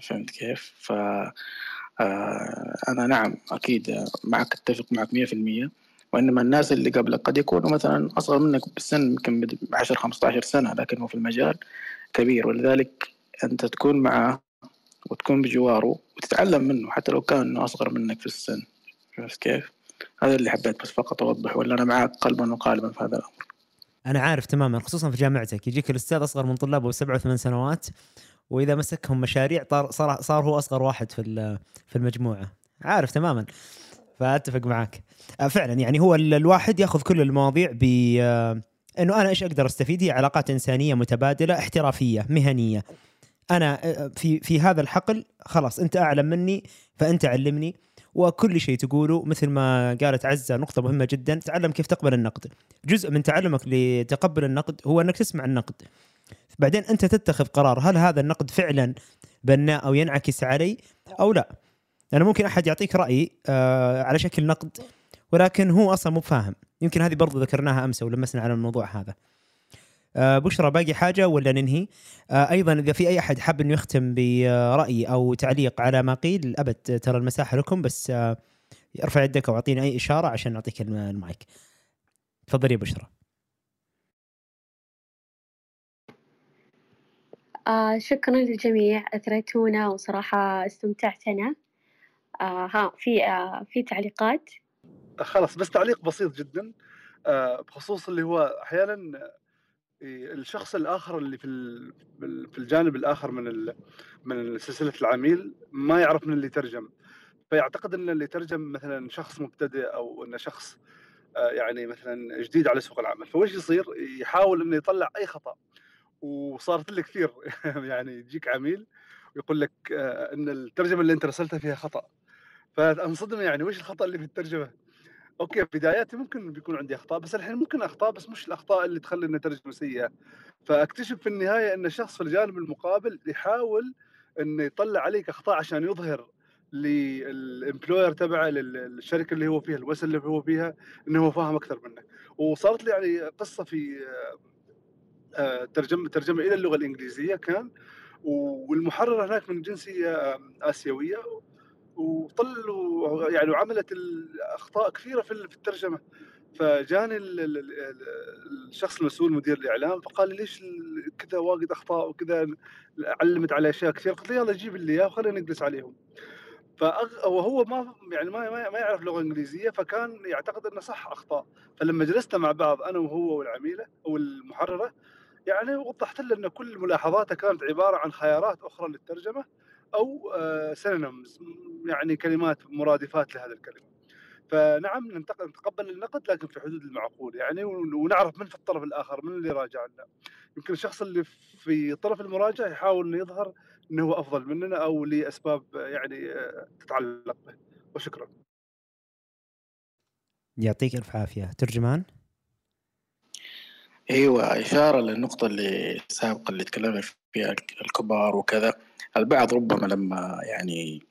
فهمت كيف؟ فأنا نعم أكيد معك، أتفق معك 100%. وإنما الناس اللي قبلك قد يكونوا مثلا أصغر منك بالسن يمكن 10-15 سنة، لكن هو في المجال كبير، ولذلك أنت تكون مع وتكون بجواره وتتعلم منه حتى لو كان انه اصغر منك في السن. عرفت كيف؟ هذا اللي حبيت بس فقط اوضح، ولا انا معك قلبا وقالبا في هذا الامر. انا عارف تماما، خصوصا في جامعتك يجيك الاستاذ اصغر من طلابه ب7 و8 سنوات، واذا مسكهم مشاريع صار هو اصغر واحد في المجموعه. عارف تماما، فاتفق معك فعلا. يعني هو الواحد ياخذ كل المواضيع ب انه انا ايش اقدر استفيد. هي علاقات انسانيه متبادله، احترافيه، مهنيه. انا في هذا الحقل خلاص انت اعلم مني فانت علمني، وكل شيء تقوله مثل ما قالت عزة نقطة مهمة جدا، تعلم كيف تقبل النقد. جزء من تعلمك لتقبل النقد هو أنك تسمع النقد، بعدين أنت تتخذ قرار هل هذا النقد فعلا بناء أو ينعكس علي أو لا. أنا ممكن أحد يعطيك رأي على شكل نقد ولكن هو أصلا مو فاهم. يمكن هذه برضو ذكرناها أمس ولمسنا على الموضوع هذا. بشرى باقي حاجة ولا ننهي؟ أيضا إذا في أي أحد حاب أن يختم برأي أو تعليق على ما قيل، أبد ترى المساحة لكم، بس ارفع يدك أو أعطينا أي إشارة عشان نعطيك المايك. تفضلي يا بشرى. شكرا للجميع، أثريتونا وصراحة استمتعت أنا. في تعليقات؟ خلاص بس تعليق بسيط جدا بخصوص اللي هو أحيانا الشخص الآخر اللي في الجانب الآخر من سلسلة العميل ما يعرف من اللي ترجم، فيعتقد أن اللي ترجم مثلا شخص مبتدئ أو أنه شخص يعني مثلا جديد على سوق العمل، فوش يصير؟ يحاول أنه يطلع أي خطأ. وصارت لي كثير يعني يجيك عميل ويقول لك أن الترجمة اللي أنت رسلتها فيها خطأ، فأنصدم يعني وش الخطأ اللي في الترجمة؟ اوكي بداياتي ممكن بيكون عندي اخطاء، بس الحين ممكن اخطاء بس مش الاخطاء اللي تخلي النتيجه سيئه. فاكتشف في النهايه ان الشخص في الجانب المقابل يحاول انه يطلع عليك اخطاء عشان يظهر للامبلوير تبعه، للشركه اللي هو فيها، الوسل اللي هو فيها، انه هو فاهم اكثر منك. وصارت لي يعني قصه في ترجمه الى اللغه الانجليزيه كان، والمحرر هناك من جنسيه اسيويه، وطلوا يعني وعملت الأخطاء كثيرة في الترجمة. فجاني الشخص المسؤول مدير الإعلام فقال لي ليش كذا واجد أخطاء وكذا، علمت على أشياء كثير. قلت له يلا جيب اللي إياه وخلينا نجلس عليهم. وهو ما يعني ما يعرف لغة إنجليزية، فكان يعتقد أنه صح أخطاء. فلما جلسنا مع بعض أنا وهو والعميلة أو المحررة يعني وضحت له أن كل ملاحظاته كانت عبارة عن خيارات أخرى للترجمة أو سينونيمز، يعني كلمات مرادفات لهذا الكلمة. فنعم نتقبل النقد لكن في حدود المعقول يعني، ونعرف من في الطرف الآخر من اللي راجع لنا. يمكن الشخص اللي في طرف المراجع يحاول أن يظهر أنه هو أفضل مننا أو لأسباب يعني تتعلق به. وشكرا، يعطيك ألف عافية. ترجمان؟ ايوه، إشارة للنقطة اللي سابقا اللي تكلمنا فيها الكبار وكذا. البعض ربما لما يعني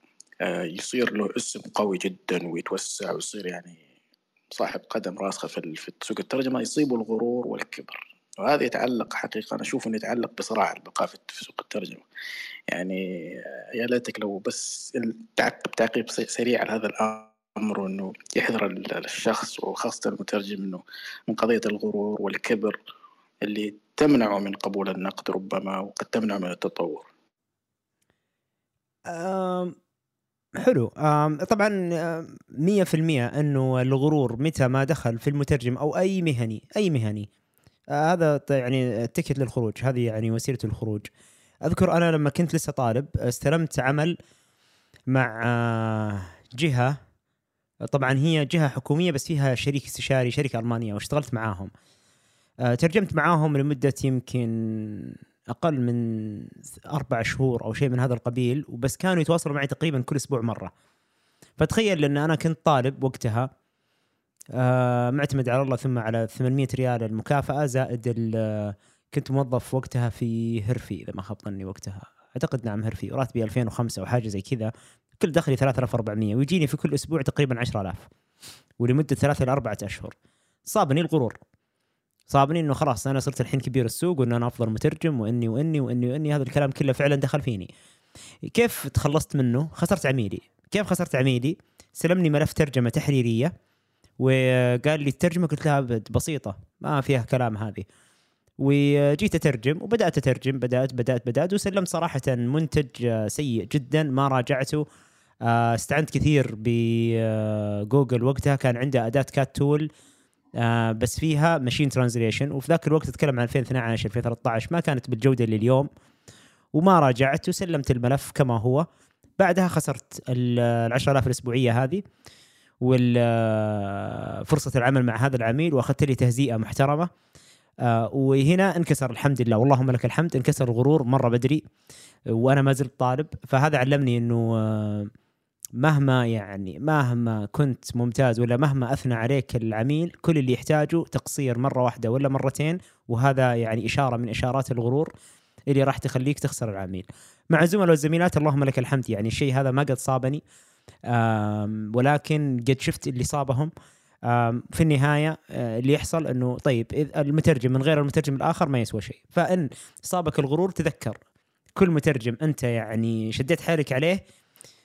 يصير له اسم قوي جدا ويتوسع ويصير يعني صاحب قدم راسخة في سوق الترجمة يصيبه الغرور والكبر، وهذا يتعلق حقيقة أنا أشوف أنه يتعلق بصراع البقاء في سوق الترجمة. يعني يا ليتك لو بس تعقيب سريع على هذا الأمر، أنه يحذر الشخص وخاصة المترجم أنه من قضية الغرور والكبر اللي تمنعه من قبول النقد ربما، وقد تمنعه من التطور. حلو. طبعا 100% أنه الغرور متى ما دخل في المترجم أو أي مهني هذا يعني التكت للخروج، هذه يعني وسيلة الخروج. أذكر أنا لما كنت لسه طالب استلمت عمل مع جهة، طبعا هي جهة حكومية بس فيها شريك استشاري، شركة ألمانية، واشتغلت معاهم. ترجمت معاهم لمدة يمكن أقل من 4 شهور أو شيء من هذا القبيل، وبس كانوا يتواصلوا معي تقريبا كل أسبوع مرة. فتخيل أن أنا كنت طالب وقتها معتمد على الله ثم على 800 ريال المكافأة، زائد كنت موظف وقتها في هرفي إذا ما خاب ظني وقتها، أعتقد نعم هرفي، راتبي 2005 أو حاجة زي كذا، كل دخلي 3400، ويجيني في كل أسبوع تقريبا 10,000 ولمدة 3 إلى 4 أشهر. صابني الغرور، صابني انه خلاص انا صرت الحين كبير السوق وان انا افضل مترجم واني واني واني واني. هذا الكلام كله فعلا دخل فيني. كيف تخلصت منه؟ خسرت عميلي. كيف خسرت عميلي؟ سلمني ملف ترجمه تحريريه وقال لي الترجمه، قلت لها بسيطه ما فيها كلام هذه، وجيت أترجم وبدأت أترجم بدأت وسلمت صراحة منتج سيء جدا ما راجعته. استعنت كثير بجوجل، وقتها كان عنده أداة كات تول بس فيها ماشين ترانزليشن، وفي ذاك الوقت أتكلم عن 2012 2013 ما كانت بالجودة اللي اليوم، وما راجعت وسلمت الملف كما هو. بعدها خسرت 10,000 الأسبوعية هذه والفرصة العمل مع هذا العميل، وأخذت لي تهزيئة محترمة. وهنا انكسر الحمد لله، واللهم لك الحمد، انكسر الغرور مرة بدري وأنا ما زلت طالب. فهذا علمني أنه مهما كنت ممتاز ولا مهما أثنى عليك العميل، كل اللي يحتاجه تقصير مرة واحدة ولا مرتين، وهذا يعني إشارة من إشارات الغرور اللي راح تخليك تخسر العميل. مع الزملاء والزميلات اللهم لك الحمد، يعني الشيء هذا ما قد صابني، ولكن قد شفت اللي صابهم. في النهاية اللي يحصل أنه طيب المترجم من غير المترجم الآخر ما يسوى شيء. فإن صابك الغرور تذكر كل مترجم أنت يعني شديت حالك عليه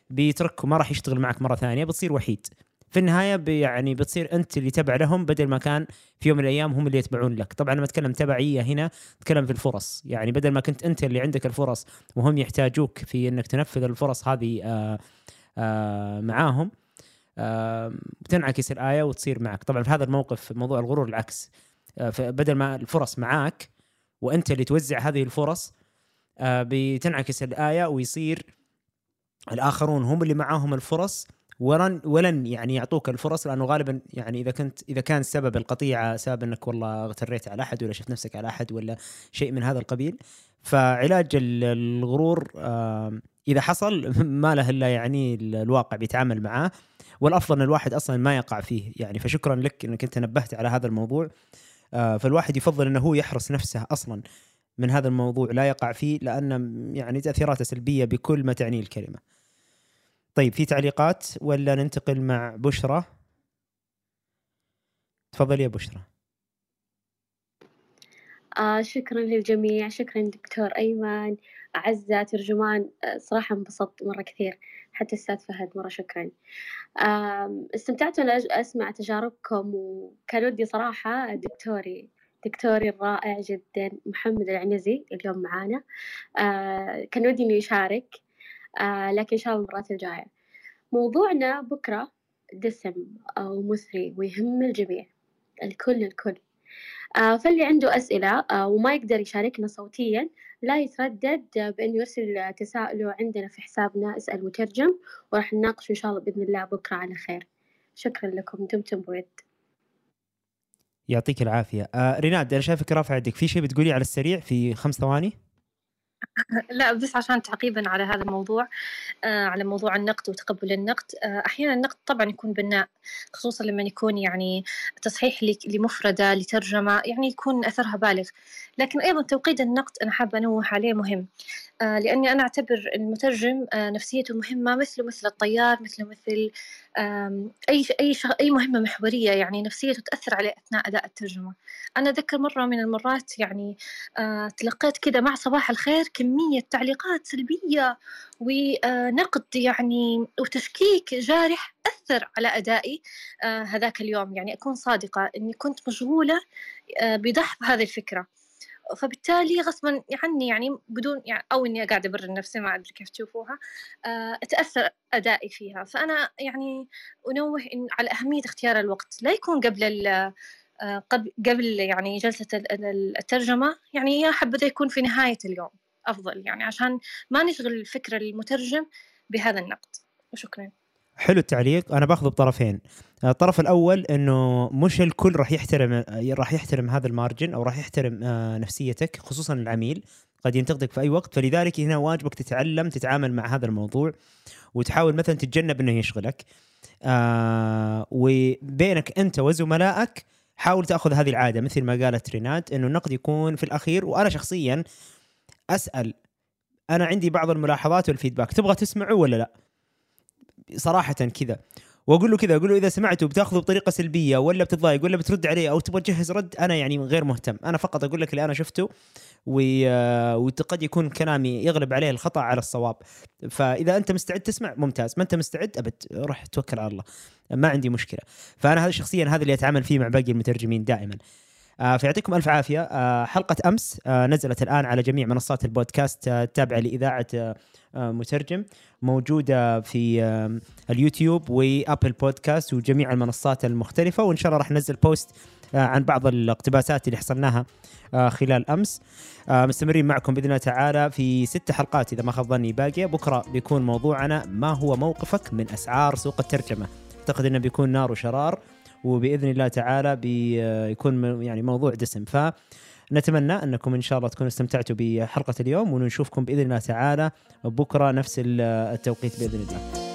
بيتركه، ما راح يشتغل معك مرة ثانية، بتصير وحيد في النهاية، يعني بتصير أنت اللي تبع لهم بدل ما كان في يوم من الأيام هم اللي يتبعون لك. طبعا لما أتكلم تبعية هنا أتكلم في الفرص، يعني بدل ما كنت أنت اللي عندك الفرص وهم يحتاجوك في أنك تنفذ الفرص هذه معاهم، بتنعكس الآية وتصير معك. طبعا في هذا الموقف موضوع الغرور العكس، بدل ما الفرص معاك وأنت اللي توزع هذه الفرص، بتنعكس الآية ويصير الآخرون هم اللي معاهم الفرص ولن يعني يعطوك الفرص، لأنه غالبا يعني إذا كان سبب القطيعة سبب أنك والله اغتريت على أحد ولا شفت نفسك على أحد ولا شيء من هذا القبيل. فعلاج الغرور إذا حصل ما له إلا يعني الواقع بيتعامل معاه، والأفضل أن الواحد أصلا ما يقع فيه يعني. فشكرا لك أنك أنت نبهت على هذا الموضوع. فالواحد يفضل أنه هو يحرص نفسه أصلا من هذا الموضوع، لا يقع فيه، لأن يعني تأثيراته سلبية بكل ما تعنيه الكلمة. طيب في تعليقات ولا ننتقل مع بشرى؟ تفضل يا بشرى. شكرا للجميع، شكرا دكتور أيمن، أعزة ترجمان، صراحة انبسطت مرة كثير، حتى الأستاذ فهد مرة شكرا. استمتعت أن أسمع تجاربكم، وكان ودي صراحة دكتوري الرائع جدا محمد العنزي اليوم معانا، كان ودي أنه يشارك، لكن إن شاء الله المرات الجاية. موضوعنا بكرة دسم ومثري ويهم الجميع، الكل. فاللي عنده أسئلة وما يقدر يشاركنا صوتيا لا يتردد بأن يرسل تساؤله عندنا في حسابنا إسأل مترجم، ورح نناقشه إن شاء الله بإذن الله بكرة على خير. شكرا لكم، دمتم بود. يعطيك العافية. ريناد أنا شايفك رافع يدك، في شيء بتقولي على السريع في 5 ثواني؟ لا بس عشان تعقيبا على هذا الموضوع، على موضوع النقد وتقبل النقد. أحيانا النقد طبعا يكون بناء، خصوصا لما يكون يعني تصحيح لمفردة لترجمة، يعني يكون أثرها بالغ. لكن أيضا توقيت النقد أنا حابة أنوه عليه مهم، لأني أنا أعتبر المترجم نفسيته مهمة مثل الطيار، مثل أي مهمة محورية، يعني نفسيته تأثر عليه أثناء أداء الترجمة. أنا أذكر مرة من المرات يعني تلقيت كده مع صباح الخير كمية تعليقات سلبية ونقد يعني وتشكيك جارح أثر على أدائي هذاك اليوم. يعني أكون صادقة أني كنت مشغولة بدحض هذه الفكرة، فبالتالي غصبا عني يعني بدون يعني أو إني قاعدة برر نفسي، ما أدري كيف تشوفوها، أتأثر أدائي فيها. فأنا يعني أنوه على أهمية اختيار الوقت، لا يكون قبل يعني جلسة الترجمة، يعني يا حبذا يكون في نهاية اليوم أفضل، يعني عشان ما نشغل الفكرة المترجم بهذا النقد. وشكرا. حلو التعليق. أنا باخذه بطرفين، الطرف الأول إنه مش الكل راح يحترم هذا المارجن أو راح يحترم نفسيتك، خصوصا العميل قد ينتقدك في أي وقت. فلذلك هنا واجبك تتعلم تتعامل مع هذا الموضوع، وتحاول مثلا تتجنب إنه يشغلك، وبينك أنت وزملائك حاول تأخذ هذه العادة مثل ما قالت ريناد، إنه النقد يكون في الأخير. وأنا شخصيا أسأل، أنا عندي بعض الملاحظات والفيدباك، تبغى تسمعه ولا لا؟ صراحة كذا، وأقول له كذا، أقول له إذا سمعته بتأخذه بطريقة سلبية ولا بتضايق ولا بترد عليه أو تبغى تجهز رد، أنا يعني غير مهتم. أنا فقط أقول لك اللي أنا شفته، وقد يكون كلامي يغلب عليه الخطأ على الصواب. فإذا أنت مستعد تسمع ممتاز، ما أنت مستعد أبد روح توكل على الله، ما عندي مشكلة. فأنا هذا شخصيا هذا اللي أتعامل فيه مع باقي المترجمين دائما. فيعطيكم ألف عافية. حلقة أمس نزلت الآن على جميع منصات البودكاست التابعة لإذاعة مترجم، موجودة في اليوتيوب وأبل بودكاست وجميع المنصات المختلفة، وإن شاء الله راح ننزل بوست عن بعض الاقتباسات اللي حصلناها خلال أمس. مستمرين معكم بإذن الله تعالى في 6 حلقات إذا ما خاب ظني باقية. بكرة بيكون موضوعنا ما هو موقفك من أسعار سوق الترجمة، أعتقد أنه بيكون نار وشرار، وبإذن الله تعالى بيكون يعني موضوع دسم. فنتمنى أنكم إن شاء الله تكونوا استمتعتوا بحلقة اليوم، ونشوفكم بإذن الله تعالى بكرة نفس التوقيت بإذن الله.